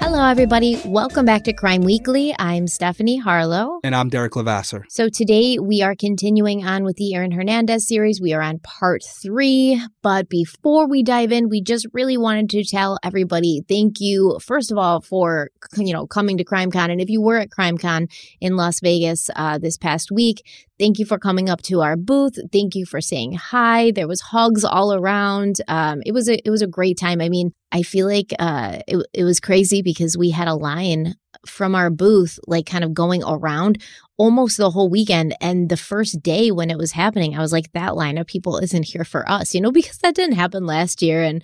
Hello, everybody. Welcome back to Crime Weekly. I'm Stephanie Harlow. And I'm Derek Levasseur. So today we are continuing on with the Aaron Hernandez series. We are on part 3. But before we dive in, we just really wanted to tell everybody thank you, first of all, for, coming to CrimeCon. And if you were at CrimeCon in Las Vegas this past week, thank you for coming up to our booth. Thank you for saying hi. There was hugs all around. It was a great time. I mean, I feel like it was crazy because we had a line from our booth, like kind of going around almost the whole weekend. And the first day when it was happening, I was like, that line of people isn't here for us, because that didn't happen last year. And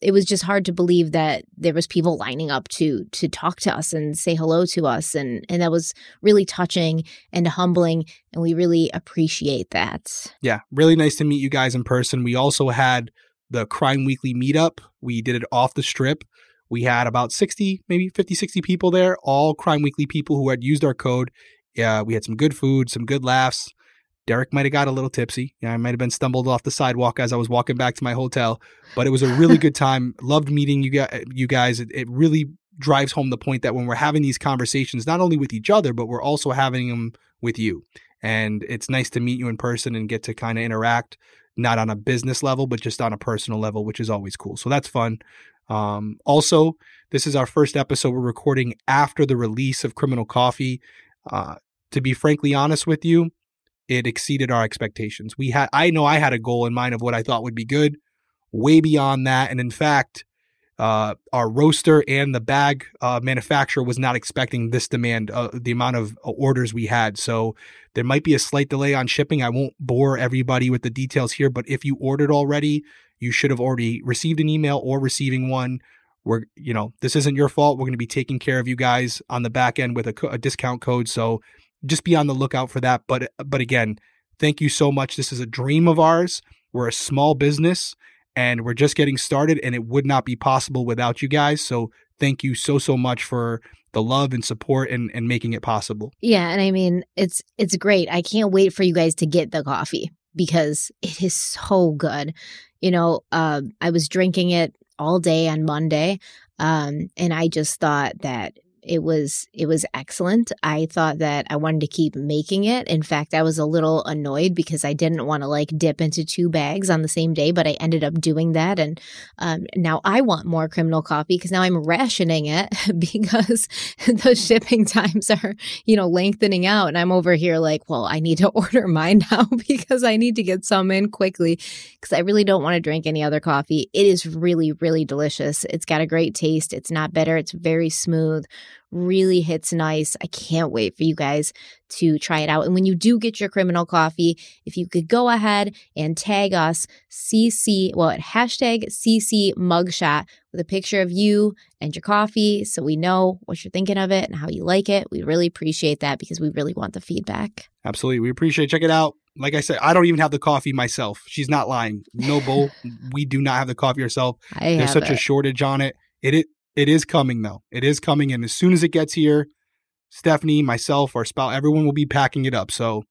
it was just hard to believe that there was people lining up to talk to us and say hello to us. And that was really touching and humbling. And we really appreciate that. Yeah. Really nice to meet you guys in person. We also had the Crime Weekly meetup. We did it off the strip. We had about 60, maybe 50, 60 people there, all Crime Weekly people who had used our code. We had some good food, some good laughs. Derek might have got a little tipsy. I might have been stumbled off the sidewalk as I was walking back to my hotel, but it was a really good time. Loved meeting you guys. It really drives home the point that when we're having these conversations, not only with each other, but we're also having them with you. And it's nice to meet you in person and get to kind of interact, not on a business level, but just on a personal level, which is always cool. So that's fun. Also, this is our first episode we're recording after the release of Criminal Coffee. To be frankly honest with you, it exceeded our expectations. I had a goal in mind of what I thought would be good, way beyond that. And in fact, our roaster and the bag manufacturer was not expecting this demand, the amount of orders we had. So there might be a slight delay on shipping. I won't bore everybody with the details here, but if you ordered already, you should have already received an email or receiving one. This isn't your fault. We're going to be taking care of you guys on the back end with a discount code. So just be on the lookout for that. But again, thank you so much. This is a dream of ours. We're a small business and we're just getting started, and it would not be possible without you guys. So thank you so, so much for the love and support and making it possible. Yeah. And I mean, it's great. I can't wait for you guys to get the coffee, because it is so good. I was drinking it all day on Monday, and I just thought that it was excellent. I thought that I wanted to keep making it. In fact, I was a little annoyed because I didn't want to dip into 2 bags on the same day, but I ended up doing that. And now I want more Criminal Coffee because now I'm rationing it because the shipping times are, lengthening out. And I'm over here I need to order mine now because I need to get some in quickly because I really don't want to drink any other coffee. It is really, really delicious. It's got a great taste. It's not bitter. It's very smooth. Really hits nice. I can't wait for you guys to try it out. And when you do get your Criminal Coffee, if you could go ahead and tag us, #CC mugshot with a picture of you and your coffee so we know what you're thinking of it and how you like it. We really appreciate that because we really want the feedback. Absolutely. We appreciate it. Check it out. Like I said, I don't even have the coffee myself. She's not lying. No bull. We do not have the coffee ourselves. There's such a shortage on it. It is coming, though. It is coming. And as soon as it gets here, Stephanie, myself, our spouse, everyone will be packing it up. So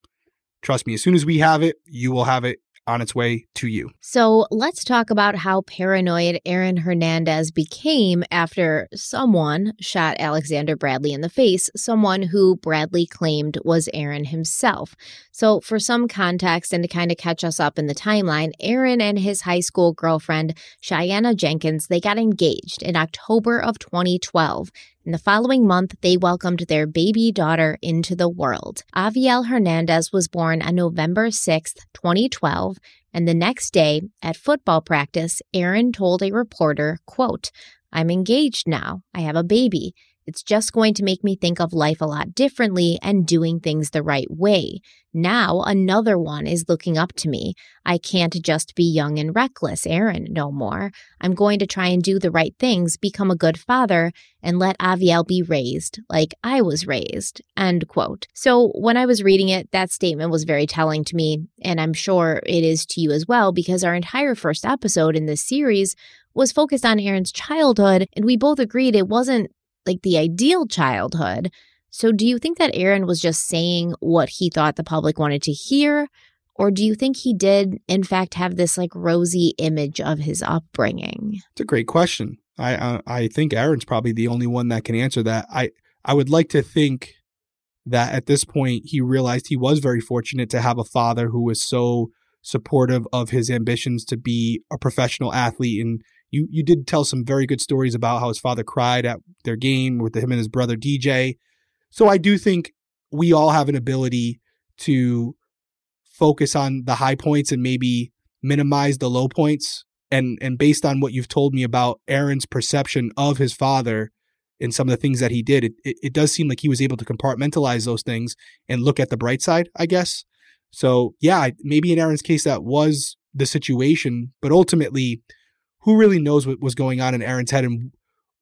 trust me, as soon as we have it, you will have it on its way to you. So let's talk about how paranoid Aaron Hernandez became after someone shot Alexander Bradley in the face, someone who Bradley claimed was Aaron himself. So for some context and to kind of catch us up in the timeline, Aaron and his high school girlfriend, Shayanna Jenkins, they got engaged in October of 2012. In the following month, they welcomed their baby daughter into the world. Aviel Hernandez was born on November 6, 2012, and the next day at football practice, Aaron told a reporter, quote, "I'm engaged now. I have a baby. It's just going to make me think of life a lot differently and doing things the right way. Now another one is looking up to me. I can't just be young and reckless, Aaron, no more. I'm going to try and do the right things, become a good father, and let Aviel be raised like I was raised, end quote. So when I was reading it, that statement was very telling to me, and I'm sure it is to you as well, because our entire first episode in this series was focused on Aaron's childhood, and we both agreed it wasn't like the ideal childhood. So do you think that Aaron was just saying what he thought the public wanted to hear? Or do you think he did, in fact, have this like rosy image of his upbringing? It's a great question. I think Aaron's probably the only one that can answer that. I would like to think that at this point, he realized he was very fortunate to have a father who was so supportive of his ambitions to be a professional athlete. And you did tell some very good stories about how his father cried at their game with him and his brother DJ. So I do think we all have an ability to focus on the high points and maybe minimize the low points. And based on what you've told me about Aaron's perception of his father and some of the things that he did, it does seem like he was able to compartmentalize those things and look at the bright side, I guess. So yeah, maybe in Aaron's case, that was the situation, but ultimately, who really knows what was going on in Aaron's head and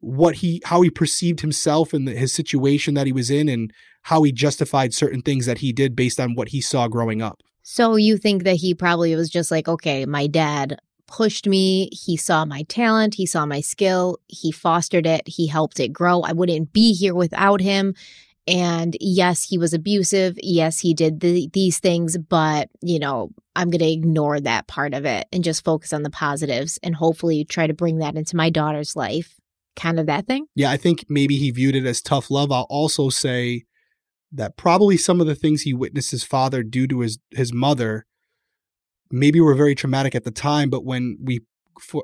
what how he perceived himself and his situation that he was in and how he justified certain things that he did based on what he saw growing up. So you think that he probably was just like, okay, my dad pushed me. He saw my talent. He saw my skill. He fostered it. He helped it grow. I wouldn't be here without him. And yes, he was abusive. Yes, he did these things, but, you know, I'm going to ignore that part of it and just focus on the positives and hopefully try to bring that into my daughter's life. Kind of that thing. Yeah, I think maybe he viewed it as tough love. I'll also say that probably some of the things he witnessed his father do to his mother maybe were very traumatic at the time. But when we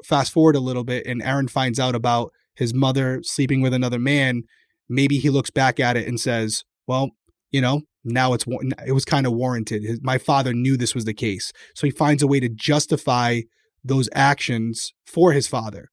fast forward a little bit and Aaron finds out about his mother sleeping with another man, maybe he looks back at it and says, well, you know, now it was kind of warranted. My father knew this was the case. So he finds a way to justify those actions for his father.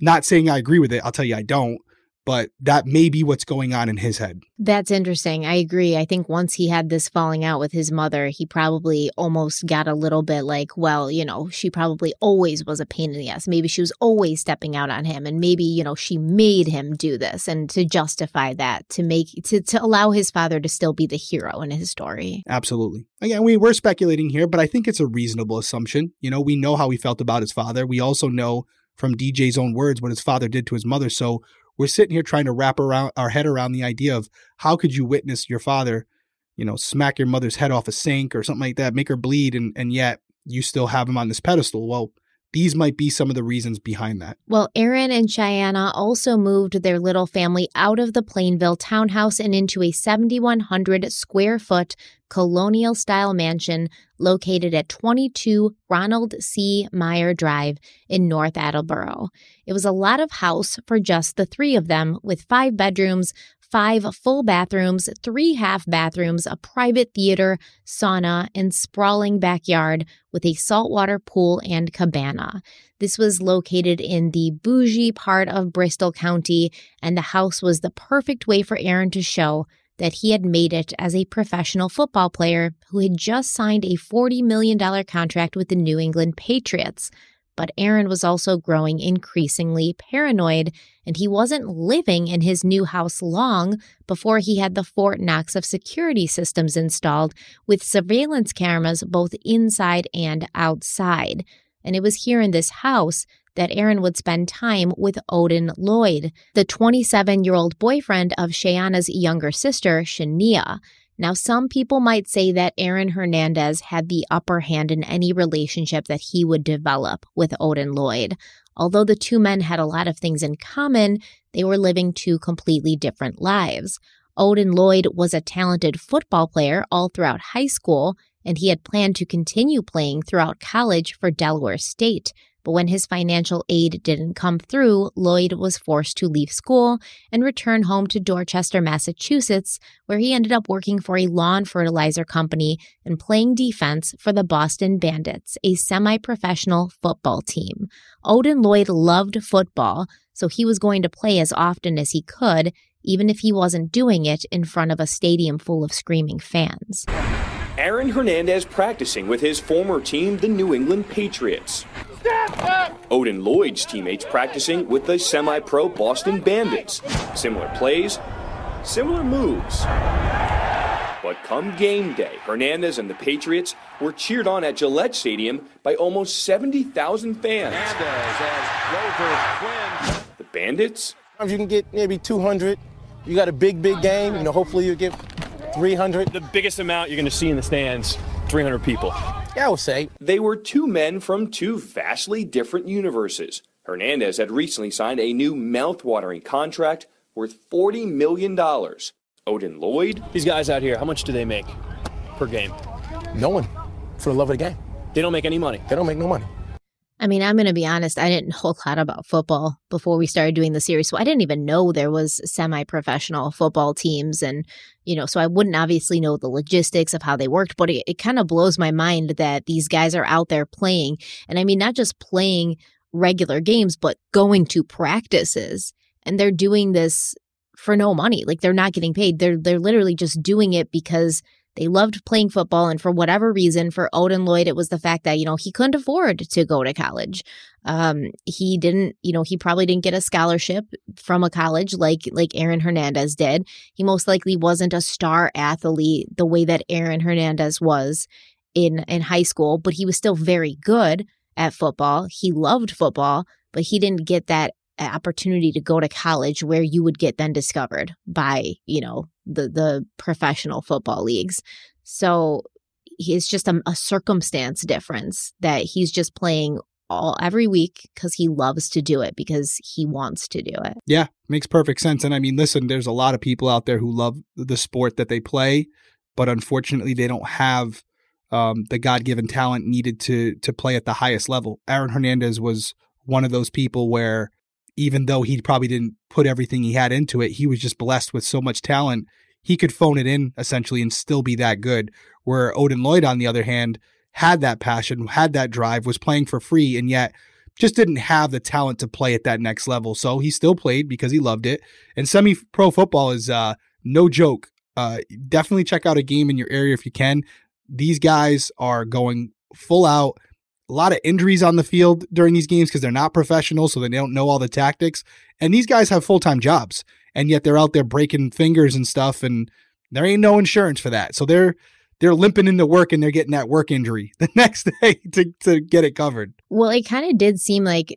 Not saying I agree with it. I'll tell you, I don't. But that may be what's going on in his head. That's interesting. I agree. I think once he had this falling out with his mother, he probably almost got a little bit like, well, you know, she probably always was a pain in the ass. Maybe she was always stepping out on him. And maybe, you know, she made him do this. And to justify that, to allow his father to still be the hero in his story. Absolutely. Again, we're speculating here, but I think it's a reasonable assumption. You know, we know how he felt about his father. We also know from DJ's own words what his father did to his mother. So we're sitting here trying to wrap around our head around the idea of how could you witness your father, you know, smack your mother's head off a sink or something like that, make her bleed, and yet you still have him on this pedestal. Well, these might be some of the reasons behind that. Well, Aaron and Shayanna also moved their little family out of the Plainville townhouse and into a 7,100 square foot colonial style mansion located at 22 Ronald C. Meyer Drive in North Attleboro. It was a lot of house for just the three of them, with 5 bedrooms, 5 full bathrooms, 3 half bathrooms, a private theater, sauna, and sprawling backyard with a saltwater pool and cabana. This was located in the bougie part of Bristol County, and the house was the perfect way for Aaron to show that he had made it as a professional football player who had just signed a $40 million contract with the New England Patriots. But Aaron was also growing increasingly paranoid, and he wasn't living in his new house long before he had the Fort Knox of security systems installed with surveillance cameras both inside and outside. And it was here in this house that Aaron would spend time with Odin Lloyd, the 27-year-old boyfriend of Shayanna's younger sister, Shania. Now, some people might say that Aaron Hernandez had the upper hand in any relationship that he would develop with Odin Lloyd. Although the two men had a lot of things in common, they were living two completely different lives. Odin Lloyd was a talented football player all throughout high school, and he had planned to continue playing throughout college for Delaware State. But when his financial aid didn't come through, Lloyd was forced to leave school and return home to Dorchester, Massachusetts, where he ended up working for a lawn fertilizer company and playing defense for the Boston Bandits, a semi-professional football team. Odin Lloyd loved football, so he was going to play as often as he could, even if he wasn't doing it in front of a stadium full of screaming fans. Aaron Hernandez practicing with his former team, the New England Patriots. Odin Lloyd's teammates practicing with the semi-pro Boston Bandits. Similar plays, similar moves. But come game day, Hernandez and the Patriots were cheered on at Gillette Stadium by almost 70,000 fans. The Bandits? If you can get maybe 200, you got a big game, hopefully you get 300. The biggest amount you're going to see in the stands, 300 people. Yeah, I would say. They were two men from two vastly different universes. Hernandez had recently signed a new mouthwatering contract worth $40 million. Odin Lloyd? These guys out here, how much do they make per game? No one, for the love of the game. They don't make any money. They don't make no money. I mean, I'm going to be honest, I didn't know a whole lot about football before we started doing the series, so I didn't even know there was semi-professional football teams, and, so I wouldn't obviously know the logistics of how they worked, but it kind of blows my mind that these guys are out there playing, and I mean, not just playing regular games, but going to practices, and they're doing this for no money. Like, they're not getting paid. They're literally just doing it because they loved playing football, and for whatever reason, for Odin Lloyd, it was the fact that, he couldn't afford to go to college. He didn't, he probably didn't get a scholarship from a college like Aaron Hernandez did. He most likely wasn't a star athlete the way that Aaron Hernandez was in high school, but he was still very good at football. He loved football, but he didn't get that opportunity to go to college where you would get then discovered by, the professional football leagues. So it's just a circumstance difference that he's just playing every week because he loves to do it, because he wants to do it. Yeah, makes perfect sense. And I mean, listen, there's a lot of people out there who love the sport that they play, but unfortunately they don't have the God-given talent needed to play at the highest level. Aaron Hernandez was one of those people where even though he probably didn't put everything he had into it, he was just blessed with so much talent. He could phone it in, essentially, and still be that good. Where Odin Lloyd, on the other hand, had that passion, had that drive, was playing for free, and yet just didn't have the talent to play at that next level. So he still played because he loved it. And semi-pro football is no joke. Definitely check out a game in your area if you can. These guys are going full out. A lot of injuries on the field during these games because they're not professional, so they don't know all the tactics. And these guys have full-time jobs, and yet they're out there breaking fingers and stuff, and there ain't no insurance for that. So they're limping into work, and they're getting that work injury the next day to get it covered. Well, it kind of did seem like,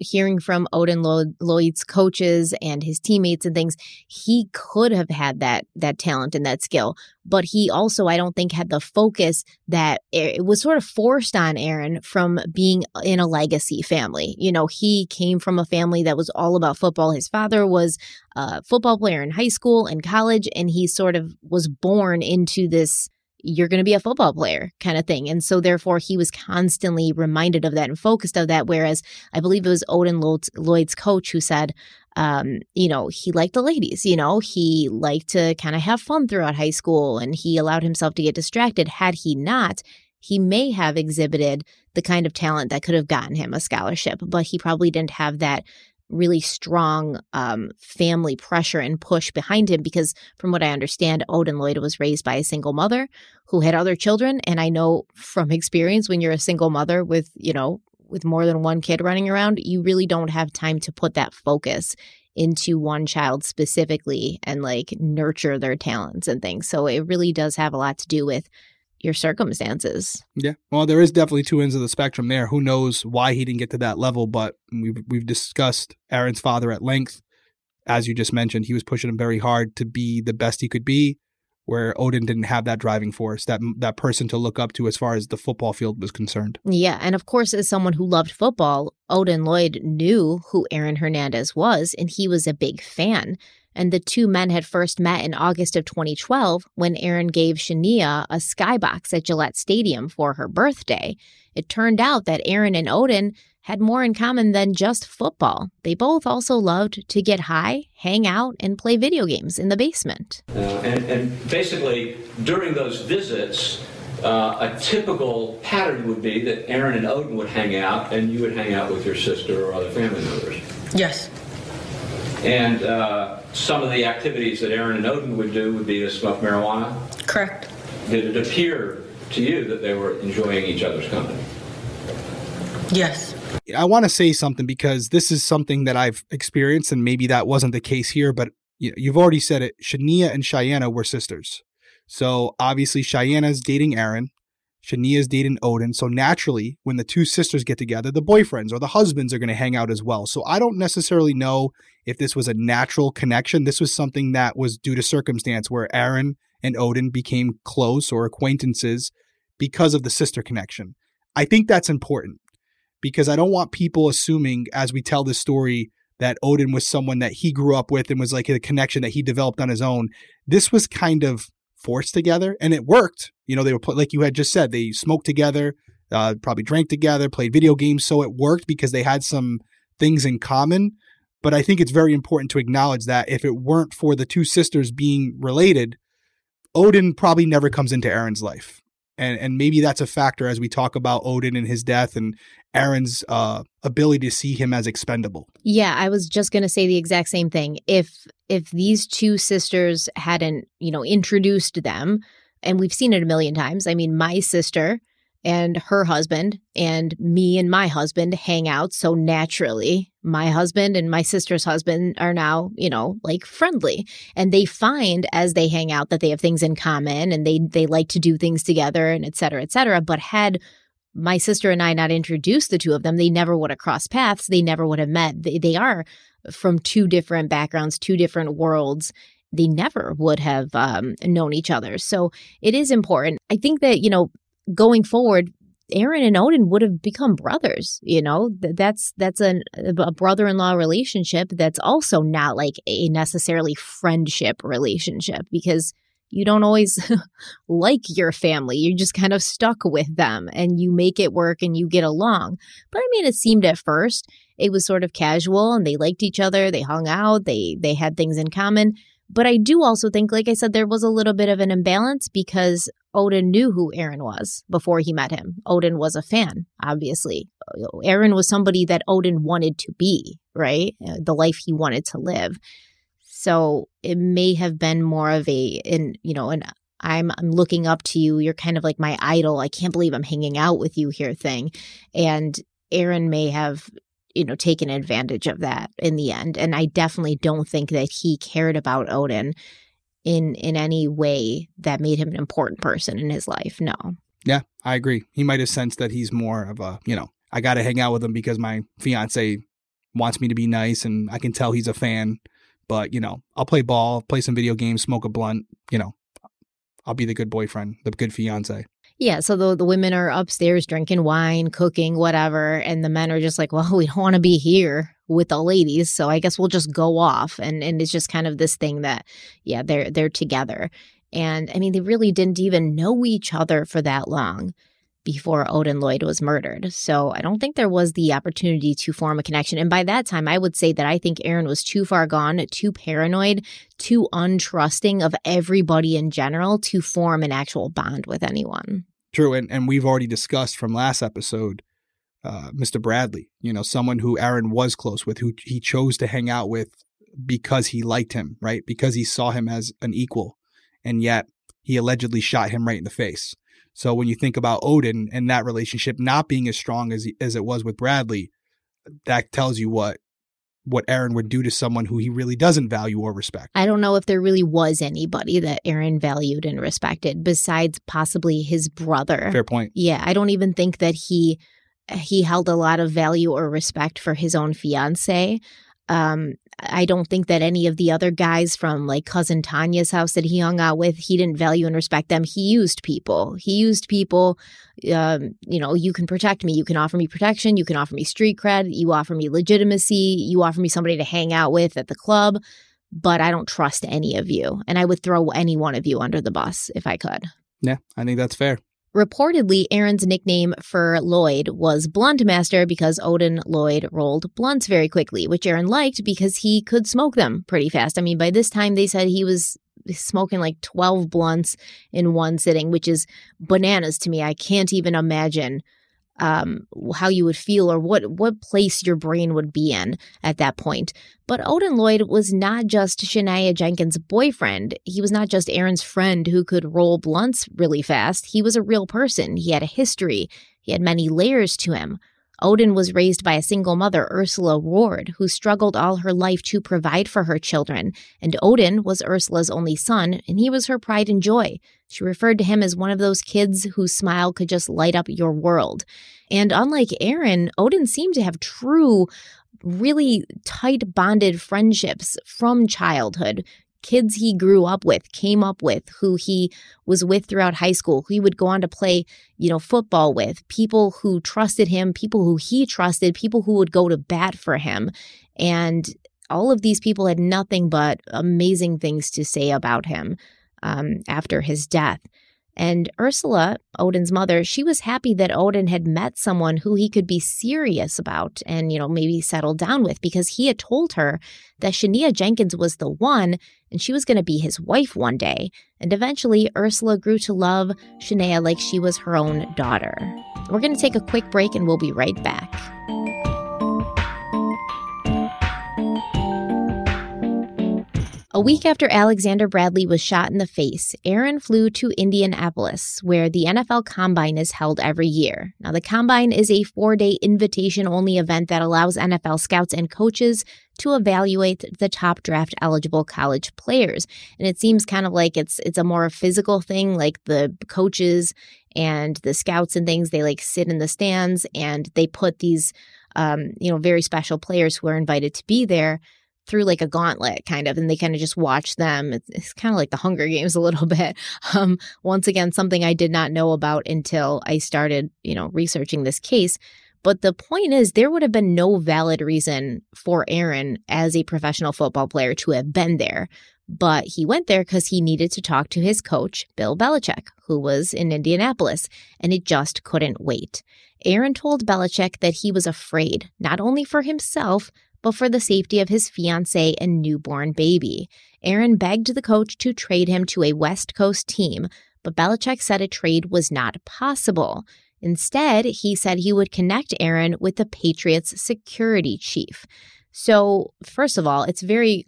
hearing from Odin Lloyd's coaches and his teammates and things, he could have had that talent and that skill. But he also, I don't think, had the focus that it was sort of forced on Aaron from being in a legacy family. He came from a family that was all about football. His father was a football player in high school and college, and he sort of was born into this, you're going to be a football player kind of thing. And so therefore he was constantly reminded of that and focused on that. Whereas I believe it was Odin Lloyd's coach who said, he liked the ladies, he liked to kind of have fun throughout high school, and he allowed himself to get distracted. Had he not, he may have exhibited the kind of talent that could have gotten him a scholarship, but he probably didn't have that really strong family pressure and push behind him, because from what I understand, Odin Lloyd was raised by a single mother who had other children. And I know from experience, when you're a single mother with more than one kid running around, you really don't have time to put that focus into one child specifically and nurture their talents and things. So it really does have a lot to do with your circumstances. Yeah. Well, there is definitely two ends of the spectrum there. Who knows why he didn't get to that level, but we've discussed Aaron's father at length. As you just mentioned, he was pushing him very hard to be the best he could be, where Odin didn't have that driving force, that person to look up to as far as the football field was concerned. Yeah. And of course, as someone who loved football, Odin Lloyd knew who Aaron Hernandez was, and he was a big fan. And the two men had first met in August of 2012 when Aaron gave Shayanna a skybox at Gillette Stadium for her birthday. It turned out that Aaron and Odin had more in common than just football. They both also loved to get high, hang out, and play video games in the basement. And basically, during those visits, a typical pattern would be that Aaron and Odin would hang out, and you would hang out with your sister or other family members. Yes. And some of the activities that Aaron and Odin would do would be to smoke marijuana? Correct. Did it appear to you that they were enjoying each other's company? Yes. I want to say something because this is something that I've experienced, and maybe that wasn't the case here, but you've already said it. Shania and Shayanna were sisters. So obviously Shayanna's dating Aaron. Shania's dating Odin. So naturally, when the two sisters get together, the boyfriends or the husbands are going to hang out as well. So I don't necessarily know if this was a natural connection. This was something that was due to circumstance where Aaron and Odin became close or acquaintances because of the sister connection. I think that's important because I don't want people assuming as we tell this story that Odin was someone that he grew up with and was like a connection that he developed on his own. This was kind of forced together, and it worked. You know, they were like you had just said, they smoked together, probably drank together, played video games. So it worked because they had some things in common. But I think it's very important to acknowledge that if it weren't for the two sisters being related, Odin probably never comes into Aaron's life. And maybe that's a factor as we talk about Odin and his death and Aaron's ability to see him as expendable. Yeah, I was just going to say the exact same thing. If these two sisters hadn't, introduced them, and we've seen it a million times. I mean, my sister and her husband and me and my husband hang out. So naturally, my husband and my sister's husband are now, friendly. And they find as they hang out that they have things in common and they like to do things together and et cetera, et cetera. But had my sister and I not introduced the two of them, they never would have crossed paths. They never would have met. They are from two different backgrounds, two different worlds. They never would have known each other. So it is important. I think that, going forward, Aaron and Odin would have become brothers. That's a brother-in-law relationship that's also not like a necessarily friendship relationship because you don't always like your family. You're just kind of stuck with them and you make it work and you get along. But I mean, it seemed at first it was sort of casual and they liked each other. They hung out. They had things in common. But I do also think, like I said, there was a little bit of an imbalance because Odin knew who Aaron was before he met him. Odin was a fan, obviously. Aaron was somebody that Odin wanted to be, right? The life he wanted to live. So it may have been more of an I'm looking up to you. You're kind of like my idol. I can't believe I'm hanging out with you here thing. And Aaron may have taken advantage of that in the end. And I definitely don't think that he cared about Odin in any way that made him an important person in his life. No. Yeah, I agree. He might have sensed that he's more of a, I got to hang out with him because my fiance wants me to be nice and I can tell he's a fan. But, I'll play ball, play some video games, smoke a blunt, I'll be the good boyfriend, the good fiance. Yeah, so the women are upstairs drinking wine, cooking, whatever, and the men are just like, well, we don't want to be here with the ladies, so I guess we'll just go off. And it's just kind of this thing that, yeah, they're together. And, I mean, they really didn't even know each other for that long before Odin Lloyd was murdered. So I don't think there was the opportunity to form a connection. And by that time, I would say that I think Aaron was too far gone, too paranoid, too untrusting of everybody in general to form an actual bond with anyone. True. And we've already discussed from last episode, Mr. Bradley, someone who Aaron was close with, who he chose to hang out with because he liked him, right? Because he saw him as an equal. And yet he allegedly shot him right in the face. So when you think about Odin and that relationship not being as strong as it was with Bradley, that tells you what Aaron would do to someone who he really doesn't value or respect. I don't know if there really was anybody that Aaron valued and respected besides possibly his brother. Fair point. Yeah, I don't even think that he held a lot of value or respect for his own fiancée. I don't think that any of the other guys from like cousin Tanya's house that he hung out with, he didn't value and respect them. He used people. You can protect me. You can offer me protection. You can offer me street cred. You offer me legitimacy. You offer me somebody to hang out with at the club. But I don't trust any of you. And I would throw any one of you under the bus if I could. Yeah, I think that's fair. Reportedly, Aaron's nickname for Lloyd was Blunt Master because Odin Lloyd rolled blunts very quickly, which Aaron liked because he could smoke them pretty fast. I mean, by this time, they said he was smoking like 12 blunts in one sitting, which is bananas to me. I can't even imagine how you would feel or what place your brain would be in at that point. But Odin Lloyd was not just Shayanna Jenkins' boyfriend. He was not just Aaron's friend who could roll blunts really fast. He was a real person. He had a history. He had many layers to him. Odin was raised by a single mother, Ursula Ward, who struggled all her life to provide for her children. And Odin was Ursula's only son, and he was her pride and joy. She referred to him as one of those kids whose smile could just light up your world. And unlike Aaron, Odin seemed to have true, really tight bonded friendships from childhood. Kids he grew up with, came up with, who he was with throughout high school, who he would go on to play, football with, people who trusted him, people who he trusted, people who would go to bat for him. And all of these people had nothing but amazing things to say about him after his death. And Ursula, Odin's mother, she was happy that Odin had met someone who he could be serious about and, maybe settle down with, because he had told her that Shayanna Jenkins was the one and she was going to be his wife one day. And eventually, Ursula grew to love Shayanna like she was her own daughter. We're going to take a quick break and we'll be right back. A week after Alexander Bradley was shot in the face, Aaron flew to Indianapolis, where the NFL Combine is held every year. Now, the Combine is a 4-day invitation-only event that allows NFL scouts and coaches to evaluate the top draft-eligible college players. And it seems kind of like it's a more physical thing, like the coaches and the scouts and things, they sit in the stands and they put these, very special players who are invited to be there through a gauntlet kind of, and they kind of just watch them. It's kind of like the Hunger Games a little bit. Once again, something I did not know about until I started, researching this case. But the point is, there would have been no valid reason for Aaron as a professional football player to have been there. But he went there because he needed to talk to his coach, Bill Belichick, who was in Indianapolis, and it just couldn't wait. Aaron told Belichick that he was afraid, not only for himself, but for the safety of his fiancée and newborn baby. Aaron begged the coach to trade him to a West Coast team, but Belichick said a trade was not possible. Instead, he said he would connect Aaron with the Patriots' security chief. So, first of all, it's very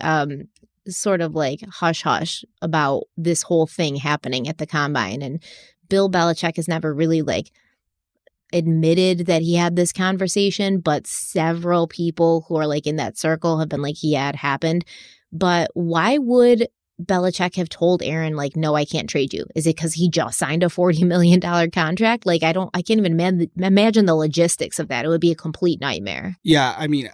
sort of hush-hush about this whole thing happening at the Combine, and Bill Belichick has never really, admitted that he had this conversation, but several people who are in that circle have been yeah, it happened. But why would Belichick have told Aaron, no, I can't trade you? Is it because he just signed a $40 million contract? I can't even imagine the logistics of that. It would be a complete nightmare. Yeah. I mean,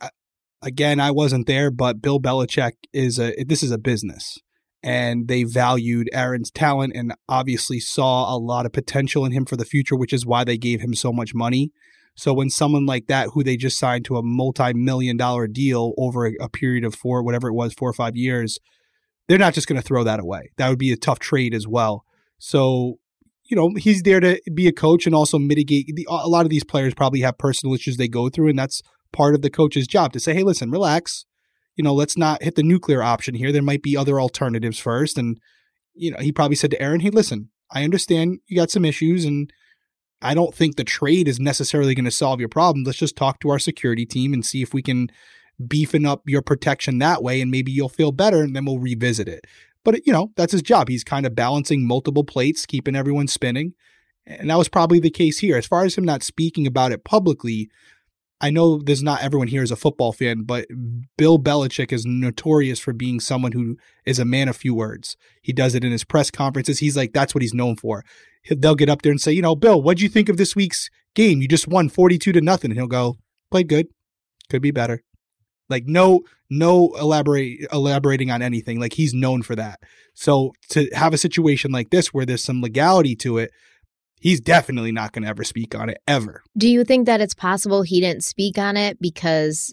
again, I wasn't there, but Bill Belichick this is a business. And they valued Aaron's talent and obviously saw a lot of potential in him for the future, which is why they gave him so much money. So when someone like that, who they just signed to a multi-million-dollar deal over a period of 4 or 5 years, they're not just going to throw that away. That would be a tough trade as well. So, he's there to be a coach and also mitigate. A lot of these players probably have personal issues they go through, and that's part of the coach's job to say, hey, listen, relax. Let's not hit the nuclear option here. There might be other alternatives first. And, he probably said to Aaron, hey, listen, I understand you got some issues and I don't think the trade is necessarily going to solve your problem. Let's just talk to our security team and see if we can beefen up your protection that way. And maybe you'll feel better and then we'll revisit it. But, that's his job. He's kind of balancing multiple plates, keeping everyone spinning. And that was probably the case here. As far as him not speaking about it publicly, I know there's not everyone here is a football fan, but Bill Belichick is notorious for being someone who is a man of few words. He does it in his press conferences. He's that's what he's known for. They'll get up there and say, Bill, what'd you think of this week's game? You just won 42-0. And he'll go, played good. Could be better. No elaborating on anything. He's known for that. So to have a situation like this where there's some legality to it, he's definitely not going to ever speak on it, ever. Do you think that it's possible he didn't speak on it because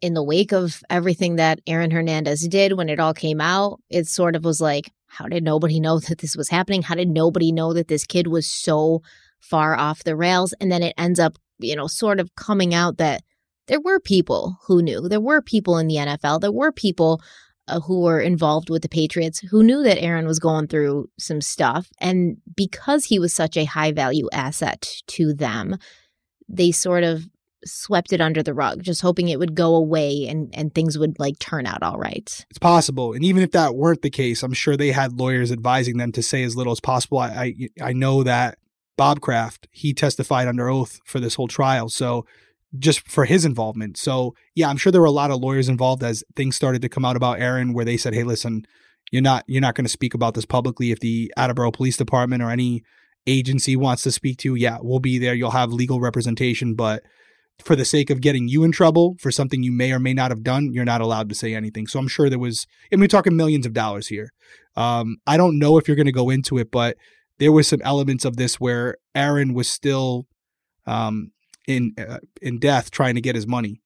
in the wake of everything that Aaron Hernandez did when it all came out, it sort of was how did nobody know that this was happening? How did nobody know that this kid was so far off the rails? And then it ends up, sort of coming out that there were people who knew. There were people in the NFL. There were people who were involved with the Patriots, who knew that Aaron was going through some stuff. And because he was such a high value asset to them, they sort of swept it under the rug, just hoping it would go away and things would like turn out all right. It's possible. And even if that weren't the case, I'm sure they had lawyers advising them to say as little as possible. I know that Bob Kraft, he testified under oath for this whole trial. So just for his involvement. So yeah, I'm sure there were a lot of lawyers involved as things started to come out about Aaron, where they said, hey, listen, you're not going to speak about this publicly. If the Attleboro Police Department or any agency wants to speak to you, yeah, we'll be there. You'll have legal representation, but for the sake of getting you in trouble for something you may or may not have done, you're not allowed to say anything. So I'm sure there was, and we're talking millions of dollars here. I don't know if you're going to go into it, but there was some elements of this where Aaron was still in death trying to get his money.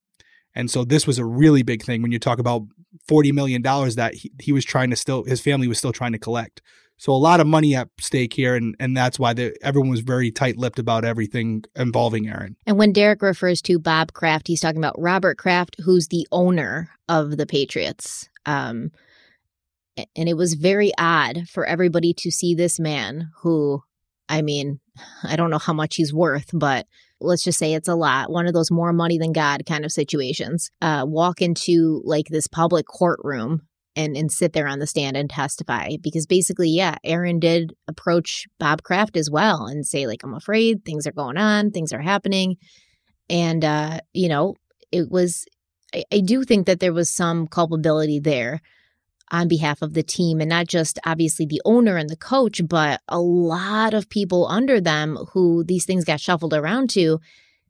And so this was a really big thing when you talk about $40 million that he was trying to still, his family was still trying to collect. So a lot of money at stake here, and that's why everyone was very tight-lipped about everything involving Aaron. And when Derek refers to Bob Kraft, he's talking about Robert Kraft, who's the owner of the Patriots. And it was very odd for everybody to see this man who, I mean, I don't know how much he's worth, but let's just say it's a lot. One of those more money than God kind of situations. Walk into like this public courtroom and sit there on the stand and testify, because basically, yeah, Aaron did approach Bob Kraft as well and say, like, I'm afraid things are going on, things are happening. And, you know, it was, I do think that there was some culpability there on behalf of the team, and not just obviously the owner and the coach, but a lot of people under them who these things got shuffled around to.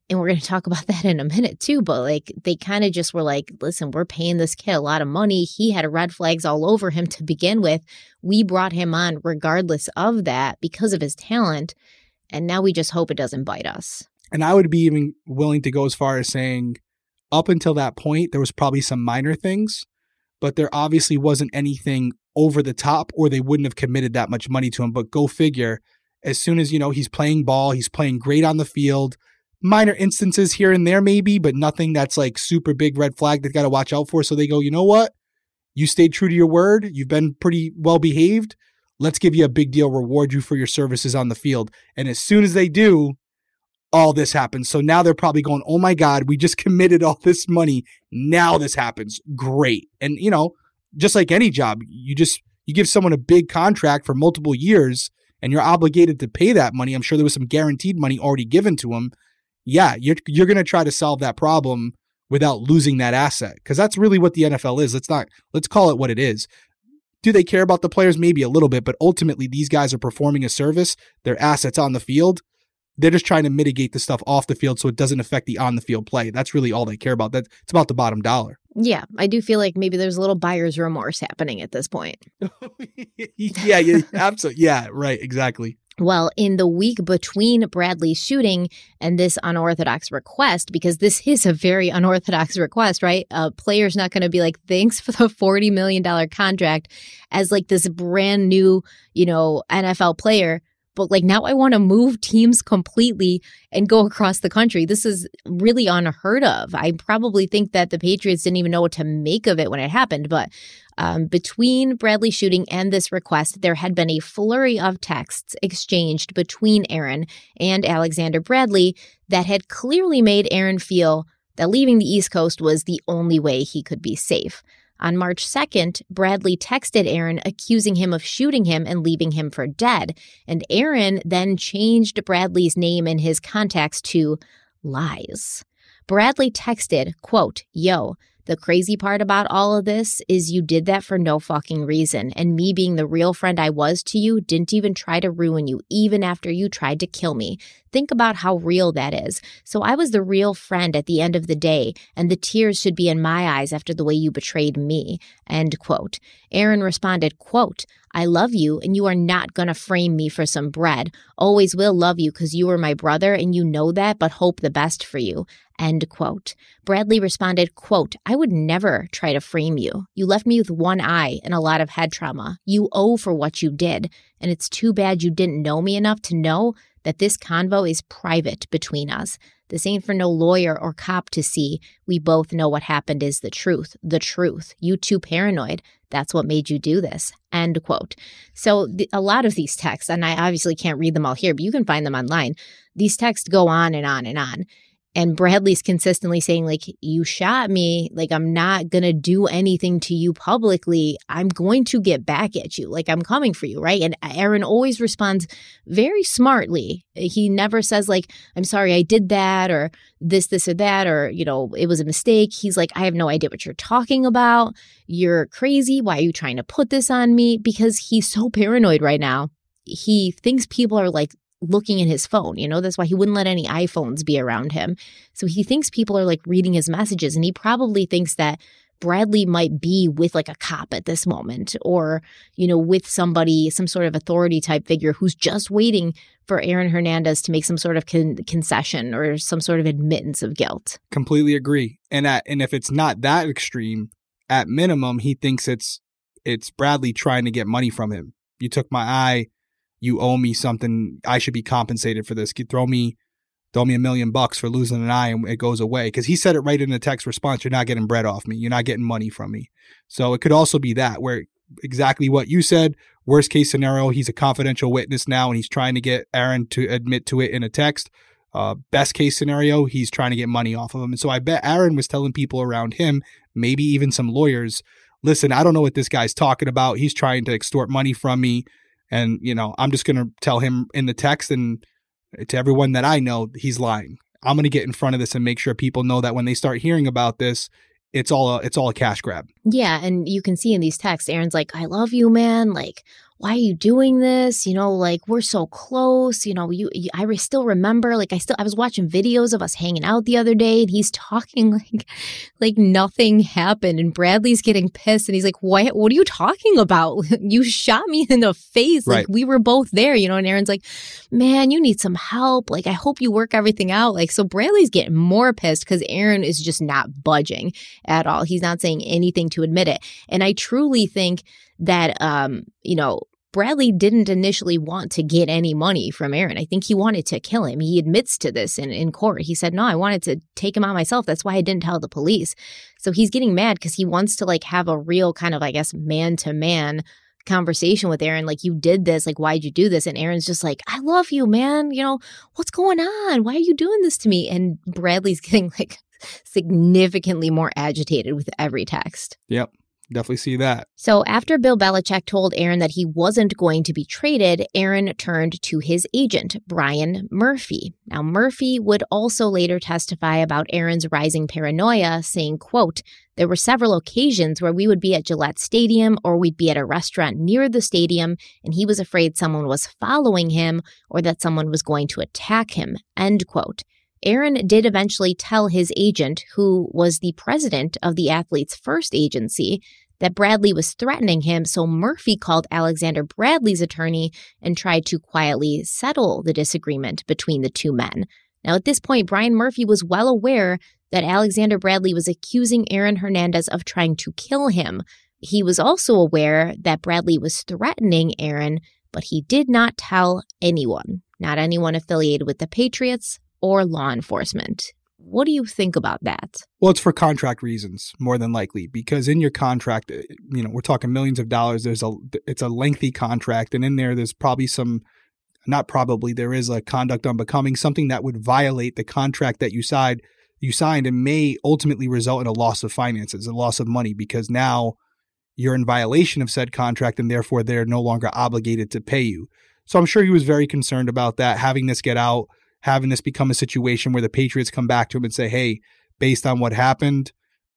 And we're going to talk about that in a minute, too. But like, they kind of just were like, listen, we're paying this kid a lot of money. He had red flags all over him to begin with. We brought him on regardless of that because of his talent. And now we just hope it doesn't bite us. And I would be even willing to go as far as saying up until that point, there was probably some minor things, but there obviously wasn't anything over the top or they wouldn't have committed that much money to him. But go figure, as soon as, you know, he's playing ball, he's playing great on the field. Minor instances here and there maybe, but nothing that's like super big red flag that got to watch out for. So they go, you know what? You stayed true to your word. You've been pretty well behaved. Let's give you a big deal, reward you for your services on the field. And as soon as they do, all this happens. So now they're probably going, oh my God, we just committed all this money. Now this happens. Great. And you know, just like any job, you give someone a big contract for multiple years and you're obligated to pay that money. I'm sure there was some guaranteed money already given to them. Yeah, you're going to try to solve that problem without losing that asset, because that's really what the NFL is. Let's call it what it is. Do they care about the players? Maybe a little bit, but ultimately these guys are performing a service. Their assets on the field. They're just trying to mitigate the stuff off the field so it doesn't affect the on the field play. That's really all they care about. It's about the bottom dollar. Yeah, I do feel like maybe there's a little buyer's remorse happening at this point. yeah, absolutely. Yeah, right. Exactly. Well, in the week between Bradley's shooting and this unorthodox request, because this is a very unorthodox request, right? A player's not going to be like, thanks for the $40 million contract as like this brand new, you know, NFL player. But like, now I want to move teams completely and go across the country. This is really unheard of. I probably think that the Patriots didn't even know what to make of it when it happened. But between Bradley shooting and this request, there had been a flurry of texts exchanged between Aaron and Alexander Bradley that had clearly made Aaron feel that leaving the East Coast was the only way he could be safe. On March 2nd, Bradley texted Aaron accusing him of shooting him and leaving him for dead. And Aaron then changed Bradley's name in his contacts to Lies. Bradley texted, quote, yo, the crazy part about all of this is you did that for no fucking reason. And me being the real friend I was to you didn't even try to ruin you, even after you tried to kill me. Think about how real that is. So I was the real friend at the end of the day, and the tears should be in my eyes after the way you betrayed me. End quote. Aaron responded, quote, I love you, and you are not going to frame me for some bread. Always will love you because you were my brother, and you know that, but hope the best for you. End quote. Bradley responded, quote, I would never try to frame you. You left me with one eye and a lot of head trauma. You owe for what you did. And it's too bad you didn't know me enough to know that this convo is private between us. This ain't for no lawyer or cop to see. We both know what happened is the truth. The truth. You too paranoid. That's what made you do this, end quote. So a lot of these texts, and I obviously can't read them all here, but you can find them online. These texts go on and on and on. And Bradley's consistently saying, like, you shot me. Like, I'm not going to do anything to you publicly. I'm going to get back at you. Like, I'm coming for you, right? And Aaron always responds very smartly. He never says, like, I'm sorry I did that or this or that or, you know, it was a mistake. He's like, I have no idea what you're talking about. You're crazy. Why are you trying to put this on me? Because he's so paranoid right now. He thinks people are, like, looking at his phone. You know, that's why he wouldn't let any iPhones be around him. So he thinks people are like reading his messages, and he probably thinks that Bradley might be with like a cop at this moment or, you know, with somebody, some sort of authority type figure who's just waiting for Aaron Hernandez to make some sort of concession or some sort of admittance of guilt. Completely agree. And if it's not that extreme, at minimum, he thinks it's Bradley trying to get money from him. You took my eye. You owe me something. I should be compensated for this. Throw me $1 million for losing an eye and it goes away. Because he said it right in the text response. You're not getting bread off me. You're not getting money from me. So it could also be that where exactly what you said, worst case scenario, he's a confidential witness now and he's trying to get Aaron to admit to it in a text. Best case scenario, he's trying to get money off of him. And so I bet Aaron was telling people around him, maybe even some lawyers, listen, I don't know what this guy's talking about. He's trying to extort money from me. And, you know, I'm just going to tell him in the text and to everyone that I know, he's lying. I'm going to get in front of this and make sure people know that when they start hearing about this, it's all a cash grab. Yeah. And you can see in these texts, Aaron's like, I love you, man. Like, why are you doing this? You know, like, we're so close. You know, I still remember, like, I was watching videos of us hanging out the other day, and he's talking like nothing happened. And Bradley's getting pissed, and he's like, what are you talking about? You shot me in the face. Right. Like, we were both there, you know. And Aaron's like, man, you need some help. Like, I hope you work everything out. Like, so Bradley's getting more pissed because Aaron is just not budging at all. He's not saying anything to admit it. And I truly think that, you know, Bradley didn't initially want to get any money from Aaron. I think he wanted to kill him. He admits to this in court. He said, no, I wanted to take him out myself. That's why I didn't tell the police. So he's getting mad because he wants to like have a real kind of, I guess, man-to-man conversation with Aaron. Like, you did this. Like, why'd you do this? And Aaron's just like, I love you, man. You know, what's going on? Why are you doing this to me? And Bradley's getting like significantly more agitated with every text. Yep. Definitely see that. So after Bill Belichick told Aaron that he wasn't going to be traded, Aaron turned to his agent, Brian Murphy. Now, Murphy would also later testify about Aaron's rising paranoia, saying, quote, there were several occasions where we would be at Gillette Stadium or we'd be at a restaurant near the stadium, and he was afraid someone was following him or that someone was going to attack him, end quote. Aaron did eventually tell his agent, who was the president of the athlete's first agency, that Bradley was threatening him, so Murphy called Alexander Bradley's attorney and tried to quietly settle the disagreement between the two men. Now, at this point, Brian Murphy was well aware that Alexander Bradley was accusing Aaron Hernandez of trying to kill him. He was also aware that Bradley was threatening Aaron, but he did not tell anyone, not anyone affiliated with the Patriots or law enforcement. What do you think about that? Well, it's for contract reasons, more than likely, because in your contract, you know, we're talking millions of dollars. It's a lengthy contract. And in there, there is a conduct unbecoming, something that would violate the contract that you signed and may ultimately result in a loss of finances, a loss of money, because now you're in violation of said contract and therefore they're no longer obligated to pay you. So I'm sure he was very concerned about that, having this get out, having this become a situation where the Patriots come back to him and say, hey, based on what happened,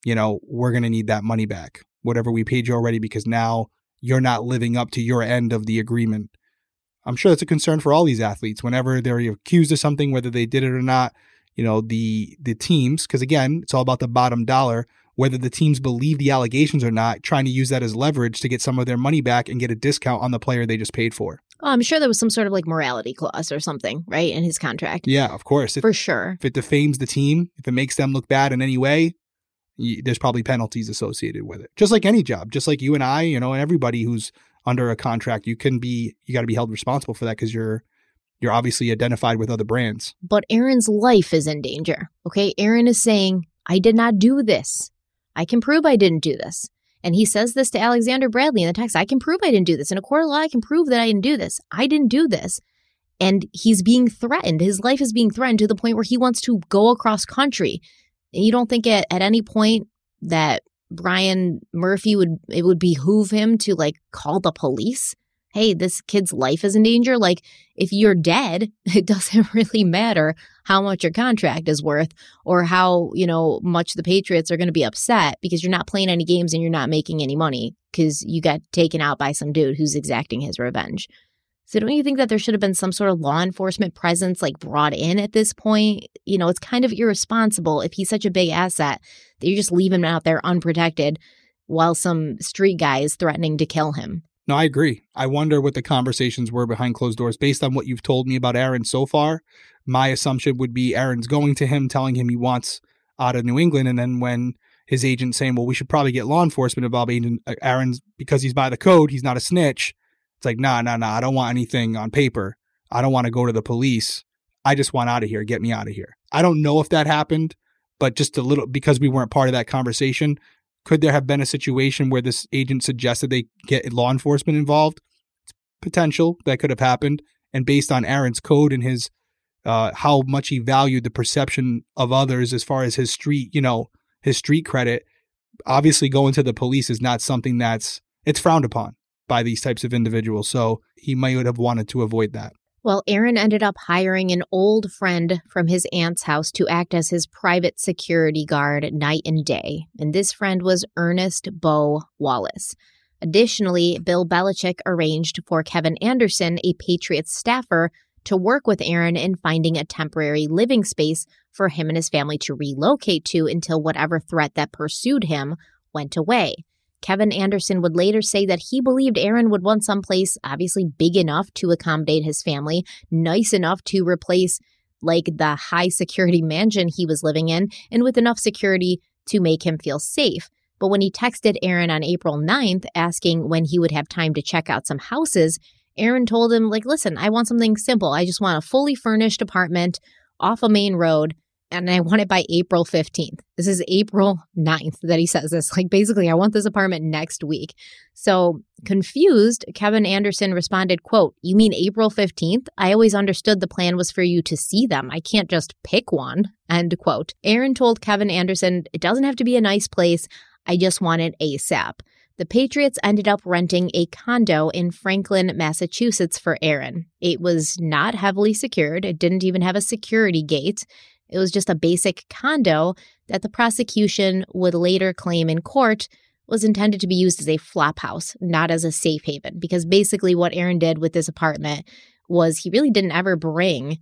you know, we're going to need that money back, whatever we paid you already, because now you're not living up to your end of the agreement. I'm sure that's a concern for all these athletes. Whenever they're accused of something, whether they did it or not, you know, the teams, because again, it's all about the bottom dollar, whether the teams believe the allegations or not, trying to use that as leverage to get some of their money back and get a discount on the player they just paid for. Oh, I'm sure there was some sort of like morality clause or something, right, in his contract. Yeah, of course. For sure. If it defames the team, if it makes them look bad in any way, there's probably penalties associated with it. Just like any job, just like you and I, you know, and everybody who's under a contract, you got to be held responsible for that because you're obviously identified with other brands. But Aaron's life is in danger, okay? Aaron is saying, I did not do this. I can prove I didn't do this. And he says this to Alexander Bradley in the text. I can prove I didn't do this. In a court of law, I can prove that I didn't do this. I didn't do this. And he's being threatened. His life is being threatened to the point where he wants to go across country. And you don't think at any point that Brian Murphy would behoove him to like call the police? Hey, this kid's life is in danger. Like, if you're dead, it doesn't really matter how much your contract is worth or how, you know, much the Patriots are going to be upset because you're not playing any games and you're not making any money because you got taken out by some dude who's exacting his revenge. So don't you think that there should have been some sort of law enforcement presence like brought in at this point? You know, it's kind of irresponsible if he's such a big asset that you just leave him out there unprotected while some street guy is threatening to kill him. No, I agree. I wonder what the conversations were behind closed doors. Based on what you've told me about Aaron so far, my assumption would be Aaron's going to him, telling him he wants out of New England. And then when his agent's saying, well, we should probably get law enforcement involved, Aaron's, because he's by the code, he's not a snitch. It's like, nah, I don't want anything on paper. I don't want to go to the police. I just want out of here. Get me out of here. I don't know if that happened, but just a little, because we weren't part of that conversation. Could there have been a situation where this agent suggested they get law enforcement involved? It's potential that could have happened. And based on Aaron's code and his how much he valued the perception of others as far as his street, you know, his street credit, obviously going to the police is not something that's frowned upon by these types of individuals. So he might have wanted to avoid that. Well, Aaron ended up hiring an old friend from his aunt's house to act as his private security guard night and day. And this friend was Ernest Beau Wallace. Additionally, Bill Belichick arranged for Kevin Anderson, a Patriots staffer, to work with Aaron in finding a temporary living space for him and his family to relocate to until whatever threat that pursued him went away. Kevin Anderson would later say that he believed Aaron would want someplace obviously big enough to accommodate his family, nice enough to replace like the high security mansion he was living in, and with enough security to make him feel safe. But when he texted Aaron on April 9th asking when he would have time to check out some houses, Aaron told him, like, listen, I want something simple. I just want a fully furnished apartment off a main road. And I want it by April 15th. This is April 9th that he says this. Like, basically, I want this apartment next week. So confused, Kevin Anderson responded, quote, you mean April 15th? I always understood the plan was for you to see them. I can't just pick one, end quote. Aaron told Kevin Anderson, it doesn't have to be a nice place. I just want it ASAP. The Patriots ended up renting a condo in Franklin, Massachusetts for Aaron. It was not heavily secured. It didn't even have a security gate. It was just a basic condo that the prosecution would later claim in court was intended to be used as a flop house, not as a safe haven. Because basically what Aaron did with this apartment was he really didn't ever bring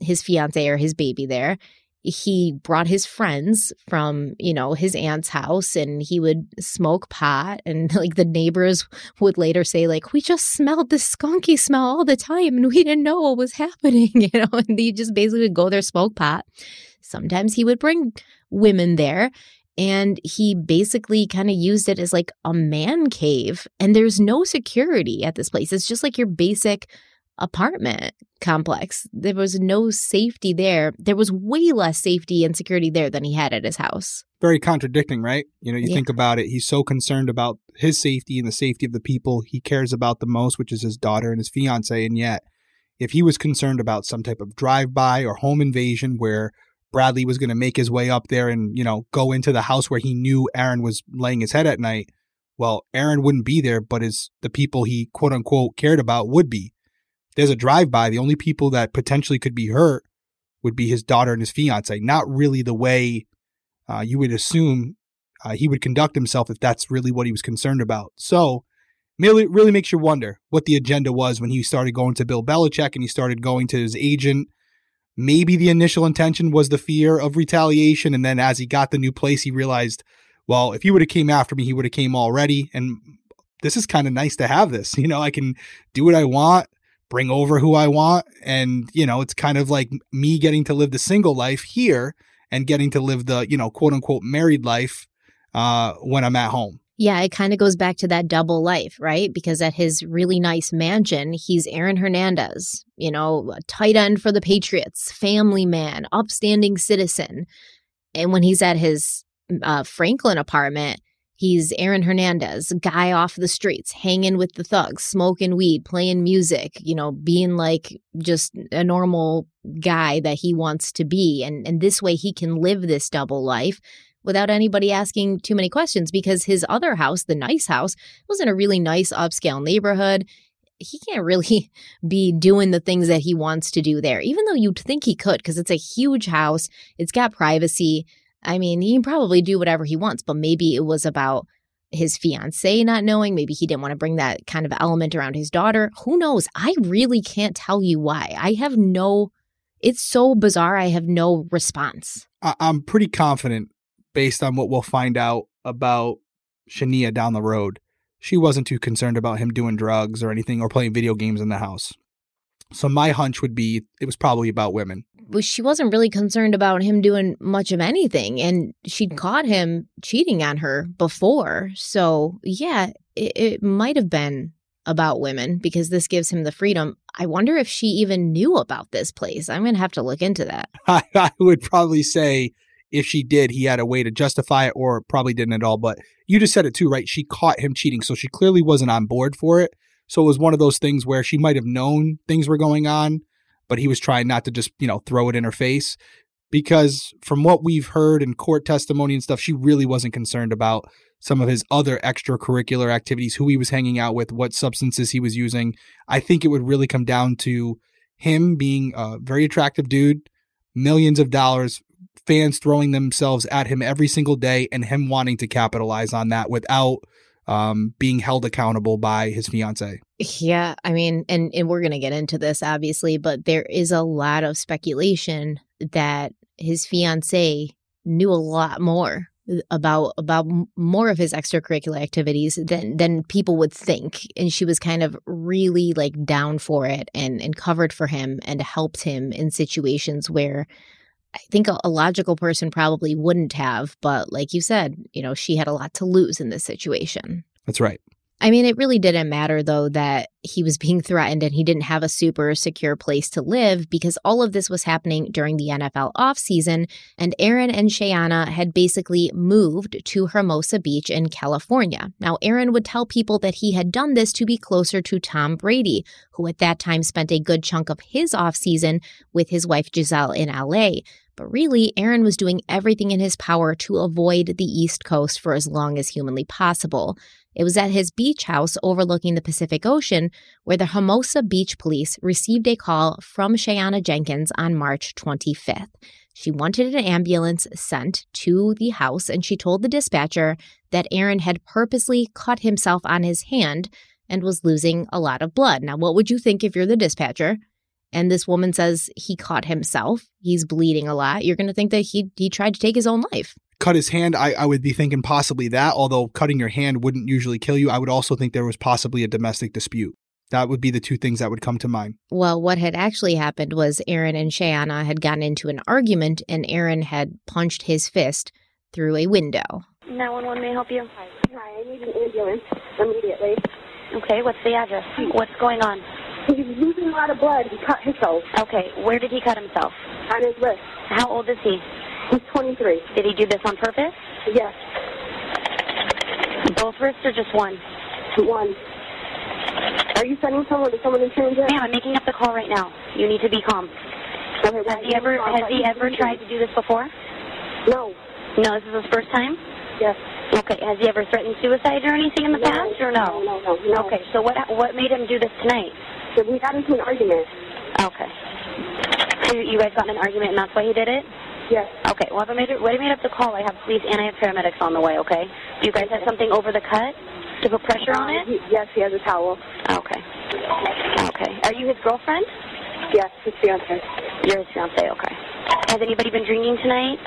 his fiance or his baby there. He brought his friends from, you know, his aunt's house, and he would smoke pot, and like the neighbors would later say, like, we just smelled this skunky smell all the time and we didn't know what was happening, you know, and they just basically would go there, smoke pot. Sometimes he would bring women there, and he basically kind of used it as like a man cave, and there's no security at this place. It's just like your basic apartment complex. There was no safety there. There was way less safety and security there than he had at his house. Very contradicting, right? You know, you think about it. He's so concerned about his safety and the safety of the people he cares about the most, which is his daughter and his fiance. And yet, if he was concerned about some type of drive-by or home invasion where Bradley was going to make his way up there and, you know, go into the house where he knew Aaron was laying his head at night, well, Aaron wouldn't be there, but the people he quote unquote cared about would be. There's a drive-by. The only people that potentially could be hurt would be his daughter and his fiance. Not really the way you would assume he would conduct himself if that's really what he was concerned about. So it really makes you wonder what the agenda was when he started going to Bill Belichick and he started going to his agent. Maybe the initial intention was the fear of retaliation. And then as he got the new place, he realized, well, if he would have came after me, he would have came already. And this is kind of nice to have this. You know, I can do what I want, bring over who I want. And, you know, it's kind of like me getting to live the single life here and getting to live the, you know, quote unquote married life when I'm at home. Yeah, it kind of goes back to that double life, right? Because at his really nice mansion, he's Aaron Hernandez, you know, a tight end for the Patriots, family man, upstanding citizen. And when he's at his Franklin apartment, He's Aaron Hernandez, guy off the streets, hanging with the thugs, smoking weed, playing music, you know, being like just a normal guy that he wants to be. And this way he can live this double life without anybody asking too many questions, because his other house, the nice house, was in a really nice upscale neighborhood. He can't really be doing the things that he wants to do there, even though you'd think he could, because it's a huge house. It's got privacy. I mean, he can probably do whatever he wants, but maybe it was about his fiance not knowing. Maybe he didn't want to bring that kind of element around his daughter. Who knows? I really can't tell you why. It's so bizarre. I have no response. I'm pretty confident based on what we'll find out about Shania down the road. She wasn't too concerned about him doing drugs or anything or playing video games in the house. So my hunch would be it was probably about women. She wasn't really concerned about him doing much of anything, and she'd caught him cheating on her before. So, yeah, it might have been about women because this gives him the freedom. I wonder if she even knew about this place. I'm going to have to look into that. I would probably say if she did, he had a way to justify it, or probably didn't at all. But you just said it too, right? She caught him cheating, so she clearly wasn't on board for it. So it was one of those things where she might have known things were going on, but he was trying not to just, you know, throw it in her face, because from what we've heard in court testimony and stuff, she really wasn't concerned about some of his other extracurricular activities, who he was hanging out with, what substances he was using. I think it would really come down to him being a very attractive dude, millions of dollars, fans throwing themselves at him every single day, and him wanting to capitalize on that without being held accountable by his fiance. Yeah, I mean, and we're going to get into this, obviously, but there is a lot of speculation that his fiance knew a lot more about more of his extracurricular activities than people would think. And she was kind of really like down for it and covered for him and helped him in situations where I think a logical person probably wouldn't have. But like you said, you know, she had a lot to lose in this situation. That's right. I mean, it really didn't matter, though, that he was being threatened and he didn't have a super secure place to live, because all of this was happening during the NFL offseason. And Aaron and Shayanna had basically moved to Hermosa Beach in California. Now, Aaron would tell people that he had done this to be closer to Tom Brady, who at that time spent a good chunk of his offseason with his wife Giselle in L.A. But really, Aaron was doing everything in his power to avoid the East Coast for as long as humanly possible. It was at his beach house overlooking the Pacific Ocean where the Hermosa Beach police received a call from Shayanna Jenkins on March 25th. She wanted an ambulance sent to the house, and she told the dispatcher that Aaron had purposely cut himself on his hand and was losing a lot of blood. Now, what would you think if you're the dispatcher and this woman says he cut himself, he's bleeding a lot? You're going to think that he tried to take his own life. Cut his hand, I would be thinking possibly that, although cutting your hand wouldn't usually kill you. I would also think there was possibly a domestic dispute. That would be the two things that would come to mind. Well, what had actually happened was Aaron and Shayanna had gotten into an argument, and Aaron had punched his fist through a window. 911, may I help you? Hi, I need an ambulance immediately. Okay, what's the address? What's going on? He's losing a lot of blood. He cut himself. Okay, where did he cut himself? On his wrist. How old is he? He's 23. Did he do this on purpose? Yes. Both wrists or just one? One. Are you sending someone to someone in San Diego? Ma'am, I'm making up the call right now. You need to be calm. Okay, well, has he ever tried to do this before? No. No, this is his first time? Yes. Okay, has he ever threatened suicide or anything in the past, or no? No. Okay, so what made him do this tonight? So we got into an argument. Okay. So you guys got in an argument and that's why he did it? Yes. Okay, well, I made up the call. I have police and I have paramedics on the way, okay? Do you guys have something over the cut to put pressure on it? Yes, he has a towel. Okay. Okay. Are you his girlfriend? Yes, his fiancée. You're his fiancée, okay. Has anybody been drinking tonight?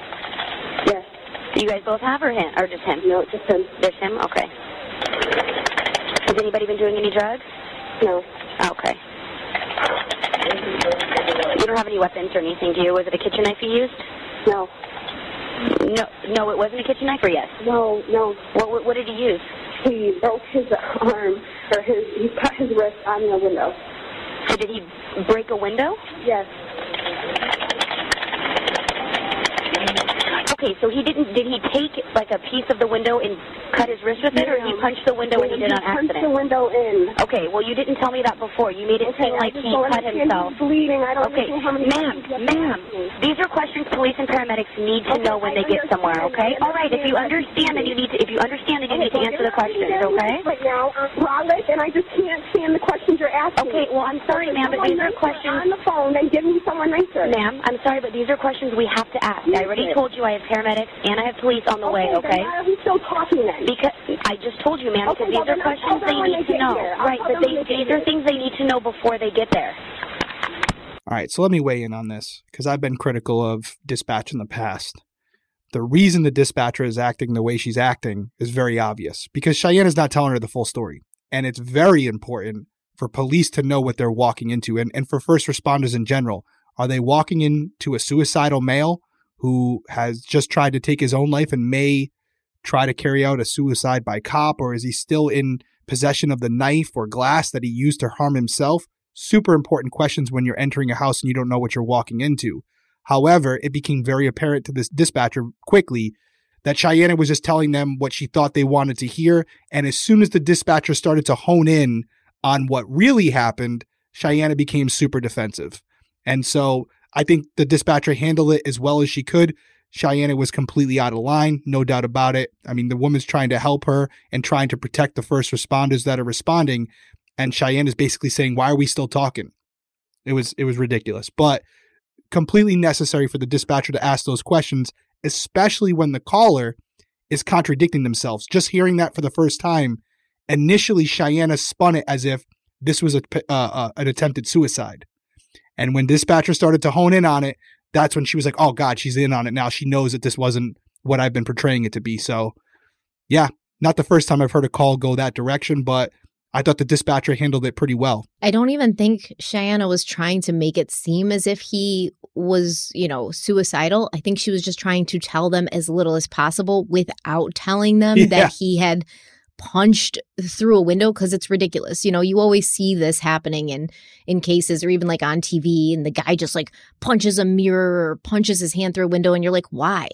Yes. You guys both have, or him? Or just him? No, just him. Just him? Okay. Has anybody been doing any drugs? No. Okay. You don't have any weapons or anything, do you? Was it a kitchen knife you used? No. No, it wasn't a kitchen knife, or yes? No. What did he use? He broke his arm, or he cut his wrist on the window. So did he break a window? Yes. Okay, so did he take like a piece of the window and cut his wrist with it, or he punched the window and he did on accident? He punched the window in. Okay, well, you didn't tell me that before. You made it seem like he cut himself. Bleeding. I don't know how many ma'am, these are questions police and paramedics need to know when they get somewhere, okay? All right, if you understand that you need to, answer the questions, okay? Right now, Robert, and I just can't stand the questions you're asking. Okay, well, I'm sorry, ma'am, but these are questions. On the phone, then give me someone nicer. Ma'am, I'm sorry, but these are questions we have to ask. I already told you I have paramedics and I have police on the way, okay? Why are we still talking then? Because I just told you, ma'am, because these are questions they need to know. Right, but these are things they need to know before they get there. All right, so let me weigh in on this, because I've been critical of dispatch in the past. The reason the dispatcher is acting the way she's acting is very obvious, because Cheyenne's not telling her the full story. And it's very important for police to know what they're walking into, and for first responders in general. Are they walking into a suicidal male who has just tried to take his own life and may try to carry out a suicide by cop, or is he still in possession of the knife or glass that he used to harm himself? Super important questions when you're entering a house and you don't know what you're walking into. However, it became very apparent to this dispatcher quickly that Shayanna was just telling them what she thought they wanted to hear. And as soon as the dispatcher started to hone in on what really happened, Shayanna became super defensive. And so I think the dispatcher handled it as well as she could. Shayanna was completely out of line, no doubt about it. I mean, the woman's trying to help her and trying to protect the first responders that are responding. And Shayanna is basically saying, why are we still talking? It was ridiculous, but completely necessary for the dispatcher to ask those questions, especially when the caller is contradicting themselves. Just hearing that for the first time, initially Shayanna spun it as if this was an attempted suicide. And when dispatcher started to hone in on it, that's when she was like, oh, God, she's in on it now. She knows that this wasn't what I've been portraying it to be. So, yeah, not the first time I've heard a call go that direction, but I thought the dispatcher handled it pretty well. I don't even think Shayanna was trying to make it seem as if he was, suicidal. I think she was just trying to tell them as little as possible without telling them that he had punched through a window, because it's ridiculous. You always see this happening in cases, or even like on TV, and the guy just like punches a mirror or punches his hand through a window, and you're like, why?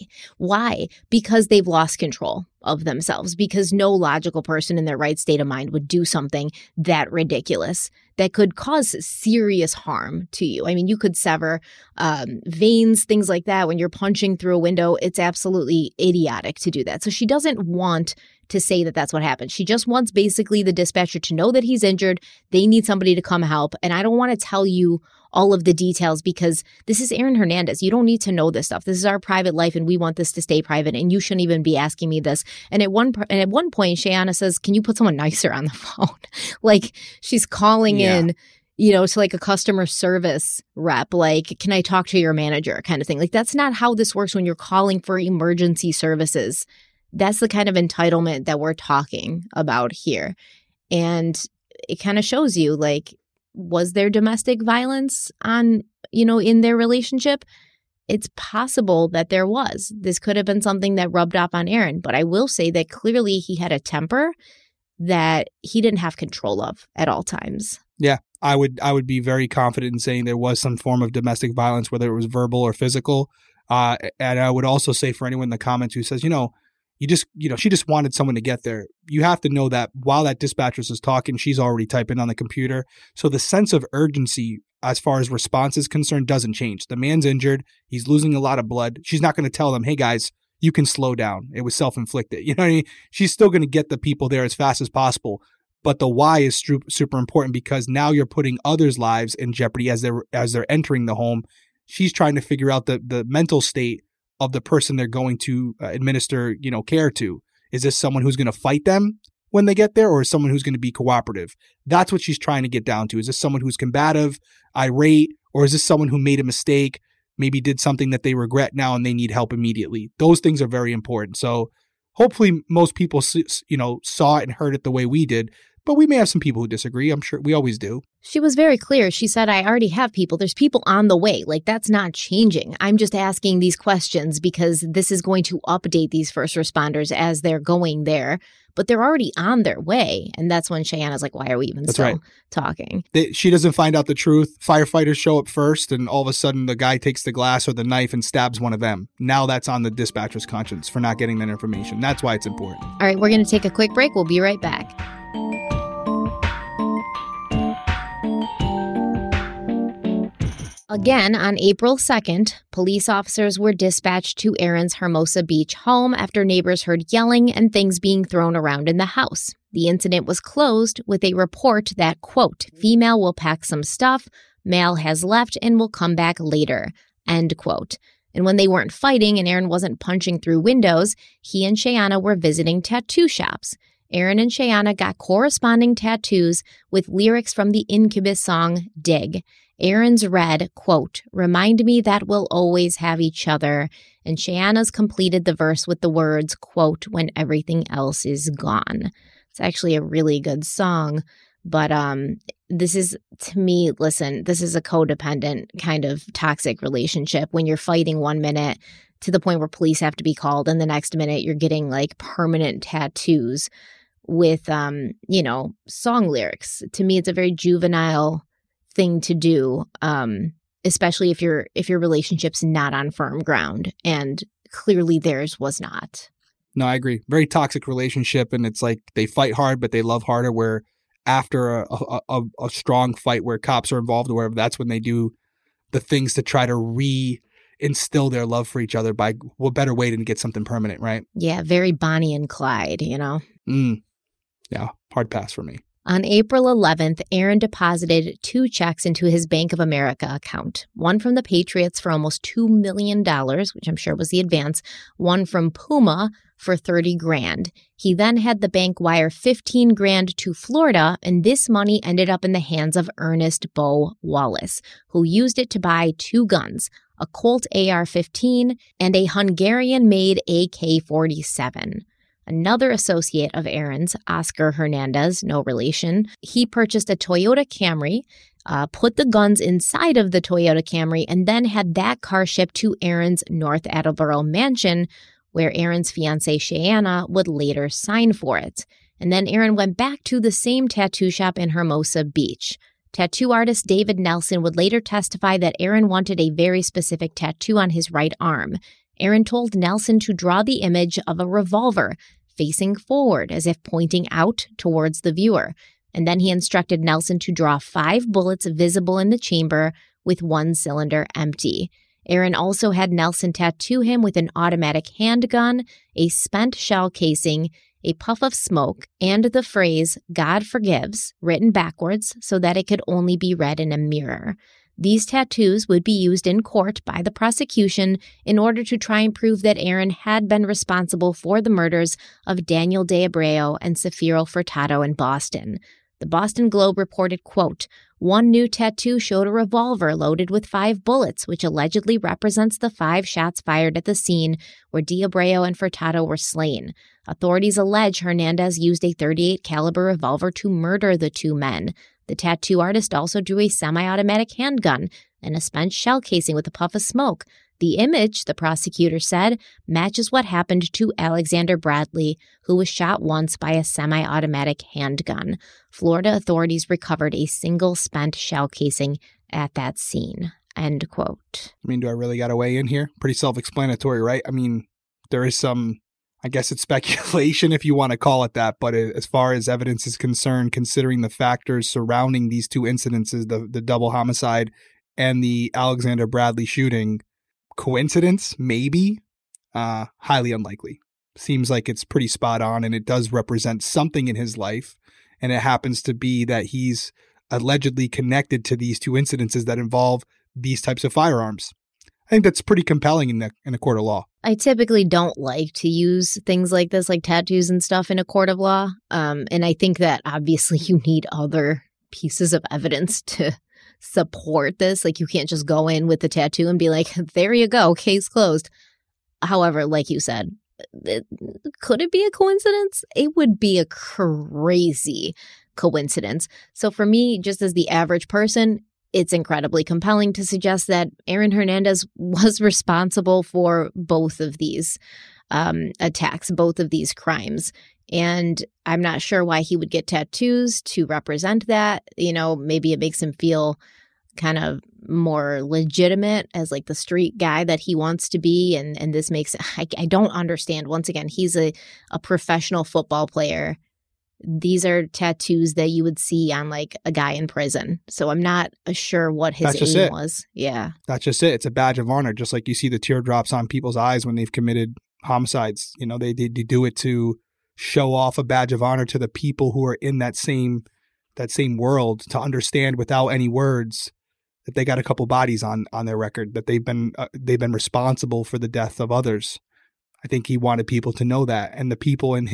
Because they've lost control of themselves, because no logical person in their right state of mind would do something that ridiculous that could cause serious harm to you. I mean, you could sever veins, things like that. When you're punching through a window, it's absolutely idiotic to do that. So she doesn't want to say that that's what happened. She just wants basically the dispatcher to know that he's injured. They need somebody to come help. And I don't want to tell you all of the details, because this is Aaron Hernandez. You don't need to know this stuff. This is our private life, and we want this to stay private, and you shouldn't even be asking me this. And at one point, Shayanna says, can you put someone nicer on the phone? Like, she's calling in, to like a customer service rep, like, can I talk to your manager kind of thing. Like, that's not how this works when you're calling for emergency services. That's the kind of entitlement that we're talking about here. And it kind of shows you, like, was there domestic violence on, in their relationship? It's possible that there was. This could have been something that rubbed off on Aaron. But I will say that clearly he had a temper that he didn't have control of at all times. Yeah, I would be very confident in saying there was some form of domestic violence, whether it was verbal or physical. And I would also say for anyone in the comments who says, she just wanted someone to get there. You have to know that while that dispatcher is talking, she's already typing on the computer. So the sense of urgency as far as response is concerned doesn't change. The man's injured. He's losing a lot of blood. She's not going to tell them, hey, guys, you can slow down. It was self-inflicted. You know what I mean? She's still going to get the people there as fast as possible. But the why is super important, because now you're putting others' lives in jeopardy as they're entering the home. She's trying to figure out the mental state of the person they're going to administer, care to. Is this someone who's going to fight them when they get there, or is someone who's going to be cooperative? That's what she's trying to get down to. Is this someone who's combative, irate, or is this someone who made a mistake, maybe did something that they regret now and they need help immediately? Those things are very important. So hopefully most people, saw it and heard it the way we did. But we may have some people who disagree. I'm sure we always do. She was very clear. She said, I already have people. There's people on the way. Like, that's not changing. I'm just asking these questions because this is going to update these first responders as they're going there. but they're already on their way. And that's when Shayanna's like, why are we even talking? She doesn't find out the truth. Firefighters show up first, and all of a sudden the guy takes the glass or the knife and stabs one of them. Now that's on the dispatcher's conscience for not getting that information. That's why it's important. All right, we're going to take a quick break. We'll be right back. Again, on April 2nd, police officers were dispatched to Aaron's Hermosa Beach home after neighbors heard yelling and things being thrown around in the house. The incident was closed with a report that, quote, female will pack some stuff, male has left and will come back later, end quote. And when they weren't fighting and Aaron wasn't punching through windows, he and Shayanna were visiting tattoo shops. Aaron and Shayanna got corresponding tattoos with lyrics from the Incubus song, Dig. Aaron's read, quote, remind me that we'll always have each other. And Shayanna's completed the verse with the words, quote, when everything else is gone. It's actually a really good song. But this is, to me, listen, this is a codependent kind of toxic relationship when you're fighting one minute to the point where police have to be called. And the next minute you're getting like permanent tattoos with, you know, song lyrics. To me, it's a very juvenile thing to do, especially if your relationship's not on firm ground, and clearly theirs was not. No, I agree. Very toxic relationship, and it's like they fight hard, but they love harder. Where after a strong fight, where cops are involved or whatever, that's when they do the things to try to reinstill their love for each other by what better way than to get something permanent, right? Yeah, very Bonnie and Clyde, you know. Yeah, hard pass for me. On April 11th, Aaron deposited two checks into his Bank of America account, one from the Patriots for almost $2 million, which I'm sure was the advance, one from Puma for $30,000. He then had the bank wire $15,000 to Florida, and this money ended up in the hands of Ernest Beau Wallace, who used it to buy two guns, a Colt AR-15 and a Hungarian-made AK-47. Another associate of Aaron's, Oscar Hernandez, no relation, he purchased a Toyota Camry, put the guns inside of the Toyota Camry, and then had that car shipped to Aaron's North Attleboro mansion, where Aaron's fiancée Shayanna would later sign for it. And then Aaron went back to the same tattoo shop in Hermosa Beach. Tattoo artist David Nelson would later testify that Aaron wanted a very specific tattoo on his right arm. Aaron told Nelson to draw the image of a revolver facing forward as if pointing out towards the viewer. And then he instructed Nelson to draw 5 bullets visible in the chamber with one cylinder empty. Aaron also had Nelson tattoo him with an automatic handgun, a spent shell casing, a puff of smoke, and the phrase, God forgives, written backwards so that it could only be read in a mirror. These tattoos would be used in court by the prosecution in order to try and prove that Aaron had been responsible for the murders of Daniel De Abreu and Safiro Furtado in Boston. The Boston Globe reported, quote, one new tattoo showed a revolver loaded with 5 bullets, which allegedly represents the 5 shots fired at the scene where De Abreu and Furtado were slain. Authorities allege Hernandez used a .38 caliber revolver to murder the two men. The tattoo artist also drew a semi-automatic handgun and a spent shell casing with a puff of smoke. The image, the prosecutor said, matches what happened to Alexander Bradley, who was shot once by a semi-automatic handgun. Florida authorities recovered a single spent shell casing at that scene. End quote. I mean, do I really got to weigh in here? Pretty self-explanatory, right? I mean, there is some, I guess it's speculation if you want to call it that, but as far as evidence is concerned, considering the factors surrounding these two incidences, the double homicide and the Alexander Bradley shooting, coincidence, maybe, highly unlikely. Seems like it's pretty spot on, and it does represent something in his life, and it happens to be that he's allegedly connected to these two incidences that involve these types of firearms. I think that's pretty compelling in a court of law. I typically don't like to use things like this, like tattoos and stuff, in a court of law. And I think that obviously you need other pieces of evidence to support this. Like you can't just go in with the tattoo and be like, there you go, case closed. However, like you said, could it be a coincidence? It would be a crazy coincidence. So for me, just as the average person, it's incredibly compelling to suggest that Aaron Hernandez was responsible for both of these attacks, both of these crimes. And I'm not sure why he would get tattoos to represent that. You know, maybe it makes him feel kind of more legitimate as like the street guy that he wants to be. And this makes it, I don't understand. Once again, he's a professional football player. These are tattoos that you would see on like a guy in prison. So I'm not sure what his aim was. Yeah. That's just it. It's a badge of honor. Just like you see the teardrops on people's eyes when they've committed homicides. You know, they do it to show off a badge of honor to the people who are in that same world, to understand without any words that they got a couple bodies on their record, that they've been responsible for the death of others. I think he wanted people to know that, and the people in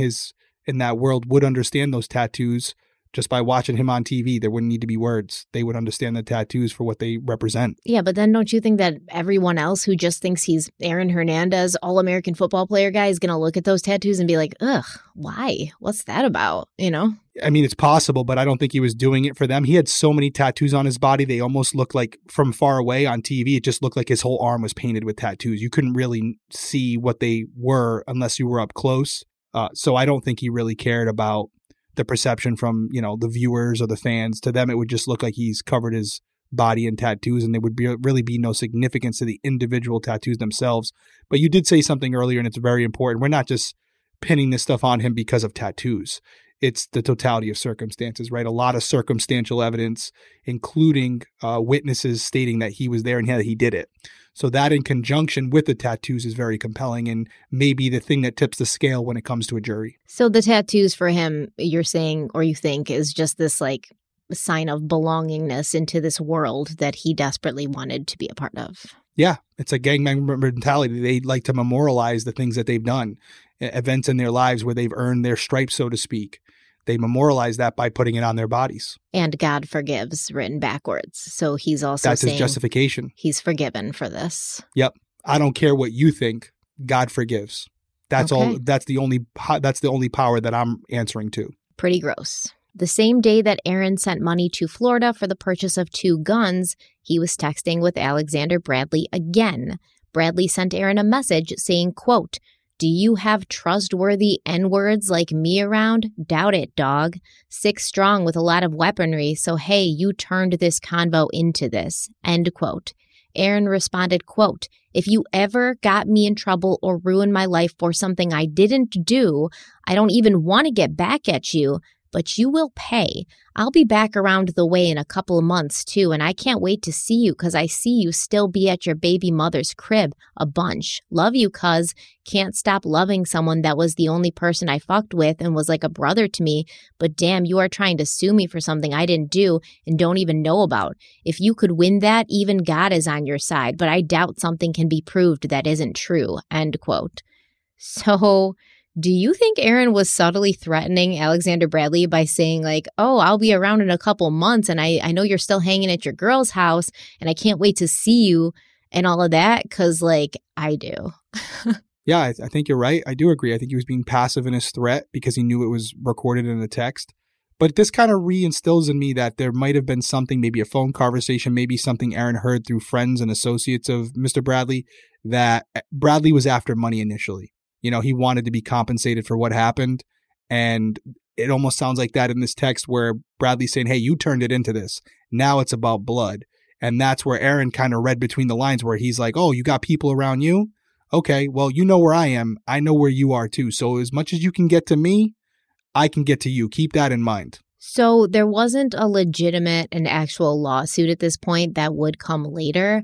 that world would understand those tattoos just by watching him on TV. There wouldn't need to be words; they would understand the tattoos for what they represent. Yeah, but then don't you think that everyone else who just thinks he's Aaron Hernandez, All-American football player guy, is going to look at those tattoos and be like, "Ugh, why? What's that about?" You know? I mean, it's possible, but I don't think he was doing it for them. He had so many tattoos on his body. They almost looked like, from far away on TV, it just looked like his whole arm was painted with tattoos. You couldn't really see what they were unless you were up close. So I don't think he really cared about the perception from, you know, the viewers or the fans. To them, it would just look like he's covered his body in tattoos, and there would really be no significance to the individual tattoos themselves. But you did say something earlier, and it's very important. We're not just pinning this stuff on him because of tattoos. It's the totality of circumstances, right? A lot of circumstantial evidence, including witnesses stating that he was there and that he did it. So that, in conjunction with the tattoos, is very compelling and maybe the thing that tips the scale when it comes to a jury. So the tattoos for him, you're saying, or you think, is just this like sign of belongingness into this world that he desperately wanted to be a part of. Yeah, it's a gang member mentality. They like to memorialize the things that they've done, events in their lives where they've earned their stripes, so to speak. They memorialize that by putting it on their bodies. And God forgives written backwards. So he's also that's saying his justification. He's forgiven for this. Yep. I don't care what you think. God forgives. That's okay. All. That's the only power that I'm answering to. Pretty gross. The same day that Aaron sent money to Florida for the purchase of 2 guns, he was texting with Alexander Bradley again. Bradley sent Aaron a message saying, quote, "Do you have trustworthy N-words like me around? Doubt it, dog. 6 strong with a lot of weaponry, so hey, you turned this convo into this," end quote. Aaron responded, quote, "If you ever got me in trouble or ruined my life for something I didn't do, I don't even want to get back at you. But you will pay. I'll be back around the way in a couple of months, too, and I can't wait to see you because I see you still be at your baby mother's crib a bunch. Love you, cuz. Can't stop loving someone that was the only person I fucked with and was like a brother to me, but damn, you are trying to sue me for something I didn't do and don't even know about. If you could win that, even God is on your side, but I doubt something can be proved that isn't true," end quote. So do you think Aaron was subtly threatening Alexander Bradley by saying like, "Oh, I'll be around in a couple months and I know you're still hanging at your girl's house and I can't wait to see you," and all of that? Because like I do. Yeah, I think you're right. I do agree. I think he was being passive in his threat because he knew it was recorded in the text. But this kind of reinstills in me that there might have been something, maybe a phone conversation, maybe something Aaron heard through friends and associates of Mr. Bradley, that Bradley was after money initially. You know, he wanted to be compensated for what happened. And it almost sounds like that in this text where Bradley's saying, "Hey, you turned it into this. Now it's about blood." And that's where Aaron kind of read between the lines where he's like, "Oh, you got people around you? Okay, well, you know where I am. I know where you are too. So as much as you can get to me, I can get to you. Keep that in mind." So there wasn't a legitimate and actual lawsuit at this point. That would come later.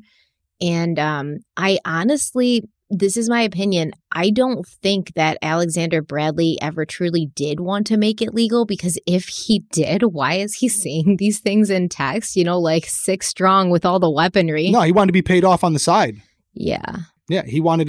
And I honestly, this is my opinion, I don't think that Alexander Bradley ever truly did want to make it legal, because if he did, why is he saying these things in text? You know, like 6 strong with all the weaponry. No, he wanted to be paid off on the side. Yeah. Yeah. He wanted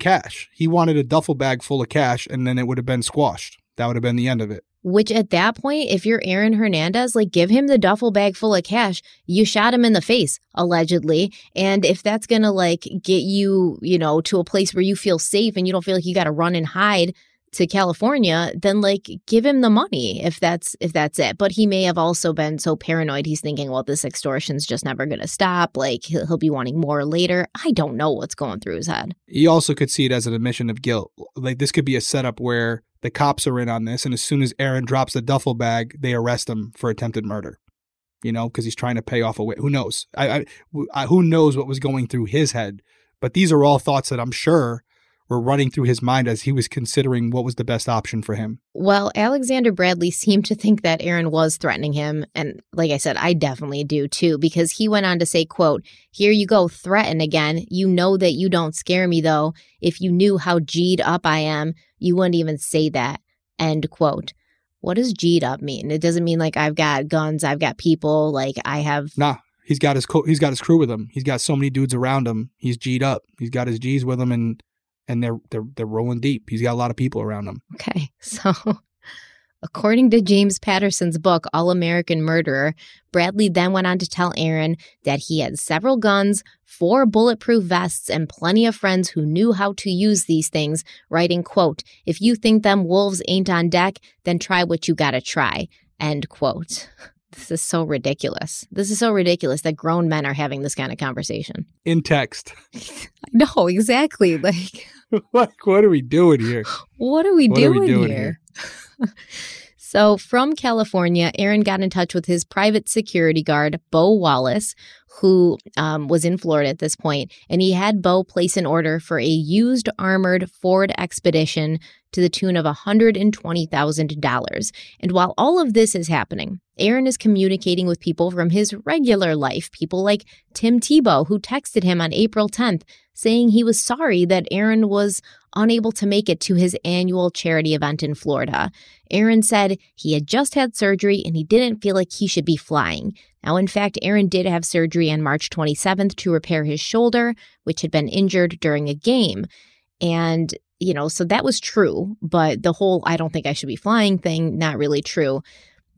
cash. He wanted a duffel bag full of cash, and then it would have been squashed. That would have been the end of it. Which at that point, if you're Aaron Hernandez, like, give him the duffel bag full of cash. You shot him in the face, allegedly. And if that's going to like get you, you know, to a place where you feel safe and you don't feel like you got to run and hide to California, then like give him the money if that's it. But he may have also been so paranoid. He's thinking, well, this extortion's just never going to stop. Like he'll be wanting more later. I don't know what's going through his head. You also could see it as an admission of guilt. Like this could be a setup where The cops are in on this, and as soon as Aaron drops the duffel bag, they arrest him for attempted murder. You know, because he's trying to pay off a who knows? Who knows what was going through his head? But these are all thoughts that I'm sure were running through his mind as he was considering what was the best option for him. Well, Alexander Bradley seemed to think that Aaron was threatening him. And like I said, I definitely do, too, because he went on to say, quote, "Here you go, threaten again. You know that you don't scare me, though. If you knew how G'd up I am, you wouldn't even say that," end quote. What does G'd up mean? It doesn't mean like I've got guns, I've got people, like I have. Nah, he's got his crew with him. He's got so many dudes around him. He's G'd up. He's got his G's with him, and they're rolling deep. He's got a lot of people around him. Okay, so according to James Patterson's book, All American Murderer, Bradley then went on to tell Aaron that he had several guns, 4 bulletproof vests, and plenty of friends who knew how to use these things, writing, quote, "If you think them wolves ain't on deck, then try what you gotta try," end quote. This is so ridiculous. This is so ridiculous that grown men are having this kind of conversation. In text. No, exactly. Like, what are we doing here? What are we doing here? So from California, Aaron got in touch with his private security guard, Beau Wallace, who was in Florida at this point, and he had Beau place an order for a used armored Ford Expedition to the tune of $120,000. And while all of this is happening, Aaron is communicating with people from his regular life, people like Tim Tebow, who texted him on April 10th, saying he was sorry that Aaron was unable to make it to his annual charity event in Florida. Aaron said he had just had surgery and he didn't feel like he should be flying. Now, in fact, Aaron did have surgery on March 27th to repair his shoulder, which had been injured during a game. And, you know, so that was true. But the whole "I don't think I should be flying" thing, not really true.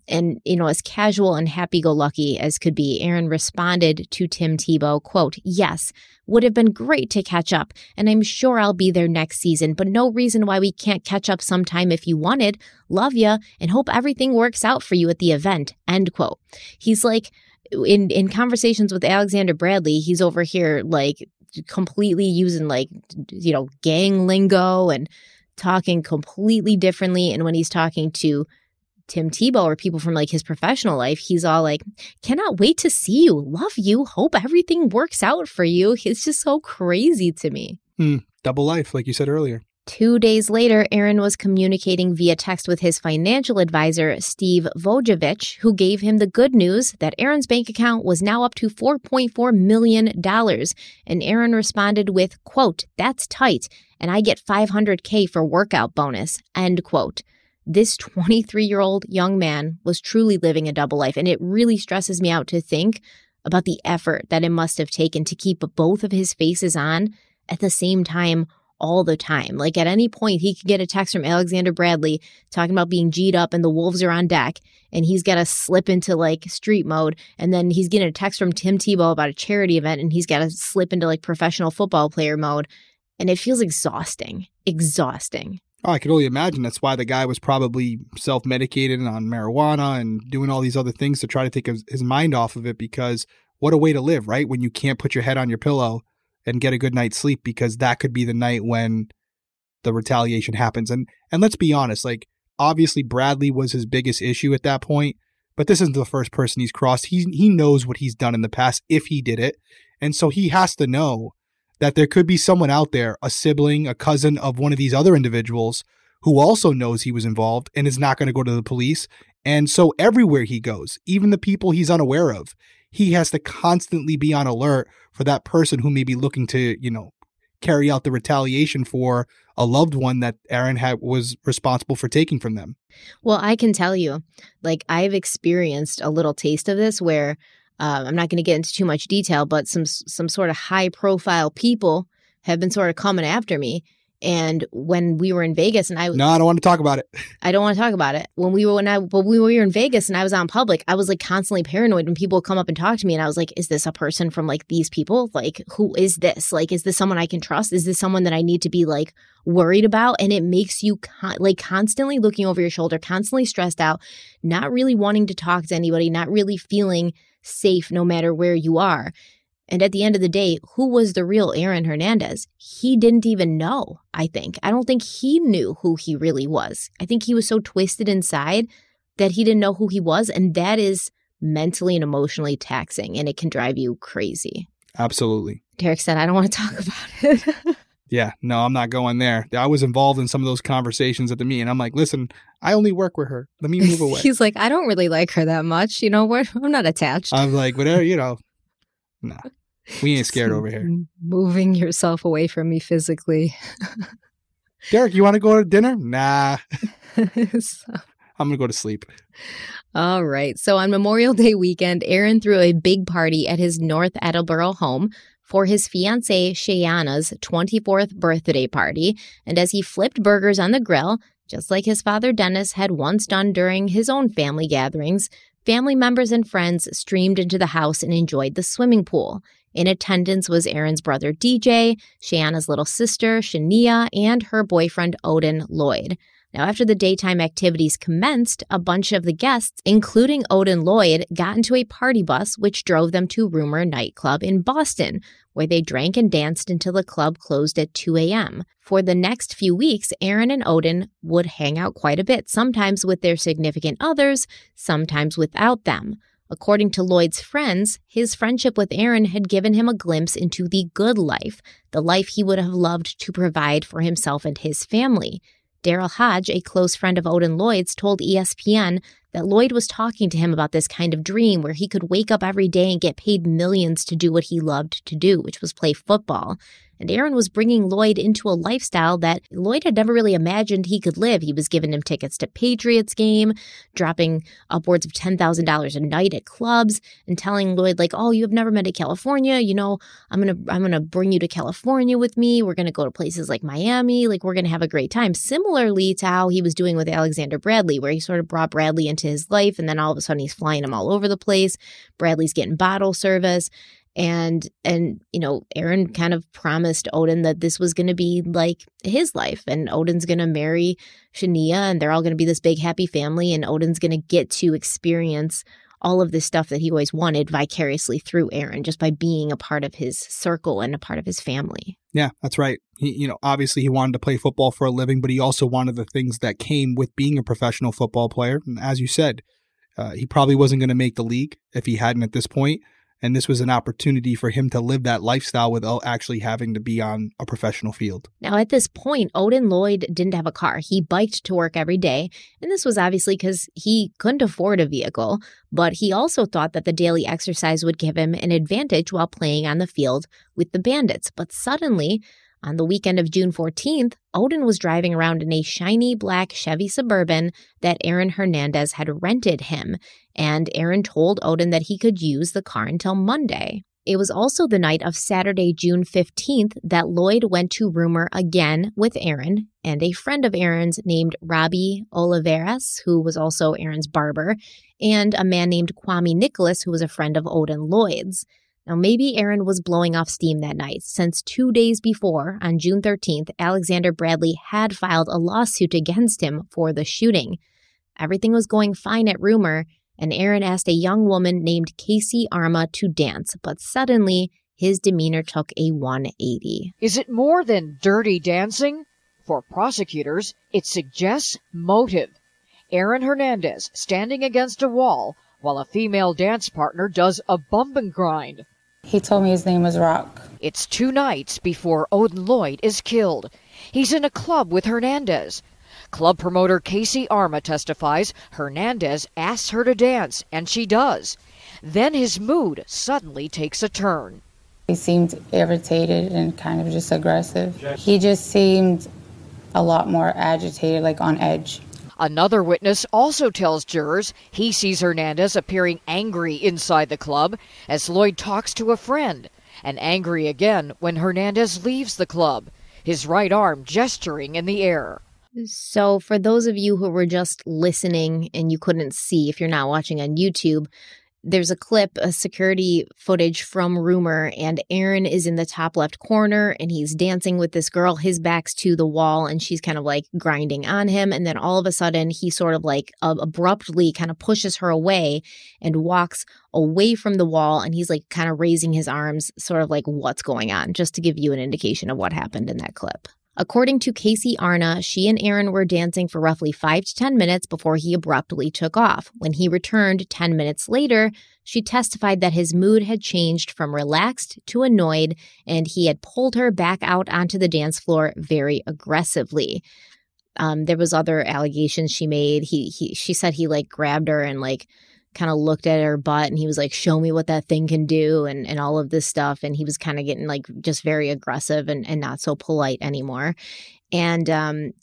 And, you know, as casual and happy-go-lucky as could be, Aaron responded to Tim Tebow, quote, "Yes, would have been great to catch up, and I'm sure I'll be there next season, but no reason why we can't catch up sometime if you wanted. Love ya, and hope everything works out for you at the event," end quote. He's like, in conversations with Alexander Bradley, he's over here, like, completely using, like, you know, gang lingo and talking completely differently. And when he's talking to Tim Tebow or people from like his professional life, he's all like, "Cannot wait to see you. Love you. Hope everything works out for you." It's just so crazy to me. Double life, like you said earlier. 2 days later, Aaron was communicating via text with his financial advisor, Steve Vojovich, who gave him the good news that Aaron's bank account was now up to $4.4 million. And Aaron responded with, quote, "That's tight. And I get $500K for workout bonus," end quote. This 23-year-old young man was truly living a double life, and it really stresses me out to think about the effort that it must have taken to keep both of his faces on at the same time all the time. Like, at any point, he could get a text from Alexander Bradley talking about being G'd up and the wolves are on deck, and he's got to slip into, like, street mode, and then he's getting a text from Tim Tebow about a charity event, and he's got to slip into, like, professional football player mode, and it feels exhausting. Exhausting. Oh, I could only imagine. That's why the guy was probably self-medicated and on marijuana and doing all these other things to try to take his mind off of it, because what a way to live, right? When you can't put your head on your pillow and get a good night's sleep, because that could be the night when the retaliation happens. And let's be honest, like, obviously Bradley was his biggest issue at that point, but this isn't the first person he's crossed. He knows what he's done in the past if he did it. And so he has to know that there could be someone out there, a sibling, a cousin of one of these other individuals, who also knows he was involved and is not going to go to the police. And so everywhere he goes, even the people he's unaware of, he has to constantly be on alert for that person who may be looking to, you know, carry out the retaliation for a loved one that Aaron was responsible for taking from them. Well, I can tell you, like, I've experienced a little taste of this where I'm not going to get into too much detail, but some sort of high profile people have been sort of coming after me. And when we were in Vegas and I don't want to talk about it. I don't want to talk about it. When we were in Vegas and I was out in public, I was like constantly paranoid when people would come up and talk to me. And I was like, is this a person from like these people? Like, who is this? Like, is this someone I can trust? Is this someone that I need to be like worried about? And it makes you constantly looking over your shoulder, constantly stressed out, not really wanting to talk to anybody, not really feeling safe no matter where you are. And at the end of the day, who was the real Aaron Hernandez? He didn't even know, I think. I don't think he knew who he really was. I think he was so twisted inside that he didn't know who he was. And that is mentally and emotionally taxing, and it can drive you crazy. Absolutely. Derek said, I don't want to talk about it. Yeah, no, I'm not going there. I was involved in some of those conversations at the meeting. I'm like, listen, I only work with her. Let me move away. He's like, I don't really like her that much. You know, I'm not attached. I'm like, whatever, you know. Nah, we ain't scared over here. Moving yourself away from me physically. Derek, you want to go to dinner? Nah. So, I'm going to go to sleep. All right. So on Memorial Day weekend, Aaron threw a big party at his North Attleboro home for his fiancée Shayanna's 24th birthday party. And as he flipped burgers on the grill, just like his father Dennis had once done during his own family gatherings, family members and friends streamed into the house and enjoyed the swimming pool. In attendance was Aaron's brother DJ, Shayanna's little sister Shania, and her boyfriend Odin Lloyd. Now, after the daytime activities commenced, a bunch of the guests, including Odin Lloyd, got into a party bus, which drove them to Rumor Nightclub in Boston, where they drank and danced until the club closed at 2 a.m. For the next few weeks, Aaron and Odin would hang out quite a bit, sometimes with their significant others, sometimes without them. According to Lloyd's friends, his friendship with Aaron had given him a glimpse into the good life, the life he would have loved to provide for himself and his family. Daryl Hodge, a close friend of Odin Lloyd's, told ESPN that Lloyd was talking to him about this kind of dream where he could wake up every day and get paid millions to do what he loved to do, which was play football. And Aaron was bringing Lloyd into a lifestyle that Lloyd had never really imagined he could live. He was giving him tickets to Patriots game, dropping upwards of $10,000 a night at clubs, and telling Lloyd, like, oh, you've never been to California. You know, I'm gonna bring you to California with me. We're going to go to places like Miami. Like, we're going to have a great time. Similarly to how he was doing with Alexander Bradley, where he sort of brought Bradley into his life, and then all of a sudden he's flying him all over the place. Bradley's getting bottle service. And you know, Aaron kind of promised Odin that this was going to be like his life, and Odin's going to marry Shania, and they're all going to be this big happy family, and Odin's going to get to experience all of this stuff that he always wanted vicariously through Aaron, just by being a part of his circle and a part of his family. Yeah, that's right. Obviously he wanted to play football for a living, but he also wanted the things that came with being a professional football player. And as you said, he probably wasn't going to make the league if he hadn't at this point. And this was an opportunity for him to live that lifestyle without actually having to be on a professional field. Now, at this point, Odin Lloyd didn't have a car. He biked to work every day. And this was obviously because he couldn't afford a vehicle. But he also thought that the daily exercise would give him an advantage while playing on the field with the Bandits. But suddenly, on the weekend of June 14th, Odin was driving around in a shiny black Chevy Suburban that Aaron Hernandez had rented him, and Aaron told Odin that he could use the car until Monday. It was also the night of Saturday, June 15th, that Lloyd went to Rumor again with Aaron and a friend of Aaron's named Robbie Oliveras, who was also Aaron's barber, and a man named Kwame Nicholas, who was a friend of Odin Lloyd's. Now, maybe Aaron was blowing off steam that night, since 2 days before, on June 13th, Alexander Bradley had filed a lawsuit against him for the shooting. Everything was going fine at Rumor, and Aaron asked a young woman named Casey Arma to dance, but suddenly his demeanor took a 180. Is it more than dirty dancing? For prosecutors, it suggests motive. Aaron Hernandez standing against a wall while a female dance partner does a bump and grind. He told me his name was Rock. It's 2 nights before Odin Lloyd is killed. He's in a club with Hernandez. Club promoter Casey Arma testifies Hernandez asks her to dance, and she does. Then his mood suddenly takes a turn. He seemed irritated and kind of just aggressive. He just seemed a lot more agitated, like on edge. Another witness also tells jurors he sees Hernandez appearing angry inside the club as Lloyd talks to a friend, and angry again when Hernandez leaves the club, his right arm gesturing in the air. So for those of you who were just listening and you couldn't see, if you're not watching on YouTube, There's a clip, a security footage from Rumor, and Aaron is in the top left corner and he's dancing with this girl. His back's to the wall and she's kind of like grinding on him. And then all of a sudden he sort of like abruptly kind of pushes her away and walks away from the wall. And he's like kind of raising his arms, sort of like what's going on, just to give you an indication of what happened in that clip. According to Casey Arma, she and Aaron were dancing for roughly 5 to 10 minutes before he abruptly took off. When he returned 10 minutes later, she testified that his mood had changed from relaxed to annoyed, and he had pulled her back out onto the dance floor very aggressively. There was other allegations she made. She said he like grabbed her and like kind of looked at her butt and he was like, show me what that thing can do, and all of this stuff. And he was kind of getting like just very aggressive and not so polite anymore. And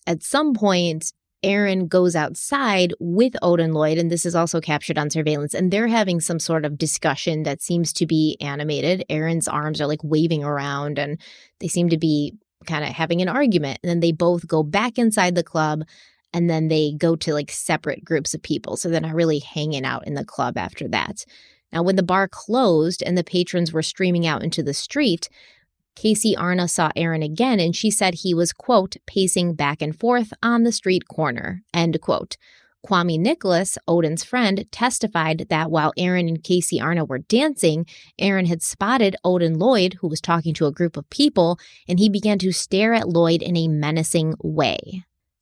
at some point, Aaron goes outside with Odin Lloyd, and this is also captured on surveillance, and they're having some sort of discussion that seems to be animated. Aaron's arms are like waving around and they seem to be kind of having an argument. And then they both go back inside the club. And then they go to like separate groups of people. So they're not really hanging out in the club after that. Now, when the bar closed and the patrons were streaming out into the street, Casey Arna saw Aaron again, and she said he was, quote, pacing back and forth on the street corner, end quote. Kwame Nicholas, Odin's friend, testified that while Aaron and Casey Arna were dancing, Aaron had spotted Odin Lloyd, who was talking to a group of people, and he began to stare at Lloyd in a menacing way.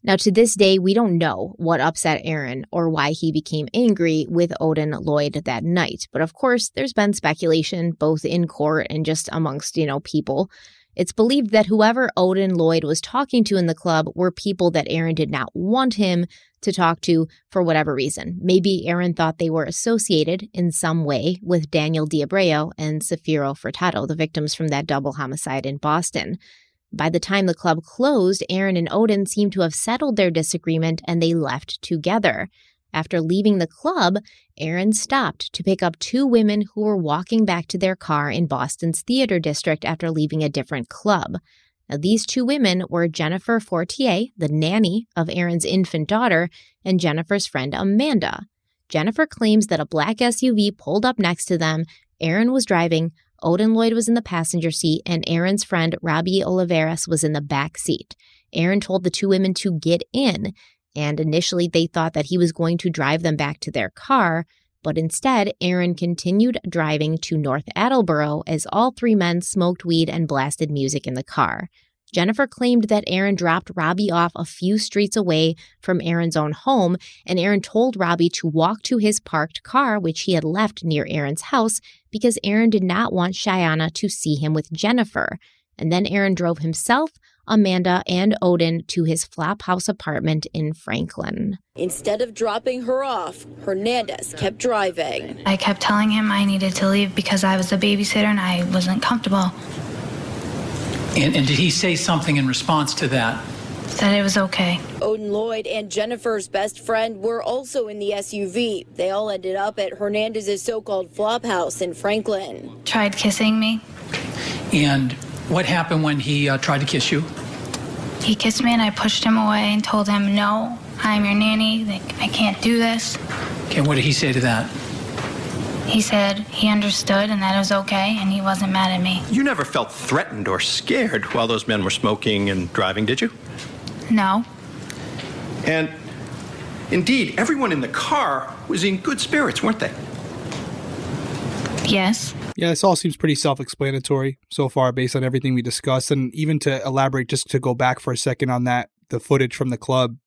Now, to this day, we don't know what upset Aaron or why he became angry with Odin Lloyd that night. But of course, there's been speculation both in court and just amongst, you know, people. It's believed that whoever Odin Lloyd was talking to in the club were people that Aaron did not want him to talk to for whatever reason. Maybe Aaron thought they were associated in some way with Daniel De Abreu and Safiro Furtado, the victims from that double homicide in Boston. By the time the club closed, Aaron and Odin seemed to have settled their disagreement and they left together. After leaving the club, Aaron stopped to pick up two women who were walking back to their car in Boston's theater district after leaving a different club. Now, these two women were Jennifer Fortier, the nanny of Aaron's infant daughter, and Jennifer's friend Amanda. Jennifer claims that a black SUV pulled up next to them. Aaron was driving, Odin Lloyd was in the passenger seat, and Aaron's friend, Robbie Oliveras, was in the back seat. Aaron told the two women to get in, and initially they thought that he was going to drive them back to their car, but instead, Aaron continued driving to North Attleboro as all three men smoked weed and blasted music in the car. Jennifer claimed that Aaron dropped Robbie off a few streets away from Aaron's own home, and Aaron told Robbie to walk to his parked car, which he had left near Aaron's house, because Aaron did not want Shayanna to see him with Jennifer. And then Aaron drove himself, Amanda, and Odin to his Flophouse apartment in Franklin. Instead of dropping her off, Hernandez kept driving. I kept telling him I needed to leave because I was the babysitter and I wasn't comfortable. And did he say something in response to that? Said it was okay. Odin Lloyd and Jennifer's best friend were also in the SUV. They all ended up at Hernandez's so-called flop house in Franklin. Tried kissing me. And what happened when he tried to kiss you? He kissed me and I pushed him away and told him, no, I'm your nanny. I can't do this. Okay, what did he say to that? He said he understood and that it was okay, and he wasn't mad at me. You never felt threatened or scared while those men were smoking and driving, did you? No. And indeed, everyone in the car was in good spirits, weren't they? Yes. Yeah, this all seems pretty self-explanatory so far based on everything we discussed. And even to elaborate, just to go back for a second on that, the footage from the club,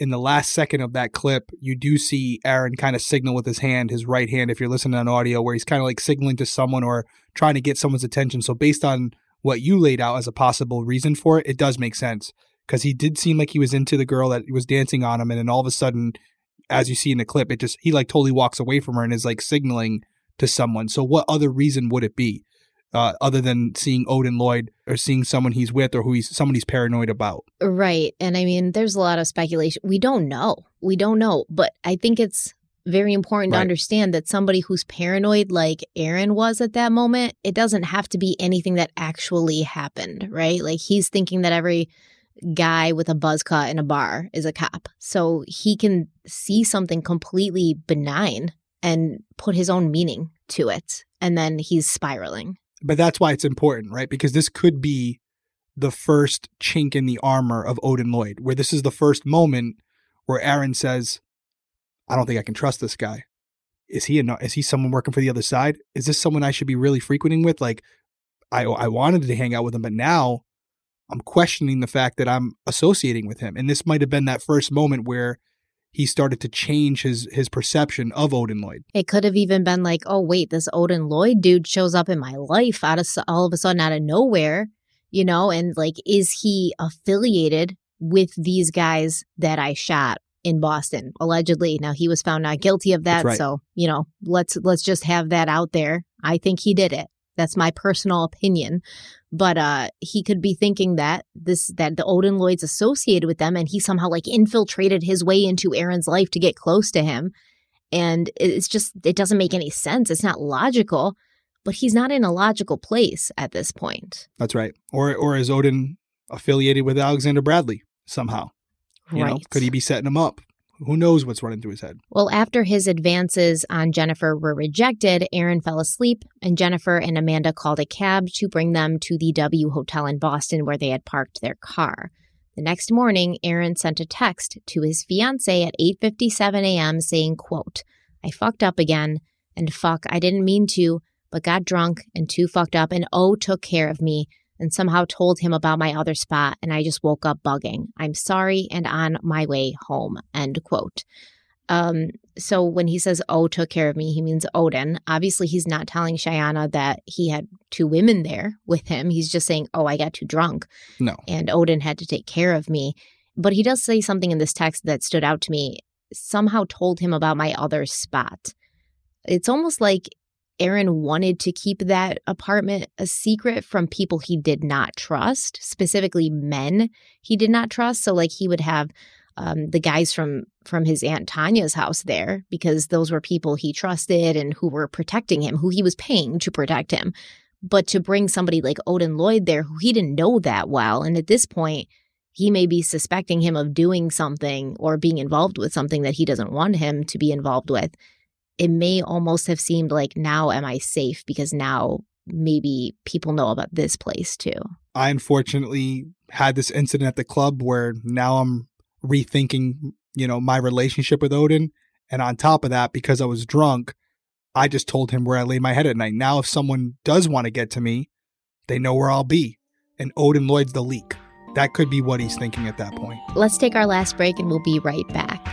in the last second of that clip, you do see Aaron kind of signal with his hand, his right hand, if you're listening on audio, where he's kind of like signaling to someone or trying to get someone's attention. So based on what you laid out as a possible reason for it, it does make sense, because he did seem like he was into the girl that was dancing on him. And then all of a sudden, as you see in the clip, it just, he like totally walks away from her and is like signaling to someone. So what other reason would it be other than seeing Odin Lloyd or seeing someone he's with or who he's, someone he's paranoid about? Right. And I mean, there's a lot of speculation. We don't know. But I think it's very important to understand that somebody who's paranoid like Aaron was at that moment, it doesn't have to be anything that actually happened, right? Like he's thinking that every guy with a buzz cut in a bar is a cop. So he can see something completely benign and put his own meaning to it. And then he's spiraling. But that's why it's important, right? Because this could be the first chink in the armor of Odin Lloyd, where this is the first moment where Aaron says, I don't think I can trust this guy. Is he someone working for the other side? Is this someone I should be really frequenting with? Like, I wanted to hang out with him, but now I'm questioning the fact that I'm associating with him. And this might have been that first moment where he started to change his perception of Odin Lloyd. It could have even been like, oh, wait, this Odin Lloyd dude shows up in my life all of a sudden out of nowhere, you know, and like, is he affiliated with these guys that I shot in Boston, allegedly? Now, he was found not guilty of that. Right. So, you know, let's just have that out there. I think he did it. That's my personal opinion. But he could be thinking that the Odin Lloyd's associated with them, and he somehow like infiltrated his way into Aaron's life to get close to him. And it's just, it doesn't make any sense. It's not logical, but he's not in a logical place at this point. That's right. Or is Odin affiliated with Alexander Bradley somehow? You right. know, could he be setting him up? Who knows what's running through his head? Well, after his advances on Jennifer were rejected, Aaron fell asleep, and Jennifer and Amanda called a cab to bring them to the W Hotel in Boston where they had parked their car. The next morning, Aaron sent a text to his fiancée at 8:57 a.m. saying, quote, I fucked up again, and fuck, I didn't mean to, but got drunk and too fucked up, and O took care of me, and somehow told him about my other spot, and I just woke up bugging. I'm sorry and on my way home, end quote. So when he says, oh, took care of me, he means Odin. Obviously, he's not telling Shayanna that he had two women there with him. He's just saying, oh, I got too drunk. No. And Odin had to take care of me. But he does say something in this text that stood out to me. Somehow told him about my other spot. It's almost like Aaron wanted to keep that apartment a secret from people he did not trust, specifically men he did not trust. So like he would have the guys from his Aunt Tanya's house there because those were people he trusted and who were protecting him, who he was paying to protect him. But to bring somebody like Odin Lloyd there who he didn't know that well. And at this point, he may be suspecting him of doing something or being involved with something that he doesn't want him to be involved with. It may almost have seemed like, now am I safe? Because now maybe people know about this place too. I unfortunately had this incident at the club where now I'm rethinking, you know, my relationship with Odin. And on top of that, because I was drunk, I just told him where I lay my head at night. Now, if someone does want to get to me, they know where I'll be. And Odin Lloyd's the leak. That could be what he's thinking at that point. Let's take our last break and we'll be right back.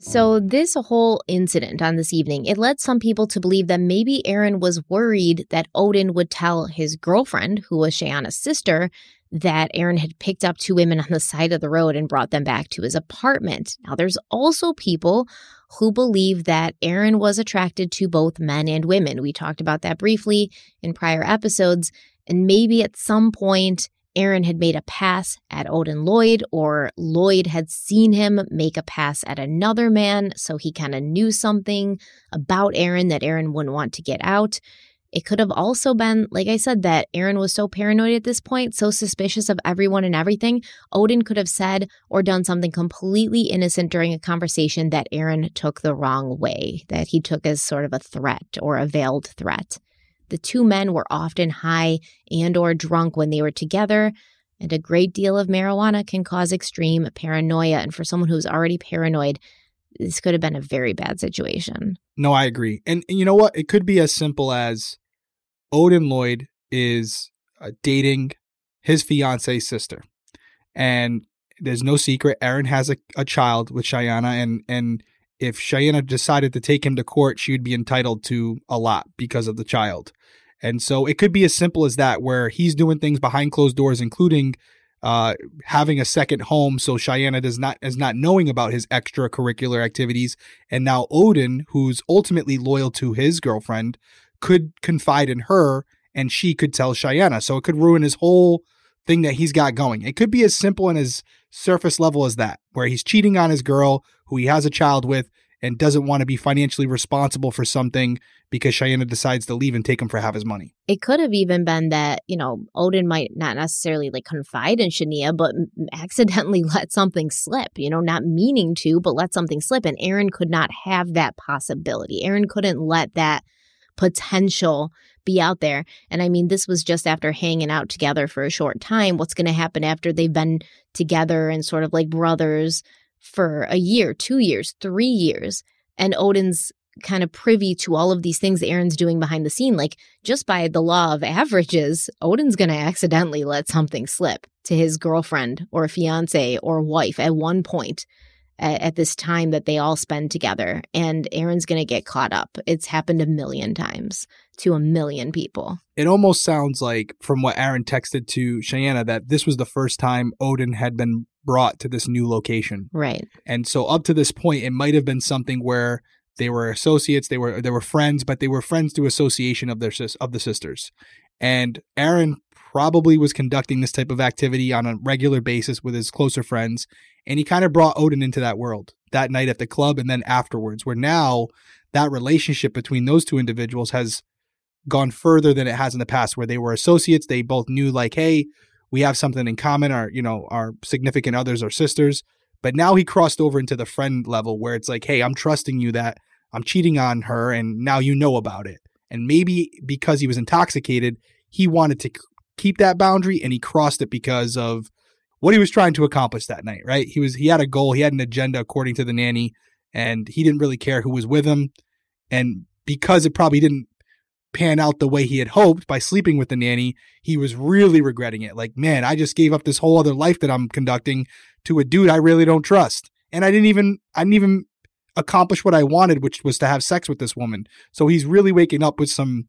So this whole incident on this evening, it led some people to believe that maybe Aaron was worried that Odin would tell his girlfriend, who was Shayanna's sister, that Aaron had picked up two women on the side of the road and brought them back to his apartment. Now, there's also people who believe that Aaron was attracted to both men and women. We talked about that briefly in prior episodes, and maybe at some point Aaron had made a pass at Odin Lloyd, or Lloyd had seen him make a pass at another man, so he kind of knew something about Aaron that Aaron wouldn't want to get out. It could have also been, like I said, that Aaron was so paranoid at this point, so suspicious of everyone and everything, Odin could have said or done something completely innocent during a conversation that Aaron took the wrong way, that he took as sort of a threat or a veiled threat. The two men were often high and or drunk when they were together, and a great deal of marijuana can cause extreme paranoia. And for someone who's already paranoid, this could have been a very bad situation. No, I agree. And you know what? It could be as simple as Odin Lloyd is dating his fiance's sister. And there's no secret. Aaron has a child with Shayanna, and if Shayanna decided to take him to court, she would be entitled to a lot because of the child. And so it could be as simple as that, where he's doing things behind closed doors, including having a second home. So Shayanna is not knowing about his extracurricular activities. And now Odin, who's ultimately loyal to his girlfriend, could confide in her and she could tell Shayanna. So it could ruin his whole thing that he's got going. It could be as simple and as surface level as that, where he's cheating on his girl who he has a child with, and doesn't want to be financially responsible for something because Shayanna decides to leave and take him for half his money. It could have even been that, you know, Odin might not necessarily like confide in Shania, but accidentally let something slip, you know, not meaning to, but let something slip. And Aaron could not have that possibility. Aaron couldn't let that potential be out there. And I mean, this was just after hanging out together for a short time. What's going to happen after they've been together and sort of like brothers for a year, 2 years, 3 years, and Odin's kind of privy to all of these things Aaron's doing behind the scene? Like, just by the law of averages, Odin's going to accidentally let something slip to his girlfriend or fiance or wife at one point at this time that they all spend together, and Aaron's going to get caught up. It's happened a million times to a million people. It almost sounds like, from what Aaron texted to Shayanna, that this was the first time Odin had been brought to this new location. Right. And so up to this point, it might have been something where they were associates, they were friends, but they were friends through association of the sisters. And Aaron probably was conducting this type of activity on a regular basis with his closer friends. And he kind of brought Odin into that world that night at the club and then afterwards, where now that relationship between those two individuals has gone further than it has in the past, where they were associates. They both knew, like, hey, we have something in common. Our, you know, our significant others are sisters. But now he crossed over into the friend level where it's like, hey, I'm trusting you that I'm cheating on her. And now you know about it. And maybe because he was intoxicated, he wanted to keep that boundary, and he crossed it because of what he was trying to accomplish that night, right? He had a goal, he had an agenda, according to the nanny, and he didn't really care who was with him. And because it probably didn't pan out the way he had hoped by sleeping with the nanny, he was really regretting it. Like, man, I just gave up this whole other life that I'm conducting to a dude I really don't trust. And I didn't even accomplish what I wanted, which was to have sex with this woman. So he's really waking up with some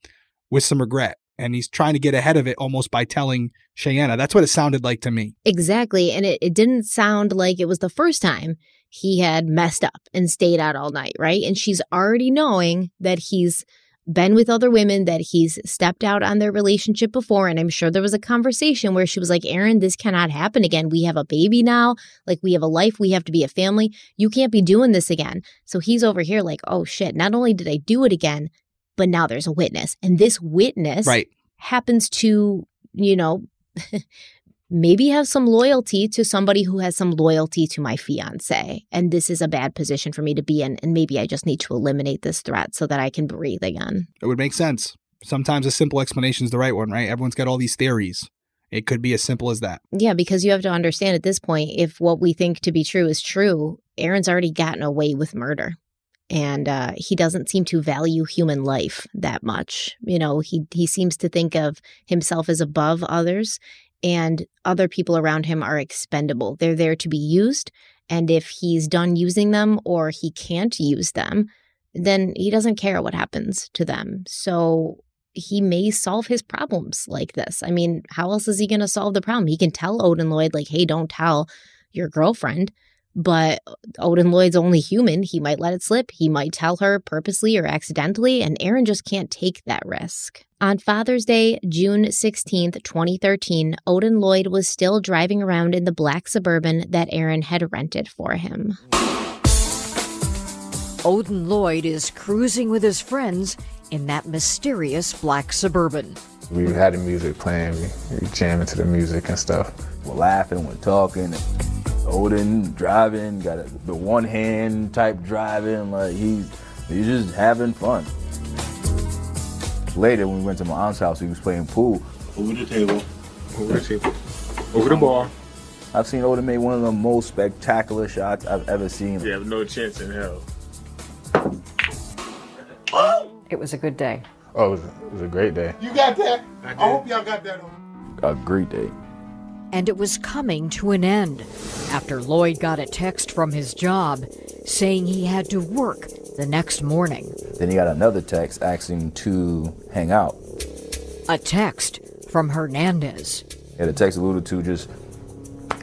regret. And he's trying to get ahead of it almost by telling Shayanna. That's what it sounded like to me. Exactly. And it didn't sound like it was the first time he had messed up and stayed out all night, right? And she's already knowing that he's been with other women, that he's stepped out on their relationship before. And I'm sure there was a conversation where she was like, Aaron, this cannot happen again. We have a baby now. Like, we have a life. We have to be a family. You can't be doing this again. So he's over here like, oh, shit, not only did I do it again, but now there's a witness. And this witness happens to, you know, maybe have some loyalty to somebody who has some loyalty to my fiance. And this is a bad position for me to be in. And maybe I just need to eliminate this threat so that I can breathe again. It would make sense. Sometimes a simple explanation is the right one, right? Everyone's got all these theories. It could be as simple as that. Yeah, because you have to understand at this point, if what we think to be true is true, Aaron's already gotten away with murder. And he doesn't seem to value human life that much. You know, he seems to think of himself as above others, and other people around him are expendable. They're there to be used. And if he's done using them or he can't use them, then he doesn't care what happens to them. So he may solve his problems like this. I mean, how else is he going to solve the problem? He can tell Odin Lloyd, like, hey, don't tell your girlfriend. But Odin Lloyd's only human. He might let it slip. He might tell her purposely or accidentally. And Aaron just can't take that risk. On Father's Day, June 16th, 2013, Odin Lloyd was still driving around in the black Suburban that Aaron had rented for him. Odin Lloyd is cruising with his friends in that mysterious black Suburban. We had the music playing. We jamming to the music and stuff. We're laughing. We're talking. Odin driving, got the one-hand type driving, like he's just having fun. Later, when we went to my aunt's house, he was playing pool. Over the table, over the bar. I've seen Odin make one of the most spectacular shots I've ever seen. You have no chance in hell. It was a good day. Oh, it was a great day. You got that? I hope y'all got that on. A great day. And it was coming to an end after Lloyd got a text from his job saying he had to work the next morning. Then he got another text asking to hang out. A text from Hernandez. Yeah, the text alluded to just,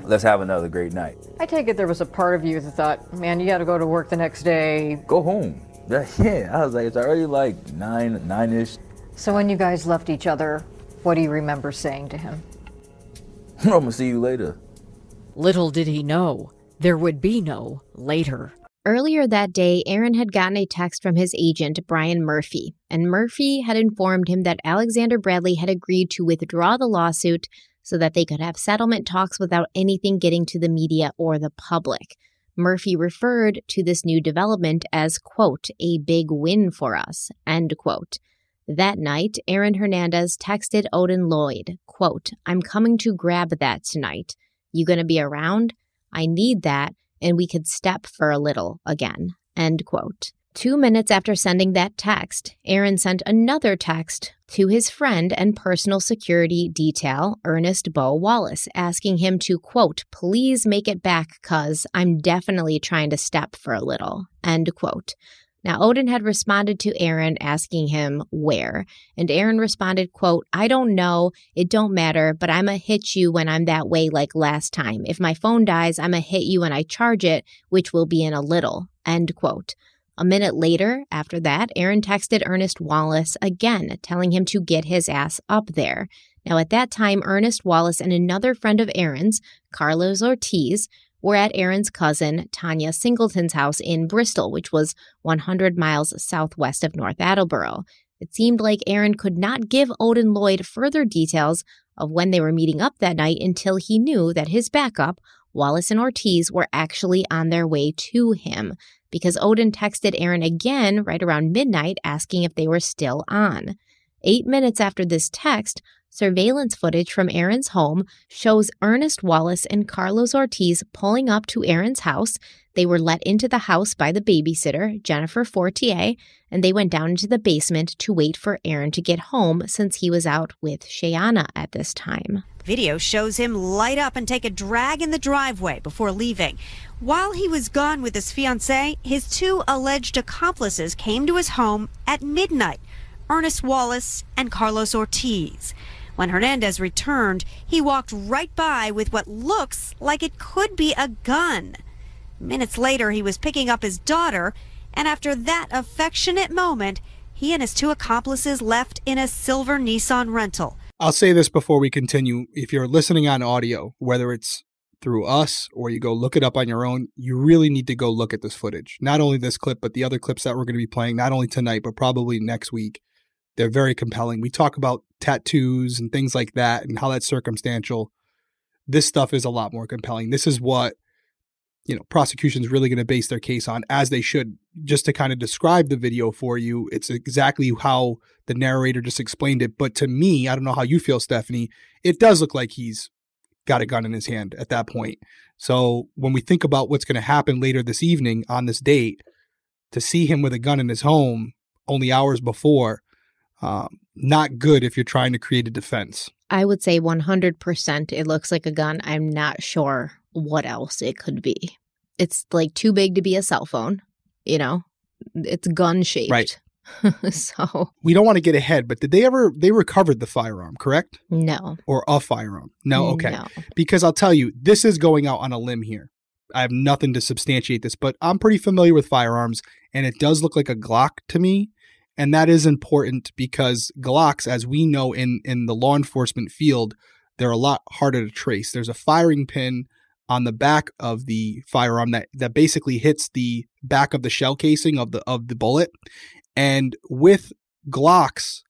let's have another great night. I take it there was a part of you that thought, man, you got to go to work the next day. Go home. Yeah, I was like, it's already like nine-ish. So when you guys left each other, what do you remember saying to him? I'm gonna see you later. Little did he know, there would be no later. Earlier that day, Aaron had gotten a text from his agent, Brian Murphy, and Murphy had informed him that Alexander Bradley had agreed to withdraw the lawsuit so that they could have settlement talks without anything getting to the media or the public. Murphy referred to this new development as, quote, a big win for us, end quote. That night, Aaron Hernandez texted Odin Lloyd, quote, I'm coming to grab that tonight. You gonna be around? I need that, and we could step for a little again, end quote. 2 minutes after sending that text, Aaron sent another text to his friend and personal security detail, Ernest Beau Wallace, asking him to, quote, please make it back cuz I'm definitely trying to step for a little, end quote. Now, Odin had responded to Aaron asking him where, and Aaron responded, quote, I don't know, it don't matter, but I'ma hit you when I'm that way like last time. If my phone dies, I'ma hit you when I charge it, which will be in a little, end quote. A minute later, after that, Aaron texted Ernest Wallace again, telling him to get his ass up there. Now, at that time, Ernest Wallace and another friend of Aaron's, Carlos Ortiz, were at Aaron's cousin Tanya Singleton's house in Bristol, which was 100 miles southwest of North Attleboro. It seemed like Aaron could not give Odin Lloyd further details of when they were meeting up that night until he knew that his backup, Wallace and Ortiz, were actually on their way to him, because Odin texted Aaron again right around midnight asking if they were still on. 8 minutes after this text, surveillance footage from Aaron's home shows Ernest Wallace and Carlos Ortiz pulling up to Aaron's house. They were let into the house by the babysitter, Jennifer Fortier, and they went down into the basement to wait for Aaron to get home since he was out with Shayanna at this time. Video shows him light up and take a drag in the driveway before leaving. While he was gone with his fiancée, his two alleged accomplices came to his home at midnight, Ernest Wallace and Carlos Ortiz. When Hernandez returned, he walked right by with what looks like it could be a gun. Minutes later, he was picking up his daughter, and after that affectionate moment, he and his two accomplices left in a silver Nissan rental. I'll say this before we continue. If you're listening on audio, whether it's through us or you go look it up on your own, you really need to go look at this footage. Not only this clip, but the other clips that we're going to be playing, not only tonight, but probably next week. They're very compelling. We talk about tattoos and things like that and how that's circumstantial. This stuff is a lot more compelling. This is what, you know, prosecution's really going to base their case on, as they should. Just to kind of describe the video for you, it's exactly how the narrator just explained it. But to me, I don't know how you feel, Stephanie, it does look like he's got a gun in his hand at that point. So when we think about what's going to happen later this evening on this date, to see him with a gun in his home only hours before, not good if you're trying to create a defense. I would say 100% it looks like a gun. I'm not sure what else it could be. It's like too big to be a cell phone, you know? It's gun-shaped. Right. So we don't want to get ahead, but did they recovered the firearm, correct? No. Or a firearm? No, okay. No. Because I'll tell you, this is going out on a limb here. I have nothing to substantiate this, but I'm pretty familiar with firearms, and it does look like a Glock to me. And that is important because Glocks, as we know in the law enforcement field, they're a lot harder to trace. There's a firing pin on the back of the firearm that basically hits the back of the shell casing of the bullet. And with Glocks,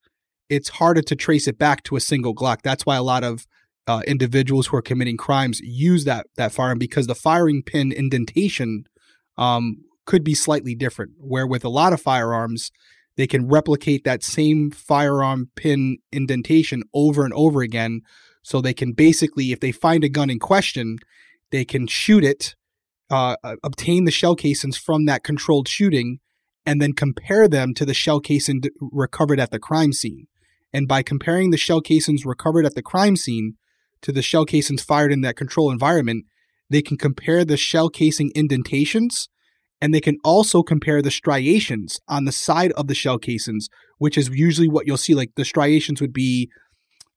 it's harder to trace it back to a single Glock. That's why a lot of individuals who are committing crimes use that firearm, because the firing pin indentation could be slightly different, where with a lot of firearms, they can replicate that same firearm pin indentation over and over again. So they can basically, if they find a gun in question, they can shoot it, obtain the shell casings from that controlled shooting, and then compare them to the shell casing recovered at the crime scene. And by comparing the shell casings recovered at the crime scene to the shell casings fired in that control environment, they can compare the shell casing indentations. And they can also compare the striations on the side of the shell casings, which is usually what you'll see. Like the striations would be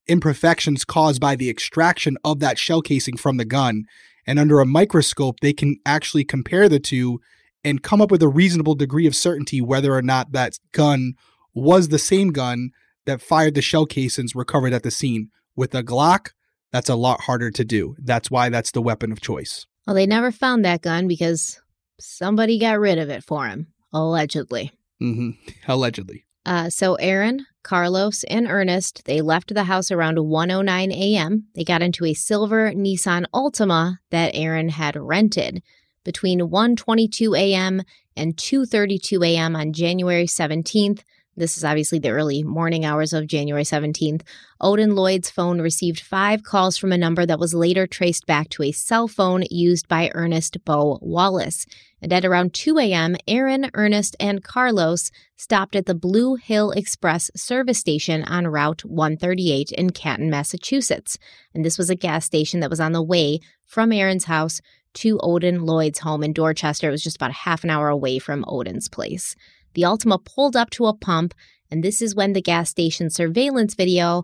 imperfections caused by the extraction of that shell casing from the gun. And under a microscope, they can actually compare the two and come up with a reasonable degree of certainty whether or not that gun was the same gun that fired the shell casings recovered at the scene. With a Glock, that's a lot harder to do. That's why that's the weapon of choice. Well, they never found that gun because somebody got rid of it for him, allegedly. Mm-hmm. Allegedly. So Aaron, Carlos, and Ernest, they left the house around 1:09 a.m. They got into a silver Nissan Altima that Aaron had rented. Between 1:22 a.m. and 2:32 a.m. on January 17th, this is obviously the early morning hours of January 17th, Odin Lloyd's phone received 5 calls from a number that was later traced back to a cell phone used by Ernest Beau Wallace. And at around 2 a.m., Aaron, Ernest, and Carlos stopped at the Blue Hill Express service station on Route 138 in Canton, Massachusetts. And this was a gas station that was on the way from Aaron's house to Odin Lloyd's home in Dorchester. It was just about a half an hour away from Odin's place. The Altima pulled up to a pump, and this is when the gas station surveillance video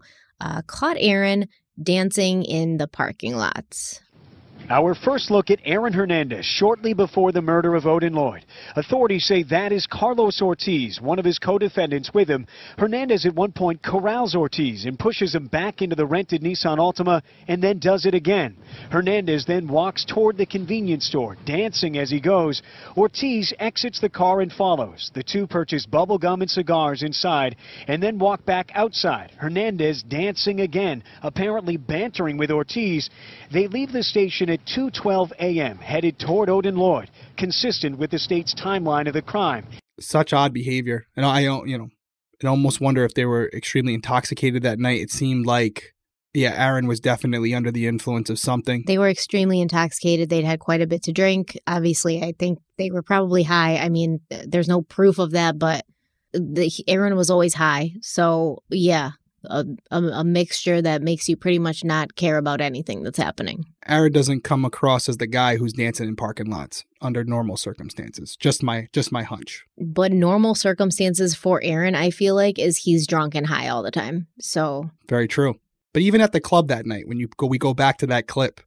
caught Aaron dancing in the parking lot. Our first look at Aaron Hernandez shortly before the murder of Odin Lloyd. Authorities say that is Carlos Ortiz, one of his co-defendants with him. Hernandez at one point corrals Ortiz and pushes him back into the rented Nissan Altima and then does it again. Hernandez then walks toward the convenience store, dancing as he goes. Ortiz exits the car and follows. The two purchase bubble gum and cigars inside and then walk back outside. Hernandez dancing again, apparently bantering with Ortiz. They leave the station at 2:12 a.m., headed toward Odin Lloyd, consistent with the state's timeline of the crime. Such odd behavior. And I almost wonder if they were extremely intoxicated that night. It seemed like, yeah, Aaron was definitely under the influence of something. They were extremely intoxicated. They'd had quite a bit to drink. Obviously, I think they were probably high. I mean, there's no proof of that, but Aaron was always high. So, yeah. A mixture that makes you pretty much not care about anything that's happening. Aaron doesn't come across as the guy who's dancing in parking lots under normal circumstances. Just my hunch. But normal circumstances for Aaron, I feel like, is he's drunk and high all the time. So very true. But even at the club that night, when we go back to that clip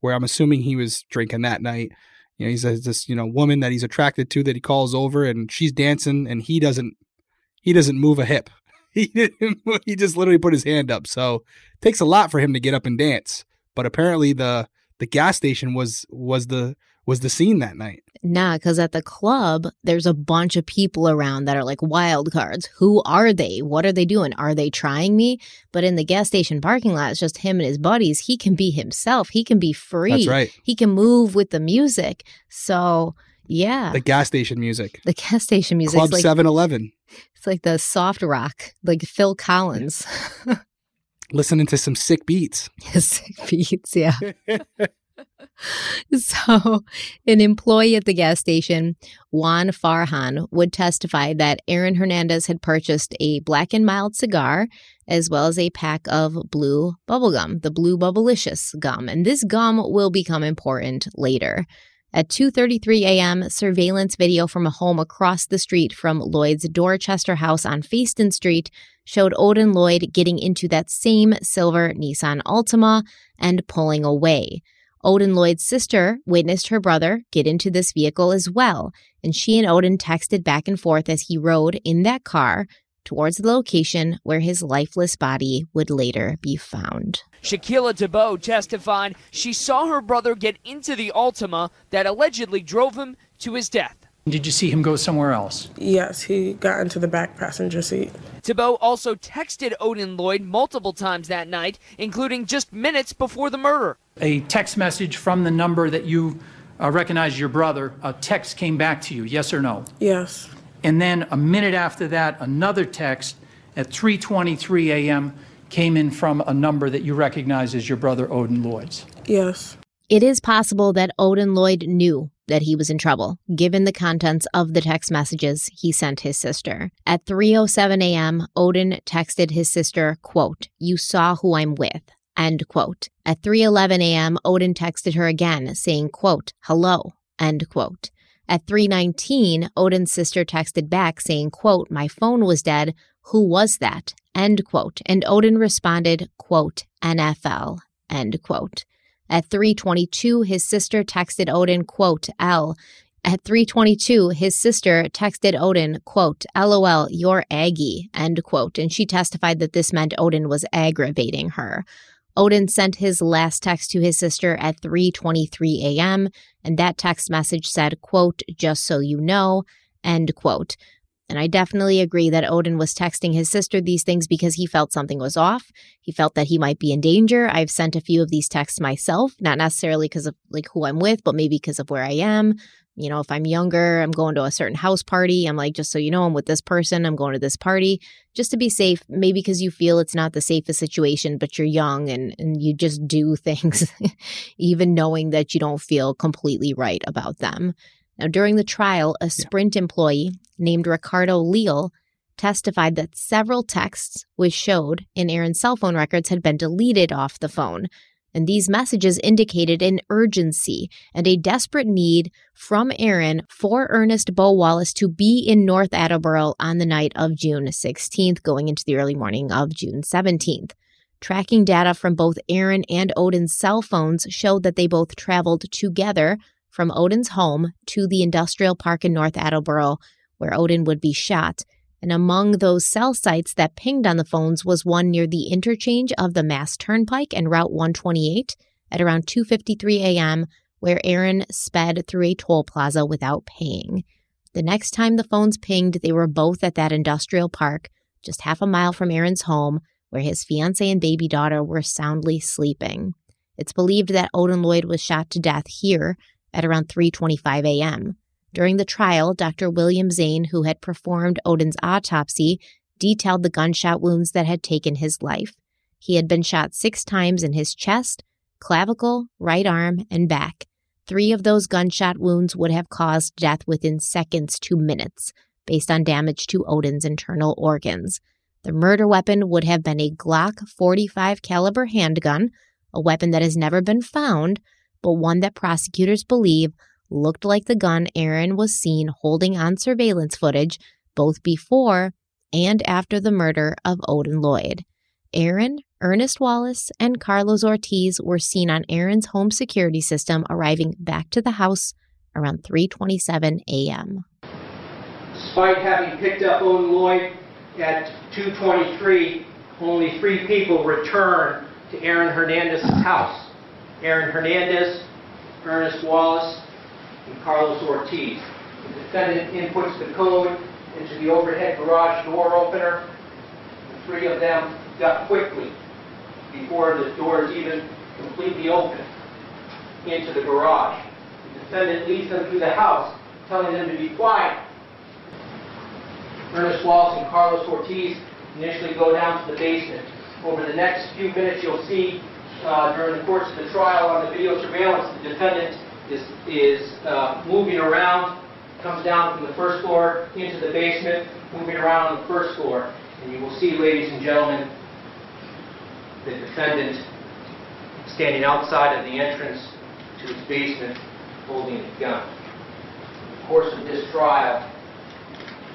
where I'm assuming he was drinking that night, you know, he's this woman that he's attracted to that he calls over, and she's dancing, and he doesn't move a hip. He just literally put his hand up. So it takes a lot for him to get up and dance. But apparently the gas station was the scene that night. Nah, because at the club, there's a bunch of people around that are like wild cards. Who are they? What are they doing? Are they trying me? But in the gas station parking lot, it's just him and his buddies. He can be himself. He can be free. That's right. He can move with the music. So... yeah. The gas station music. The gas station music. Club 7-Eleven. It's like the soft rock, like Phil Collins. Listening to some sick beats. Sick beats, yeah. So an employee at the gas station, Juan Farhan, would testify that Aaron Hernandez had purchased a Black & Mild cigar as well as a pack of blue bubble gum, the blue bubblicious gum. And this gum will become important later. At 2:33 a.m., surveillance video from a home across the street from Lloyd's Dorchester house on Faiston Street showed Odin Lloyd getting into that same silver Nissan Altima and pulling away. Odin Lloyd's sister witnessed her brother get into this vehicle as well, and she and Odin texted back and forth as he rode in that car towards the location where his lifeless body would later be found. Shaquilla Tebow testified she saw her brother get into the Altima that allegedly drove him to his death. Did you see him go somewhere else? Yes, he got into the back passenger seat. Tebow also texted Odin Lloyd multiple times that night, including just minutes before the murder. A text message from the number that you recognized your brother, a text came back to you, yes or no? Yes. And then a minute after that, another text at 3:23 a.m. came in from a number that you recognize as your brother Odin Lloyd's. Yes. It is possible that Odin Lloyd knew that he was in trouble, given the contents of the text messages he sent his sister. At 3:07 a.m., Odin texted his sister, quote, "You saw who I'm with," end quote. At 3:11 a.m., Odin texted her again, saying, quote, "Hello," end quote. At 3:19, Odin's sister texted back saying, quote, "My phone was dead. Who was that?" End quote. And Odin responded, quote, "NFL," end quote. At 3:22, his sister texted Odin, quote, "L." At 3:22, his sister texted Odin, quote, "LOL, you're Aggie," end quote. And she testified that this meant Odin was aggravating her. Odin sent his last text to his sister at 3:23 a.m., and that text message said, quote, "just so you know," end quote. And I definitely agree that Odin was texting his sister these things because he felt something was off. He felt that he might be in danger. I've sent a few of these texts myself, not necessarily because of like who I'm with, but maybe because of where I am. You know, if I'm younger, I'm going to a certain house party. I'm like, just so you know, I'm with this person. I'm going to this party just to be safe. Maybe because you feel it's not the safest situation, but you're young and you just do things, even knowing that you don't feel completely right about them. Now, during the trial, a Sprint employee named Ricardo Leal testified that several texts, which showed in Aaron's cell phone records, had been deleted off the phone. And these messages indicated an urgency and a desperate need from Aaron for Ernest Beau Wallace to be in North Attleboro on the night of June 16th, going into the early morning of June 17th. Tracking data from both Aaron and Odin's cell phones showed that they both traveled together from Odin's home to the industrial park in North Attleboro, where Odin would be shot. And among those cell sites that pinged on the phones was one near the interchange of the Mass Turnpike and Route 128 at around 2:53 a.m., where Aaron sped through a toll plaza without paying. The next time the phones pinged, they were both at that industrial park, just half a mile from Aaron's home, where his fiancée and baby daughter were soundly sleeping. It's believed that Odin Lloyd was shot to death here at around 3:25 a.m. During the trial, Dr. William Zane, who had performed Odin's autopsy, detailed the gunshot wounds that had taken his life. He had been shot 6 times in his chest, clavicle, right arm, and back. 3 of those gunshot wounds would have caused death within seconds to minutes, based on damage to Odin's internal organs. The murder weapon would have been a Glock 45 caliber handgun, a weapon that has never been found, but one that prosecutors believe looked like the gun Aaron was seen holding on surveillance footage both before and after the murder of Odin Lloyd. Aaron, Ernest Wallace, and Carlos Ortiz were seen on Aaron's home security system arriving back to the house around 3:27 a.m. Despite having picked up Odin Lloyd at 2:23, only 3 people returned to Aaron Hernandez's house. Aaron Hernandez, Ernest Wallace, and Carlos Ortiz. The defendant inputs the code into the overhead garage door opener. The 3 of them duck quickly before the door is even completely open into the garage. The defendant leads them through the house, telling them to be quiet. Ernest Wallace and Carlos Ortiz initially go down to the basement. Over the next few minutes, you'll see during the course of the trial on the video surveillance, the defendant is moving around, comes down from the first floor into the basement, moving around on the first floor. And you will see, ladies and gentlemen, the defendant standing outside of the entrance to his basement holding a gun. In the course of this trial,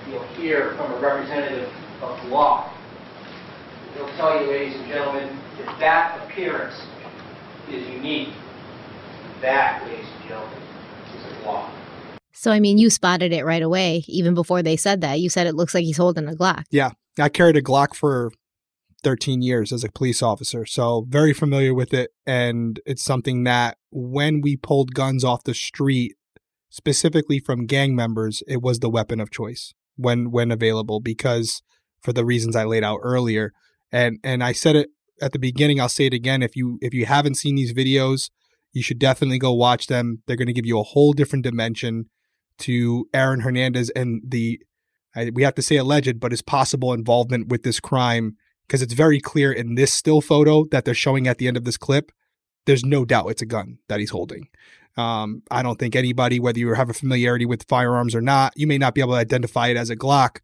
you'll hear from a representative of law. He'll tell you, ladies and gentlemen, that that appearance is unique. That, ladies and gentlemen, is a Glock. So, I mean, you spotted it right away, even before they said that. You said it looks like he's holding a Glock. Yeah. I carried a Glock for 13 years as a police officer, so very familiar with it. And it's something that when we pulled guns off the street, specifically from gang members, it was the weapon of choice when available, because for the reasons I laid out earlier. And I said it at the beginning, I'll say it again. If you haven't seen these videos, you should definitely go watch them. They're going to give you a whole different dimension to Aaron Hernandez and we have to say alleged, but his possible involvement with this crime, because it's very clear in this still photo that they're showing at the end of this clip, there's no doubt it's a gun that he's holding. I don't think anybody, whether you have a familiarity with firearms or not, you may not be able to identify it as a Glock,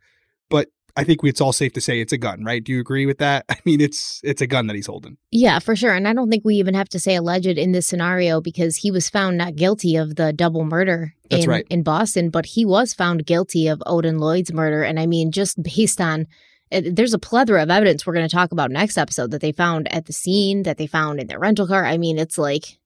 but I think it's all safe to say it's a gun, right? Do you agree with that? I mean, it's a gun that he's holding. Yeah, for sure. And I don't think we even have to say alleged in this scenario, because he was found not guilty of the double murder in Boston, but he was found guilty of Odin Lloyd's murder. And I mean, just based on, there's a plethora of evidence we're going to talk about next episode that they found at the scene, that they found in their rental car. I mean, it's like...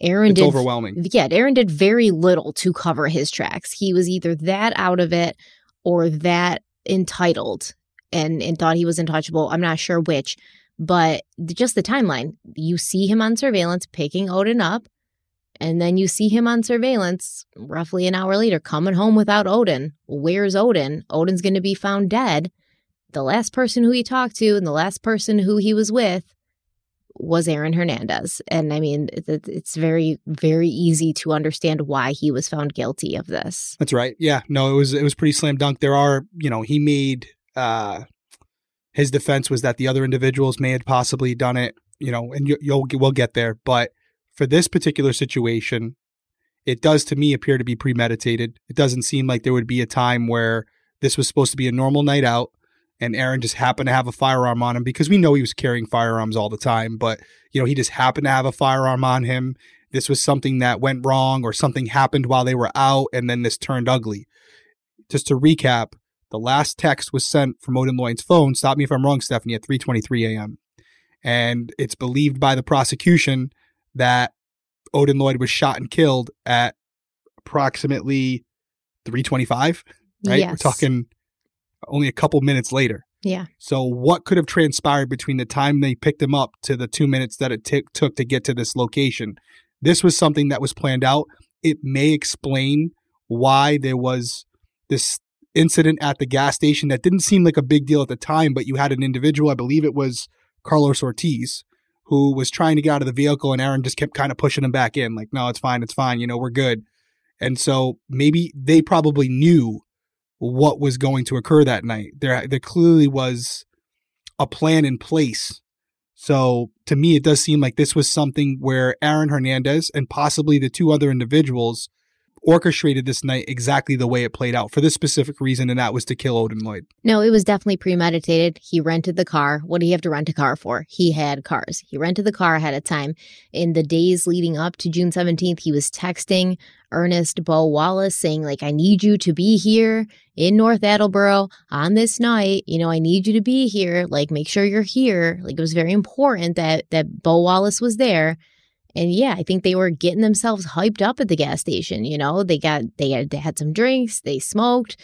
It's overwhelming. Yeah, Aaron did very little to cover his tracks. He was either that out of it or that entitled and thought he was untouchable. I'm not sure which, But just the timeline, you see him on surveillance picking Odin up, and then you see him on surveillance roughly an hour later coming home without Odin. Where's Odin? Odin's going to be found dead. The last person who he talked to and the last person who he was with was Aaron Hernandez. And I mean, it's very, very easy to understand why he was found guilty of this. That's right. Yeah. No, it was pretty slam dunk. There are, you know, he made his defense was that the other individuals may have possibly done it, you know, and we'll get there. But for this particular situation, it does to me appear to be premeditated. It doesn't seem like there would be a time where this was supposed to be a normal night out and Aaron just happened to have a firearm on him, because we know he was carrying firearms all the time, but, you know, he just happened to have a firearm on him. This was something that went wrong, or something happened while they were out, and then this turned ugly. Just to recap, the last text was sent from Odin Lloyd's phone, stop me if I'm wrong, Stephanie, at 3:23 a.m. And it's believed by the prosecution that Odin Lloyd was shot and killed at approximately 3:25, right? Yes. We're talking only a couple minutes later. Yeah. So what could have transpired between the time they picked him up to the 2 minutes that it took to get to this location? This was something that was planned out. It may explain why there was this incident at the gas station that didn't seem like a big deal at the time, but you had an individual, I believe it was Carlos Ortiz, who was trying to get out of the vehicle, and Aaron just kept kind of pushing him back in, like, no, it's fine, you know, we're good. And so maybe they probably knew what was going to occur that night. There clearly was a plan in place. So to me, it does seem like this was something where Aaron Hernandez and possibly the two other individuals orchestrated this night exactly the way it played out for this specific reason, and that was to kill Odin Lloyd. No, it was definitely premeditated. He rented the car. What did he have to rent a car for? He had cars. He rented the car ahead of time. In the days leading up to June 17th, he was texting Ernest Beau Wallace saying, like, I need you to be here in North Attleboro on this night. You know, I need you to be here. Like, make sure you're here. Like, it was very important that Beau Wallace was there. And yeah, I think they were getting themselves hyped up at the gas station. You know, they had some drinks, they smoked,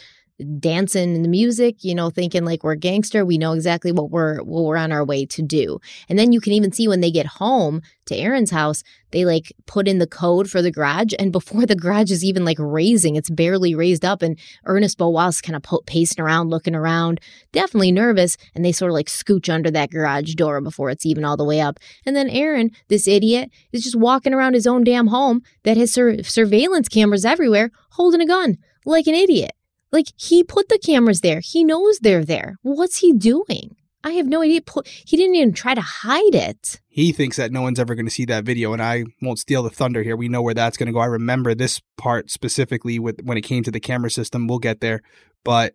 dancing in the music, you know, thinking like, we're gangster. We know exactly what we're on our way to do. And then you can even see when they get home to Aaron's house, they like put in the code for the garage. And before the garage is even like raising, it's barely raised up. And Ernest Beau Wallace kind of pacing around, looking around, definitely nervous. And they sort of like scooch under that garage door before it's even all the way up. And then Aaron, this idiot, is just walking around his own damn home that has surveillance cameras everywhere, holding a gun like an idiot. Like, he put the cameras there. He knows they're there. What's he doing? I have no idea. He didn't even try to hide it. He thinks that no one's ever going to see that video, and I won't steal the thunder here. We know where that's going to go. I remember this part specifically when it came to the camera system. We'll get there. But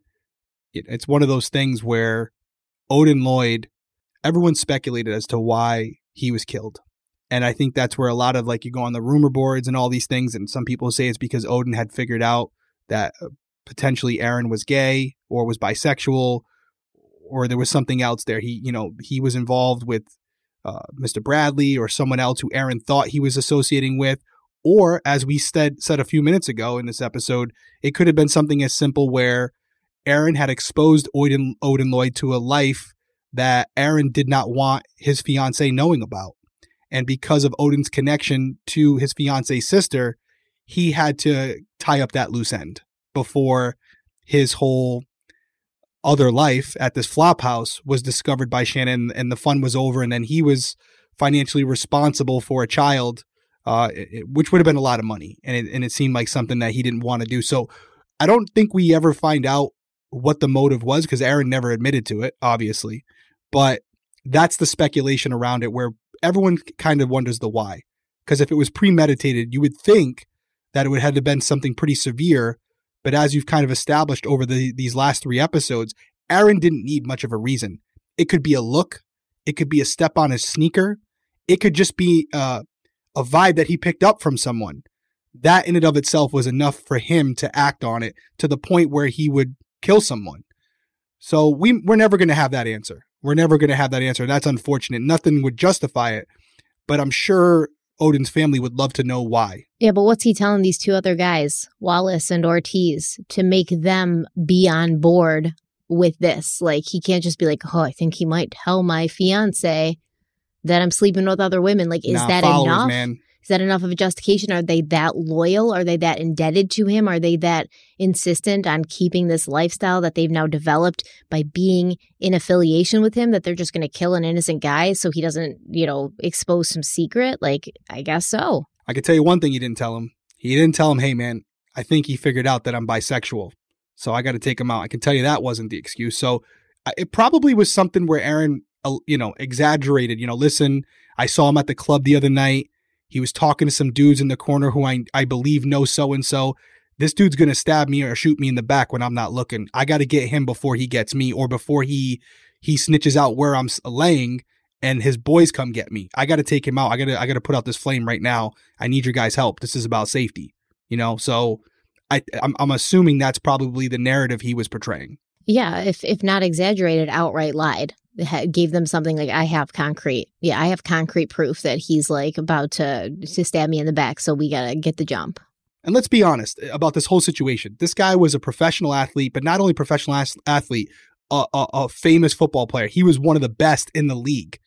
it's one of those things where Odin Lloyd, everyone speculated as to why he was killed. And I think that's where a lot of, like, you go on the rumor boards and all these things, and some people say it's because Odin had figured out that potentially Aaron was gay or was bisexual, or there was something else there. He was involved with Mr. Bradley or someone else who Aaron thought he was associating with. Or, as we said a few minutes ago in this episode, it could have been something as simple where Aaron had exposed Odin Lloyd to a life that Aaron did not want his fiance knowing about. And because of Odin's connection to his fiance's sister, he had to tie up that loose end before his whole other life at this flop house was discovered by Shannon and the fun was over. And then he was financially responsible for a child, which would have been a lot of money. And it seemed like something that he didn't want to do. So I don't think we ever find out what the motive was, because Aaron never admitted to it, obviously. But that's the speculation around it, where everyone kind of wonders the why. Because if it was premeditated, you would think that it would have been something pretty severe. But as you've kind of established over these last three episodes, Aaron didn't need much of a reason. It could be a look. It could be a step on his sneaker. It could just be a vibe that he picked up from someone. That in and of itself was enough for him to act on it to the point where he would kill someone. So we're never going to have that answer. We're never going to have that answer. That's unfortunate. Nothing would justify it. But I'm sure Odin's family would love to know why. Yeah, but what's he telling these two other guys, Wallace and Ortiz, to make them be on board with this. Like, he can't just be like, oh, I think he might tell my fiance that I'm sleeping with other women. Like, is that enough? Man. Is that enough of a justification? Are they that loyal? Are they that indebted to him? Are they that insistent on keeping this lifestyle that they've now developed by being in affiliation with him, that they're just going to kill an innocent guy so he doesn't, you know, expose some secret? Like, I guess so. I could tell you one thing he didn't tell him. He didn't tell him, hey, man, I think he figured out that I'm bisexual, so I got to take him out. I can tell you that wasn't the excuse. So it probably was something where Aaron, you know, exaggerated. You know, listen, I saw him at the club the other night. He was talking to some dudes in the corner who I believe know so-and-so. This dude's going to stab me or shoot me in the back when I'm not looking. I got to get him before he gets me, or before he snitches out where I'm laying and his boys come get me. I got to take him out. I got to put out this flame right now. I need your guys' help. This is about safety, you know? So I'm assuming that's probably the narrative he was portraying. Yeah, if not exaggerated, outright lied. Gave them something like, I have concrete proof that he's like about to stab me in the back, so we gotta get the jump. And let's be honest about this whole situation. This guy was a professional athlete, but not only professional athlete, a famous football player. He was one of the best in the league.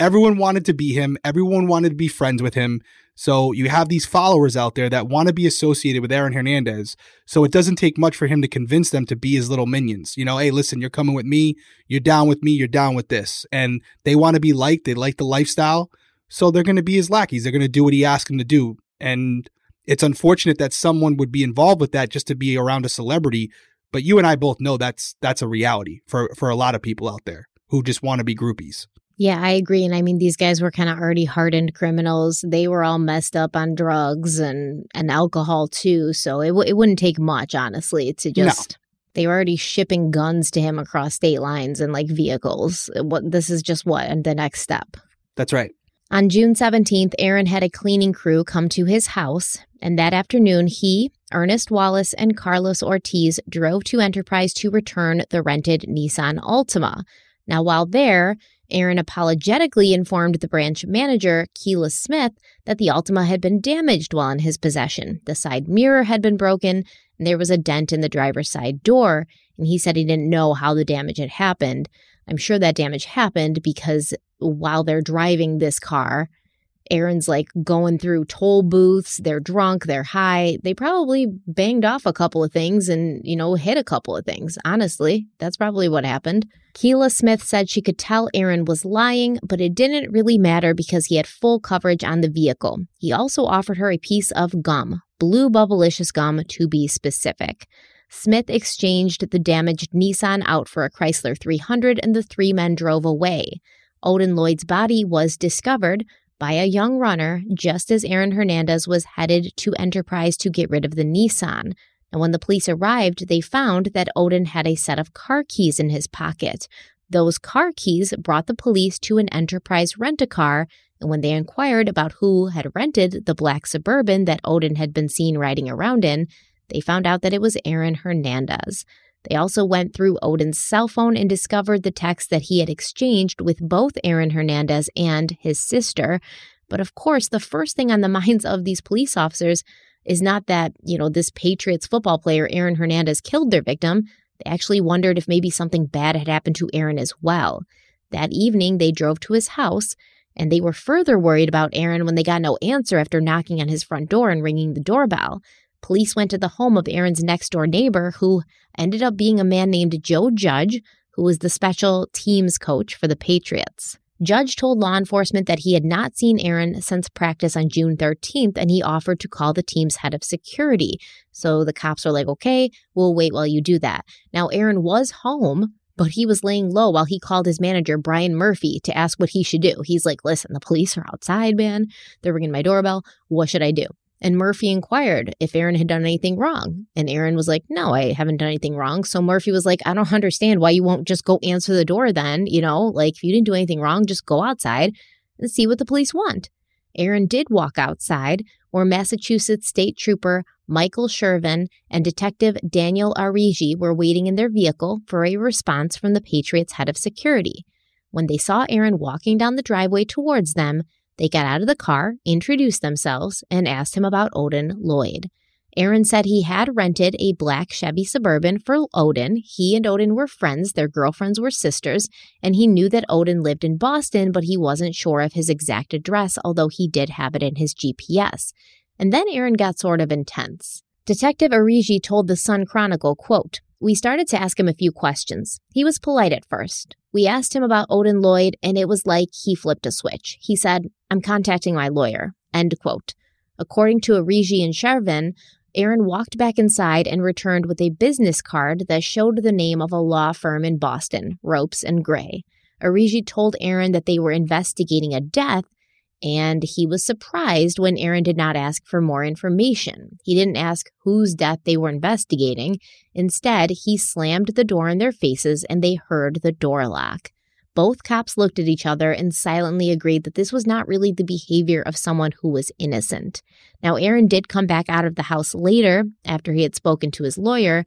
Everyone wanted to be him. Everyone wanted to be friends with him. So you have these followers out there that want to be associated with Aaron Hernandez. So it doesn't take much for him to convince them to be his little minions. You know, hey, listen, you're coming with me. You're down with me. You're down with this. And they want to be liked. They like the lifestyle. So they're going to be his lackeys. They're going to do what he asks them to do. And it's unfortunate that someone would be involved with that just to be around a celebrity. But you and I both know that's a reality for a lot of people out there who just want to be groupies. Yeah, I agree. And I mean, these guys were kind of already hardened criminals. They were all messed up on drugs and alcohol, too. So it wouldn't take much, honestly, to just they were already shipping guns to him across state lines and like vehicles. This is just the next step. That's right. On June 17th, Aaron had a cleaning crew come to his house. And that afternoon, he, Ernest Wallace, and Carlos Ortiz drove to Enterprise to return the rented Nissan Altima. Now, while there, Aaron apologetically informed the branch manager, Keila Smith, that the Altima had been damaged while in his possession. The side mirror had been broken, and there was a dent in the driver's side door, and he said he didn't know how the damage had happened. I'm sure that damage happened because while they're driving this car, Aaron's like going through toll booths. They're drunk. They're high. They probably banged off a couple of things and, you know, hit a couple of things. Honestly, that's probably what happened. Keila Smith said she could tell Aaron was lying, but it didn't really matter because he had full coverage on the vehicle. He also offered her a piece of gum, blue bubblicious gum to be specific. Smith exchanged the damaged Nissan out for a Chrysler 300 and the three men drove away. Odin Lloyd's body was discovered by a young runner, just as Aaron Hernandez was headed to Enterprise to get rid of the Nissan. And when the police arrived, they found that Odin had a set of car keys in his pocket. Those car keys brought the police to an Enterprise rent-a-car, and when they inquired about who had rented the black Suburban that Odin had been seen riding around in, they found out that it was Aaron Hernandez. They also went through Odin's cell phone and discovered the text that he had exchanged with both Aaron Hernandez and his sister. But of course, the first thing on the minds of these police officers is not that, you know, this Patriots football player, Aaron Hernandez, killed their victim. They actually wondered if maybe something bad had happened to Aaron as well. That evening, they drove to his house, and they were further worried about Aaron when they got no answer after knocking on his front door and ringing the doorbell. Police went to the home of Aaron's next-door neighbor, who ended up being a man named Joe Judge, who was the special teams coach for the Patriots. Judge told law enforcement that he had not seen Aaron since practice on June 13th, and he offered to call the team's head of security. So the cops were like, okay, we'll wait while you do that. Now, Aaron was home, but he was laying low while he called his manager, Brian Murphy, to ask what he should do. He's like, listen, the police are outside, man. They're ringing my doorbell. What should I do? And Murphy inquired if Aaron had done anything wrong. And Aaron was like, no, I haven't done anything wrong. So Murphy was like, I don't understand why you won't just go answer the door then. You know, like if you didn't do anything wrong, just go outside and see what the police want. Aaron did walk outside, where Massachusetts State Trooper Michael Shervin and Detective Daniel Arigi were waiting in their vehicle for a response from the Patriots' head of security. When they saw Aaron walking down the driveway towards them, they got out of the car, introduced themselves, and asked him about Odin Lloyd. Aaron said he had rented a black Chevy Suburban for Odin. He and Odin were friends. Their girlfriends were sisters. And he knew that Odin lived in Boston, but he wasn't sure of his exact address, although he did have it in his GPS. And then Aaron got sort of intense. Detective Arigi told the Sun Chronicle, quote, "We started to ask him a few questions. He was polite at first. We asked him about Odin Lloyd, and it was like he flipped a switch. He said, 'I'm contacting my lawyer,'" end quote. According to Arigi and Shervin, Aaron walked back inside and returned with a business card that showed the name of a law firm in Boston, Ropes and Gray. Arigi told Aaron that they were investigating a death, and he was surprised when Aaron did not ask for more information. He didn't ask whose death they were investigating. Instead, he slammed the door in their faces and they heard the door lock. Both cops looked at each other and silently agreed that this was not really the behavior of someone who was innocent. Now, Aaron did come back out of the house later after he had spoken to his lawyer,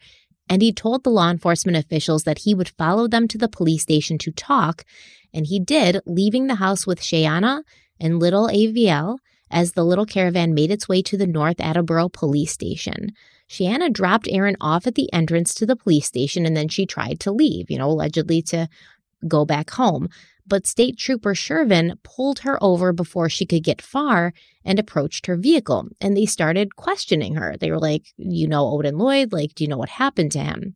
and he told the law enforcement officials that he would follow them to the police station to talk, and he did, leaving the house with Shayanna and little AVL as the little caravan made its way to the North Attleboro police station. Shayanna dropped Aaron off at the entrance to the police station, and then she tried to leave, allegedly to go back home. But State Trooper Shervin pulled her over before she could get far and approached her vehicle, and they started questioning her. They were like, Odin Lloyd? Do you know what happened to him?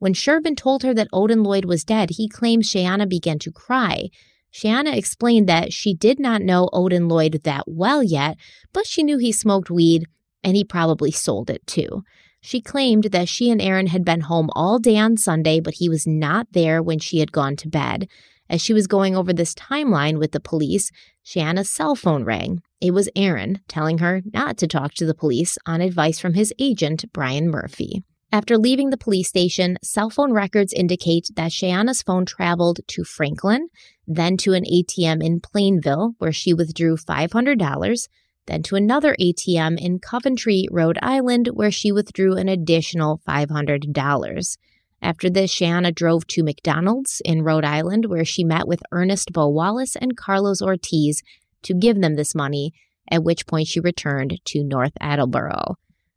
When Shervin told her that Odin Lloyd was dead, he claimed Shayanna began to cry. Shayanna explained that she did not know Odin Lloyd that well yet, but she knew he smoked weed and he probably sold it too. She claimed that she and Aaron had been home all day on Sunday, but he was not there when she had gone to bed. As she was going over this timeline with the police, Shayanna's cell phone rang. It was Aaron telling her not to talk to the police on advice from his agent, Brian Murphy. After leaving the police station, cell phone records indicate that Shayanna's phone traveled to Franklin, then to an ATM in Plainville, where she withdrew $500, then to another ATM in Coventry, Rhode Island, where she withdrew an additional $500. After this, Shayanna drove to McDonald's in Rhode Island, where she met with Ernest Beau Wallace and Carlos Ortiz to give them this money, at which point she returned to North Attleboro.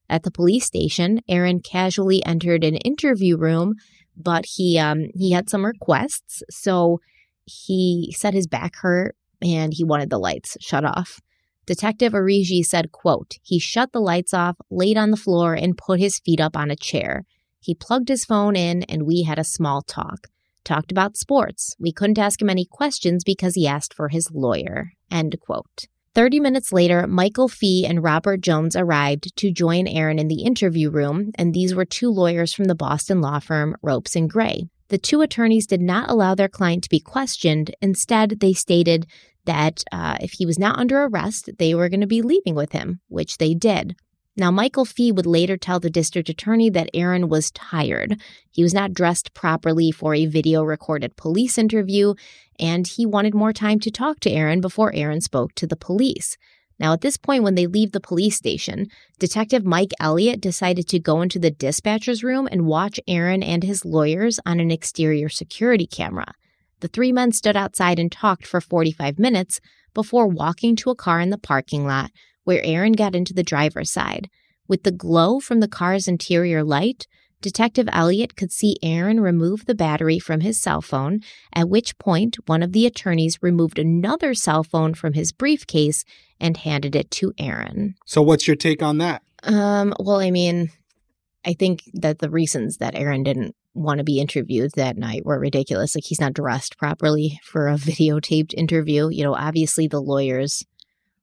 At the police station, Aaron casually entered an interview room, but he had some requests, so he said his back hurt and he wanted the lights shut off. Detective Arigi said, quote, "He shut the lights off, laid on the floor, and put his feet up on a chair. He plugged his phone in, and we had a small talk. Talked about sports. We couldn't ask him any questions because he asked for his lawyer," end quote. 30 minutes later, Michael Fee and Robert Jones arrived to join Aaron in the interview room, and these were two lawyers from the Boston law firm Ropes and Gray. The two attorneys did not allow their client to be questioned. Instead, they stated that if he was not under arrest, they were going to be leaving with him, which they did. Now, Michael Fee would later tell the district attorney that Aaron was tired. He was not dressed properly for a video-recorded police interview, and he wanted more time to talk to Aaron before Aaron spoke to the police. Now, at this point, when they leave the police station, Detective Mike Elliott decided to go into the dispatcher's room and watch Aaron and his lawyers on an exterior security camera. The three men stood outside and talked for 45 minutes before walking to a car in the parking lot, where Aaron got into the driver's side. With the glow from the car's interior light, Detective Elliott could see Aaron remove the battery from his cell phone, at which point one of the attorneys removed another cell phone from his briefcase and handed it to Aaron. So what's your take on that? I think that the reasons that Aaron didn't want to be interviewed that night were ridiculous. He's not dressed properly for a videotaped interview. Obviously the lawyers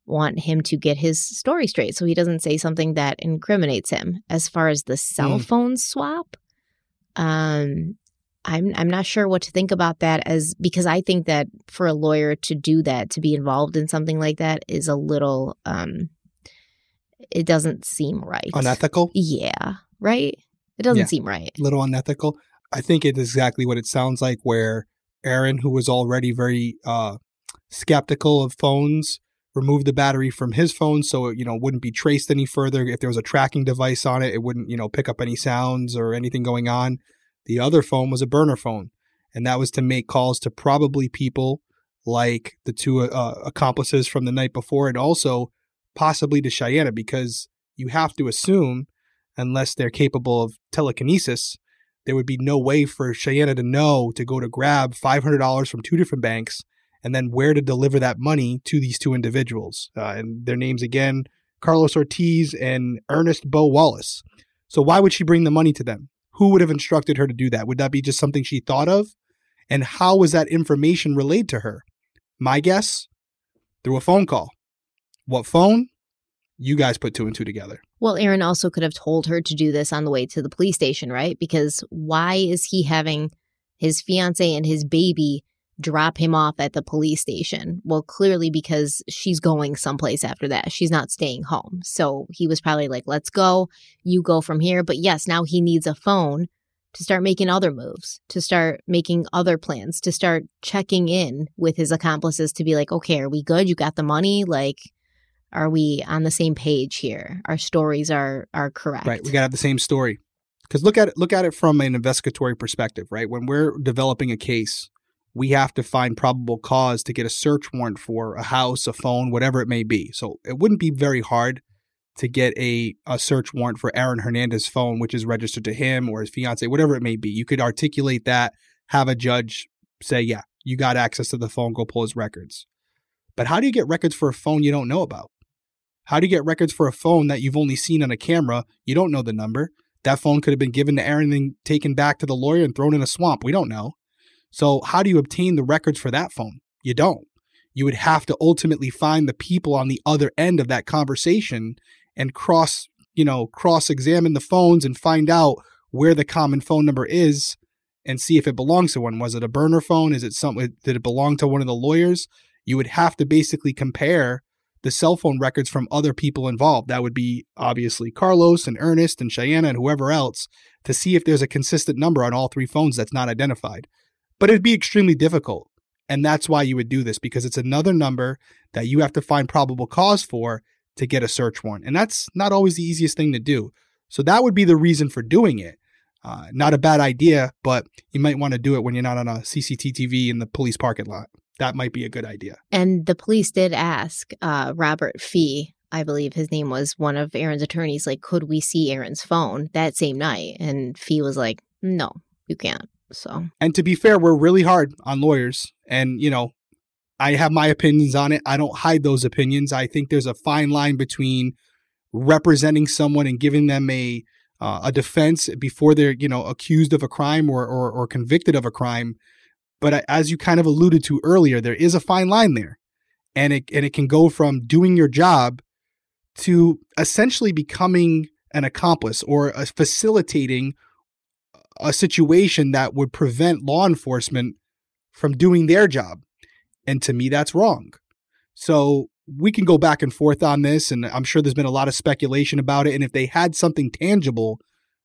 want him to get his story straight so he doesn't say something that incriminates him. As far as the cell phone swap, I'm not sure what to think about that, because I think that for a lawyer to do that, to be involved in something like that, is a little it doesn't seem right. Unethical? Yeah, right? It doesn't seem right. A little unethical. I think it is exactly what it sounds like, where Aaron, who was already very skeptical of phones, removed the battery from his phone so it wouldn't be traced any further. If there was a tracking device on it, it wouldn't pick up any sounds or anything going on. The other phone was a burner phone, and that was to make calls to probably people like the two accomplices from the night before, and also possibly to Shayanna, because you have to assume unless they're capable of telekinesis, there would be no way for Shayanna to know to go to grab $500 from two different banks and then where to deliver that money to these two individuals. And their names again, Carlos Ortiz and Ernest Beau Wallace. So why would she bring the money to them? Who would have instructed her to do that? Would that be just something she thought of? And how was that information relayed to her? My guess, through a phone call. What phone? You guys put two and two together. Well, Aaron also could have told her to do this on the way to the police station, right? Because why is he having his fiance and his baby drop him off at the police station? Well, clearly because she's going someplace after that. She's not staying home. So he was probably like, let's go. You go from here. But yes, now he needs a phone to start making other moves, to start making other plans, to start checking in with his accomplices to be like, okay, are we good? You got the money? Like, are we on the same page here? Our stories are correct. Right. We got to have the same story. Because look at it from an investigatory perspective, right? When we're developing a case, we have to find probable cause to get a search warrant for a house, a phone, whatever it may be. So it wouldn't be very hard to get a search warrant for Aaron Hernandez's phone, which is registered to him or his fiance, whatever it may be. You could articulate that, have a judge say, yeah, you got access to the phone, go pull his records. But how do you get records for a phone you don't know about? How do you get records for a phone that you've only seen on a camera? You don't know the number. That phone could have been given to Aaron and taken back to the lawyer and thrown in a swamp. We don't know. So how do you obtain the records for that phone? You don't. You would have to ultimately find the people on the other end of that conversation and cross-examine the phones and find out where the common phone number is and see if it belongs to one. Was it a burner phone? Did it belong to one of the lawyers? You would have to basically compare the cell phone records from other people involved. That would be obviously Carlos and Ernest and Shayanna and whoever else to see if there's a consistent number on all three phones that's not identified. But it'd be extremely difficult. And that's why you would do this, because it's another number that you have to find probable cause for to get a search warrant. And that's not always the easiest thing to do. So that would be the reason for doing it. Not a bad idea, but you might want to do it when you're not on a CCTV in the police parking lot. That might be a good idea. And the police did ask Robert Fee, I believe his name was, one of Aaron's attorneys, like, could we see Aaron's phone that same night? And Fee was like, no, you can't. So. And to be fair, we're really hard on lawyers. And, you know, I have my opinions on it. I don't hide those opinions. I think there's a fine line between representing someone and giving them a defense before they're, you know, accused of a crime or convicted of a crime. But as you kind of alluded to earlier, there is a fine line there, and it can go from doing your job to essentially becoming an accomplice or facilitating a situation that would prevent law enforcement from doing their job. And to me, that's wrong. So we can go back and forth on this, and I'm sure there's been a lot of speculation about it. And if they had something tangible,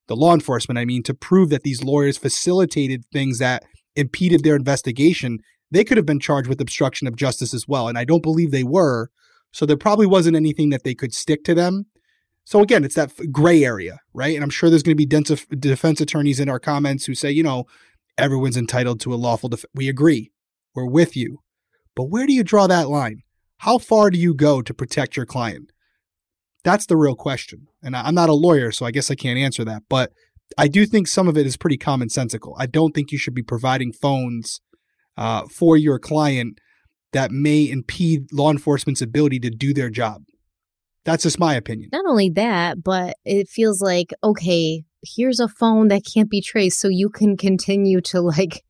the law enforcement, to prove that these lawyers facilitated things that impeded their investigation, they could have been charged with obstruction of justice as well. And I don't believe they were. So there probably wasn't anything that they could stick to them. So again, it's that gray area, right? And I'm sure there's going to be defense attorneys in our comments who say, you know, everyone's entitled to a lawful defense. We agree. We're with you. But where do you draw that line? How far do you go to protect your client? That's the real question. And I'm not a lawyer, so I guess I can't answer that. But I do think some of it is pretty commonsensical. I don't think you should be providing phones for your client that may impede law enforcement's ability to do their job. That's just my opinion. Not only that, but it feels like, okay, here's a phone that can't be traced, so you can continue to like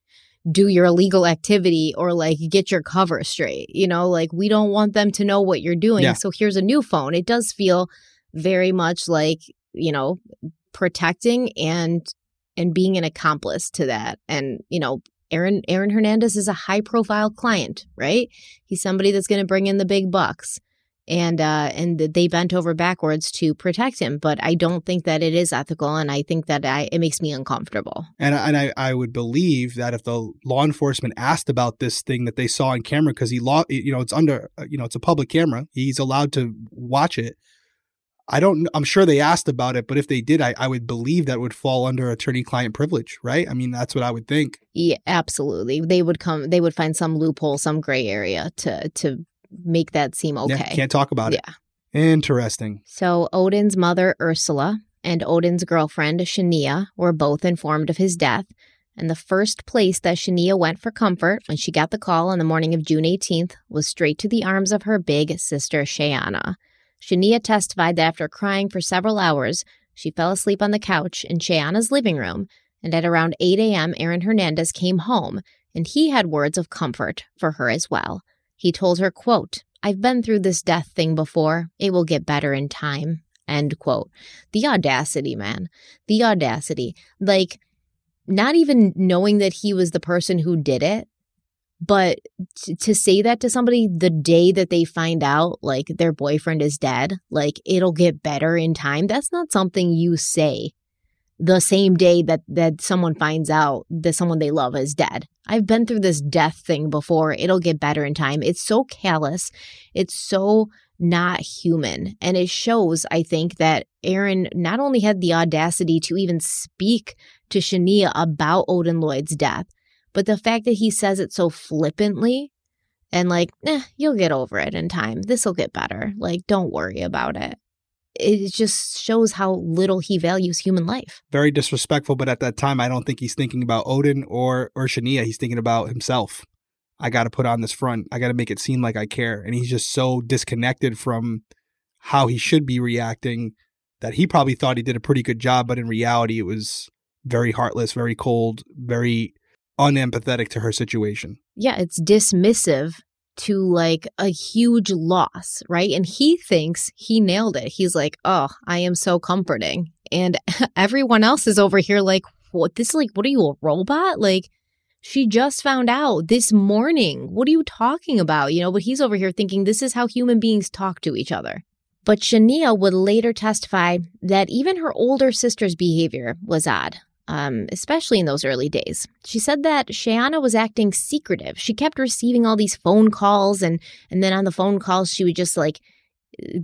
do your illegal activity or like get your cover straight. You know, like, we don't want them to know what you're doing. Yeah. So here's a new phone. It does feel very much like, you know, protecting and being an accomplice to that. And, you know, Aaron Hernandez is a high profile client, right? He's somebody that's going to bring in the big bucks, and they bent over backwards to protect him. But I don't think that it is ethical. And I think that it makes me uncomfortable. And I would believe that if the law enforcement asked about this thing that they saw on camera, because it's a public camera, he's allowed to watch it. I'm sure they asked about it, but if they did, I would believe that would fall under attorney-client privilege, right? That's what I would think. Yeah, absolutely. They would find some loophole, some gray area to make that seem okay. Yeah, can't talk about it. Yeah. Interesting. So Odin's mother, Ursula, and Odin's girlfriend, Shania, were both informed of his death, and the first place that Shania went for comfort when she got the call on the morning of June 18th was straight to the arms of her big sister, Shayanna. Shania testified that after crying for several hours, she fell asleep on the couch in Shayanna's living room, and at around 8 a.m., Aaron Hernandez came home, and he had words of comfort for her as well. He told her, quote, "I've been through this death thing before. It will get better in time," end quote. The audacity, man. The audacity. Like, not even knowing that he was the person who did it, but to say that to somebody the day that they find out, like, their boyfriend is dead, like, it'll get better in time, that's not something you say the same day that someone finds out that someone they love is dead. I've been through this death thing before. It'll get better in time. It's so callous. It's so not human. And it shows, I think, that Aaron not only had the audacity to even speak to Shania about Odin Lloyd's death, but the fact that he says it so flippantly and like, you'll get over it in time. This'll get better. Like, don't worry about it. It just shows how little he values human life. Very disrespectful, but at that time, I don't think he's thinking about Odin or Shania. He's thinking about himself. I got to put on this front. I got to make it seem like I care. And he's just so disconnected from how he should be reacting that he probably thought he did a pretty good job, but in reality, it was very heartless, very cold, very unempathetic to her situation. Yeah, it's dismissive to like a huge loss, right? And he thinks he nailed it. He's like, oh, I am so comforting. And everyone else is over here like, what? This, like, what are you, a robot? Like, she just found out this morning. What are you talking about? You know, but he's over here thinking this is how human beings talk to each other. But Shania would later testify that even her older sister's behavior was odd. Especially in those early days. She said that Shayanna was acting secretive. She kept receiving all these phone calls, and then on the phone calls, she would just like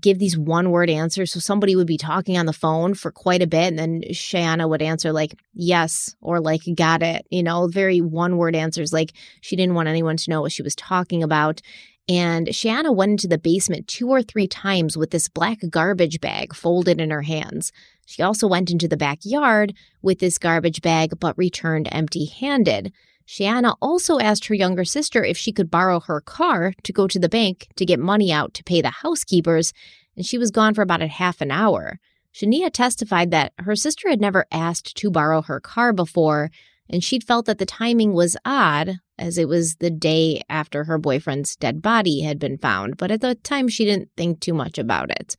give these one-word answers. So somebody would be talking on the phone for quite a bit, and then Shayanna would answer like, yes, or like, got it, you know, very one-word answers. Like, she didn't want anyone to know what she was talking about. And Shayanna went into the basement 2 or 3 times with this black garbage bag folded in her hands. She also went into the backyard with this garbage bag, but returned empty-handed. Shayanna also asked her younger sister if she could borrow her car to go to the bank to get money out to pay the housekeepers, and she was gone for about a half an hour. Shania testified that her sister had never asked to borrow her car before, and she'd felt that the timing was odd, as it was the day after her boyfriend's dead body had been found, but at the time she didn't think too much about it.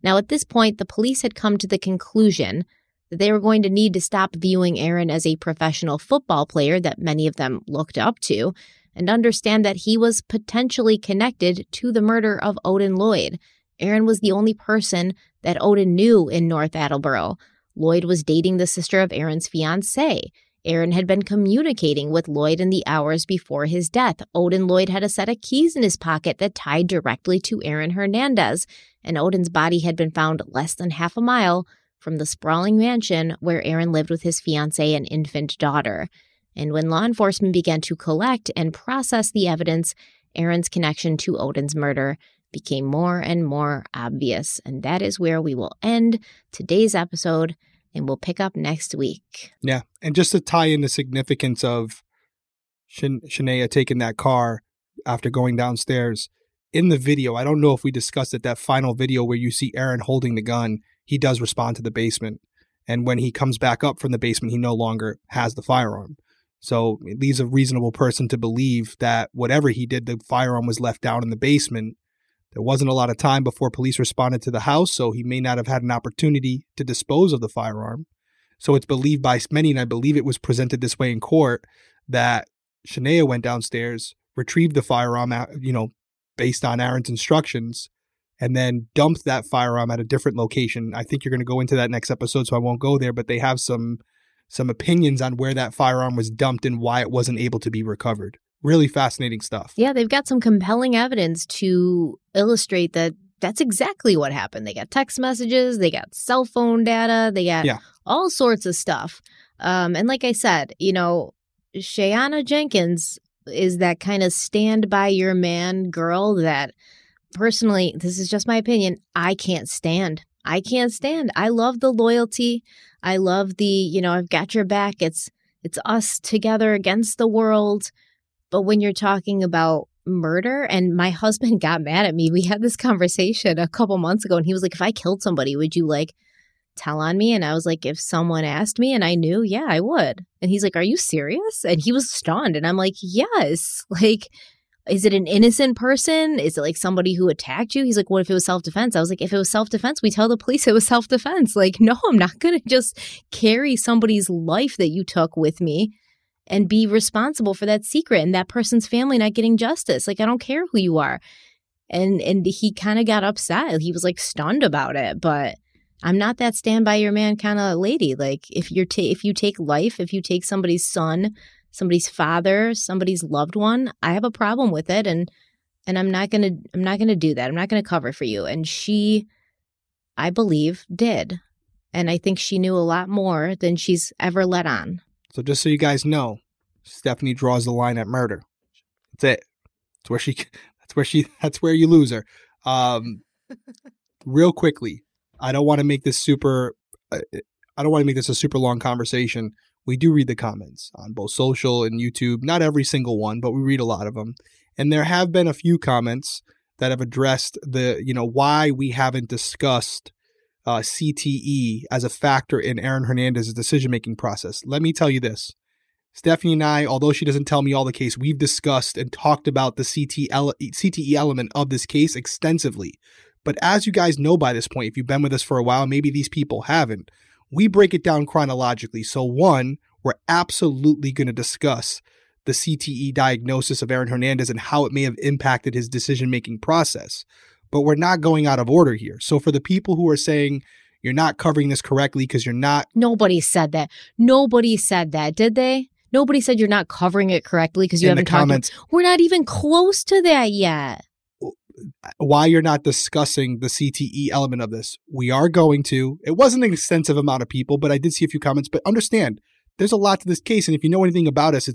Now, at this point, the police had come to the conclusion that they were going to need to stop viewing Aaron as a professional football player that many of them looked up to, and understand that he was potentially connected to the murder of Odin Lloyd. Aaron was the only person that Odin knew in North Attleboro. Lloyd was dating the sister of Aaron's fiancé. Aaron had been communicating with Lloyd in the hours before his death. Odin Lloyd had a set of keys in his pocket that tied directly to Aaron Hernandez, and Odin's body had been found less than half a mile from the sprawling mansion where Aaron lived with his fiancée and infant daughter. And when law enforcement began to collect and process the evidence, Aaron's connection to Odin's murder became more and more obvious. And that is where we will end today's episode. And we'll pick up next week. Yeah. And just to tie in the significance of Shania taking that car after going downstairs, in the video, I don't know if we discussed it, that final video where you see Aaron holding the gun, he does respond to the basement. And when he comes back up from the basement, he no longer has the firearm. So it leaves a reasonable person to believe that whatever he did, the firearm was left down in the basement. There wasn't a lot of time before police responded to the house, so he may not have had an opportunity to dispose of the firearm. So it's believed by many, and I believe it was presented this way in court, that Shania went downstairs, retrieved the firearm, you know, based on Aaron's instructions, and then dumped that firearm at a different location. I think you're going to go into that next episode, so I won't go there, but they have some opinions on where that firearm was dumped and why it wasn't able to be recovered. Really fascinating stuff. Yeah, they've got some compelling evidence to illustrate that that's exactly what happened. They got text messages, they got cell phone data, they got all sorts of stuff. And like I said, you know, Shayanna Jenkins is that kind of stand by your man girl that personally, this is just my opinion, I can't stand. I can't stand. I love the loyalty. I love the, you know, I've got your back. It's us together against the world. But when you're talking about murder, and my husband got mad at me. We had this conversation a couple months ago, and he was like, if I killed somebody, would you like tell on me? And I was like, if someone asked me and I knew, yeah, I would. And he's like, are you serious? And he was stunned. And I'm like, yes. Like, is it an innocent person? Is it like somebody who attacked you? He's like, what if it was self-defense? I was like, if it was self-defense, we tell the police it was self-defense. Like, no, I'm not going to just carry somebody's life that you took with me and be responsible for that secret and that person's family not getting justice. Like, I don't care who you are. And he kind of got upset. He was like stunned about it. But I'm not that stand by your man kind of lady. Like, if you take somebody's son, somebody's father, somebody's loved one, I have a problem with it, and I'm not gonna do that. I'm not gonna cover for you. And she, I believe, did, and I think she knew a lot more than she's ever let on. So just so you guys know, Stephanie draws the line at murder. That's it. That's where you lose her. Real quickly. I don't want to make this a super long conversation. We do read the comments on both social and YouTube. Not every single one, but we read a lot of them. And there have been a few comments that have addressed the, you know, why we haven't discussed CTE as a factor in Aaron Hernandez's decision-making process. Let me tell you this. Stephanie and I, although she doesn't tell me all the case, we've discussed and talked about the CTE element of this case extensively. But as you guys know by this point, if you've been with us for a while, maybe these people haven't, we break it down chronologically. So one, we're absolutely going to discuss the CTE diagnosis of Aaron Hernandez and how it may have impacted his decision-making process. But we're not going out of order here. So for the people who are saying you're not covering this correctly because you're not... Nobody said that, did they? Nobody said you're not covering it correctly because you haven't talked... We're not even close to that yet. Why you're not discussing the CTE element of this. We are going to. It wasn't an extensive amount of people, but I did see a few comments. But understand, there's a lot to this case. And if you know anything about us,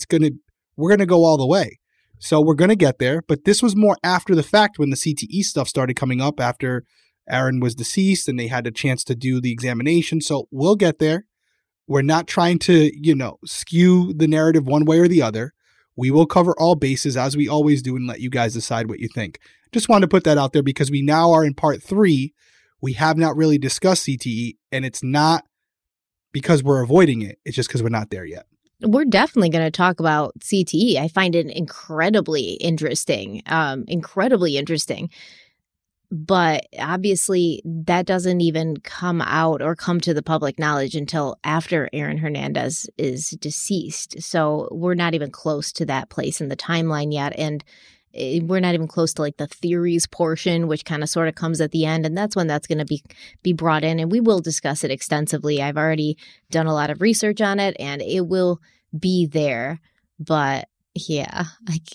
we're going to go all the way. So we're going to get there. But this was more after the fact when the CTE stuff started coming up after Aaron was deceased and they had a chance to do the examination. So we'll get there. We're not trying to, you know, skew the narrative one way or the other. We will cover all bases as we always do and let you guys decide what you think. Just wanted to put that out there because we now are in part 3. We have not really discussed CTE, and it's not because we're avoiding it. It's just because we're not there yet. We're definitely going to talk about CTE. I find it incredibly interesting. But obviously that doesn't even come out or come to the public knowledge until after Aaron Hernandez is deceased. So we're not even close to that place in the timeline yet. And we're not even close to like the theories portion, which kind of sort of comes at the end. And that's when that's going to be brought in. And we will discuss it extensively. I've already done a lot of research on it and it will be there. But yeah,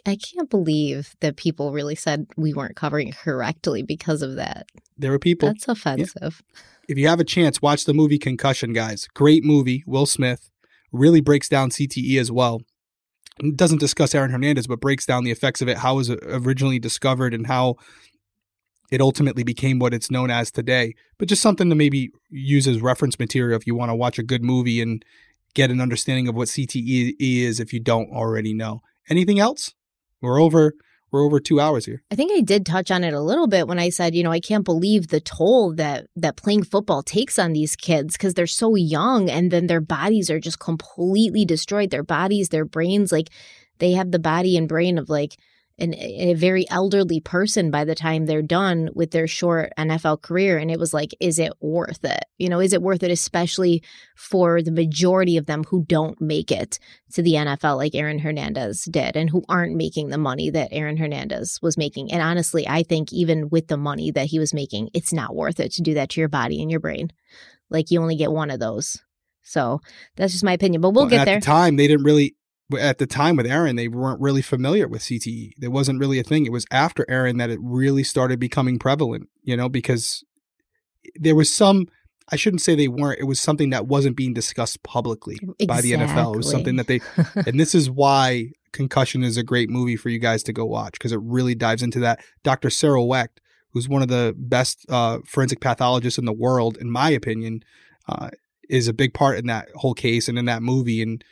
I can't believe that people really said we weren't covering it correctly because of that. There were people. That's offensive. Yeah. If you have a chance, watch the movie Concussion, guys. Great movie. Will Smith really breaks down CTE as well. It doesn't discuss Aaron Hernandez, but breaks down the effects of it, how it was originally discovered and how it ultimately became what it's known as today. But just something to maybe use as reference material if you want to watch a good movie and get an understanding of what CTE is if you don't already know. Anything else? We're over 2 hours here. I think I did touch on it a little bit when I said, you know, I can't believe the toll that playing football takes on these kids because they're so young and then their bodies are just completely destroyed. Their bodies, their brains, like they have the body and brain of like a very elderly person by the time they're done with their short NFL career. And it was like, is it worth it? You know, is it worth it, especially for the majority of them who don't make it to the NFL like Aaron Hernandez did and who aren't making the money that Aaron Hernandez was making? And honestly, I think even with the money that he was making, it's not worth it to do that to your body and your brain. Like you only get one of those. So that's just my opinion, but we'll get there. At the time, they didn't really... At the time with Aaron, they weren't really familiar with CTE. There wasn't really a thing. It was after Aaron that it really started becoming prevalent, you know, because there was some, I shouldn't say they weren't, it was something that wasn't being discussed publicly by the NFL. It was something that they, and this is why Concussion is a great movie for you guys to go watch because it really dives into that. Dr. Sarah Wecht who's one of the best forensic pathologists in the world, in my opinion, is a big part in that whole case and in that movie. And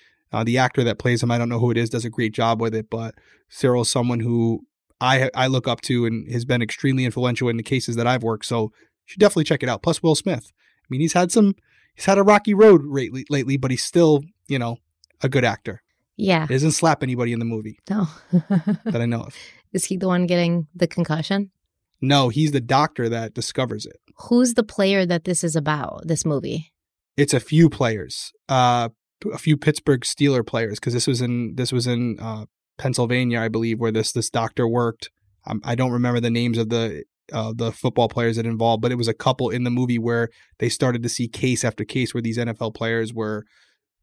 the actor that plays him, I don't know who it is, does a great job with it. But Cyril's someone who I look up to and has been extremely influential in the cases that I've worked. So you should definitely check it out. Plus Will Smith. I mean, he's had a rocky road lately, but he's still, you know, a good actor. Yeah. He doesn't slap anybody in the movie. No. That I know of. Is he the one getting the concussion? No, he's the doctor that discovers it. Who's the player that this is about, this movie? It's a few players, a few Pittsburgh Steelers players, because this was in Pennsylvania, I believe, where this doctor worked. I don't remember the names of the football players that involved, but it was a couple in the movie where they started to see case after case where these NFL players were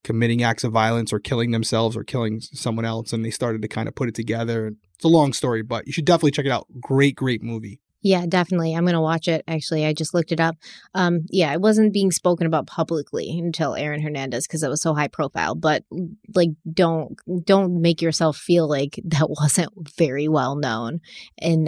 committing acts of violence or killing themselves or killing someone else, and they started to kind of put it together. It's a long story, but you should definitely check it out. Great, great movie. Yeah, definitely. I'm going to watch it. Actually, I just looked it up. Yeah, it wasn't being spoken about publicly until Aaron Hernandez because it was so high profile. But like, don't make yourself feel like that wasn't very well known in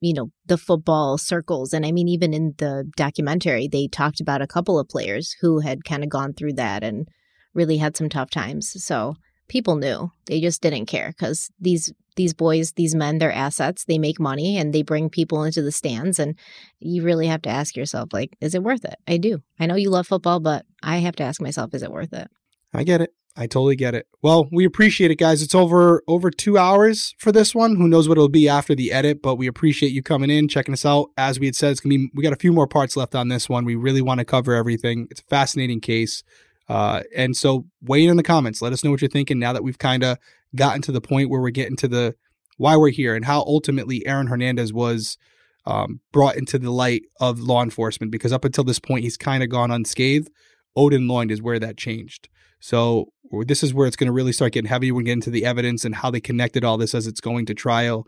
you know, the football circles. And I mean, even in the documentary, they talked about a couple of players who had kind of gone through that and really had some tough times. So people knew. They just didn't care because these boys, these men, they're assets. They make money and they bring people into the stands. And you really have to ask yourself, like, is it worth it? I do. I know you love football, but I have to ask myself, is it worth it? I get it. I totally get it. Well, we appreciate it, guys. It's over 2 hours for this one. Who knows what it'll be after the edit, but we appreciate you coming in, checking us out. As we had said, we got a few more parts left on this one. We really want to cover everything. It's a fascinating case. And so weigh in the comments. Let us know what you're thinking now that we've kind of gotten to the point where we're getting to the why we're here and how ultimately Aaron Hernandez was brought into the light of law enforcement, because up until this point, he's kind of gone unscathed. Odin Lloyd is where that changed. So this is where it's going to really start getting heavy when we get into the evidence and how they connected all this as it's going to trial.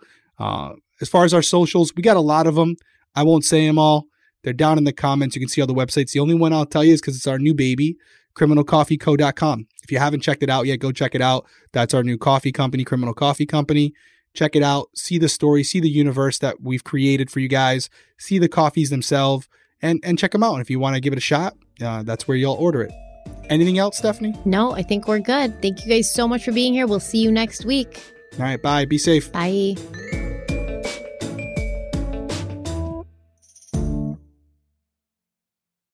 As far as our socials, we got a lot of them. I won't say them all. They're down in the comments. You can see all the websites. The only one I'll tell you is because it's our new baby, criminalcoffeeco.com. If you haven't checked it out yet, go check it out. That's our new coffee company, Criminal Coffee Company. Check it out. See the story, see the universe that we've created for you guys, see the coffees themselves, and check them out. And if you want to give it a shot, that's where you'll order it. Anything else, Stephanie? No, I think we're good. Thank you guys so much for being here. We'll see you next week. All right. Bye. Be safe. Bye.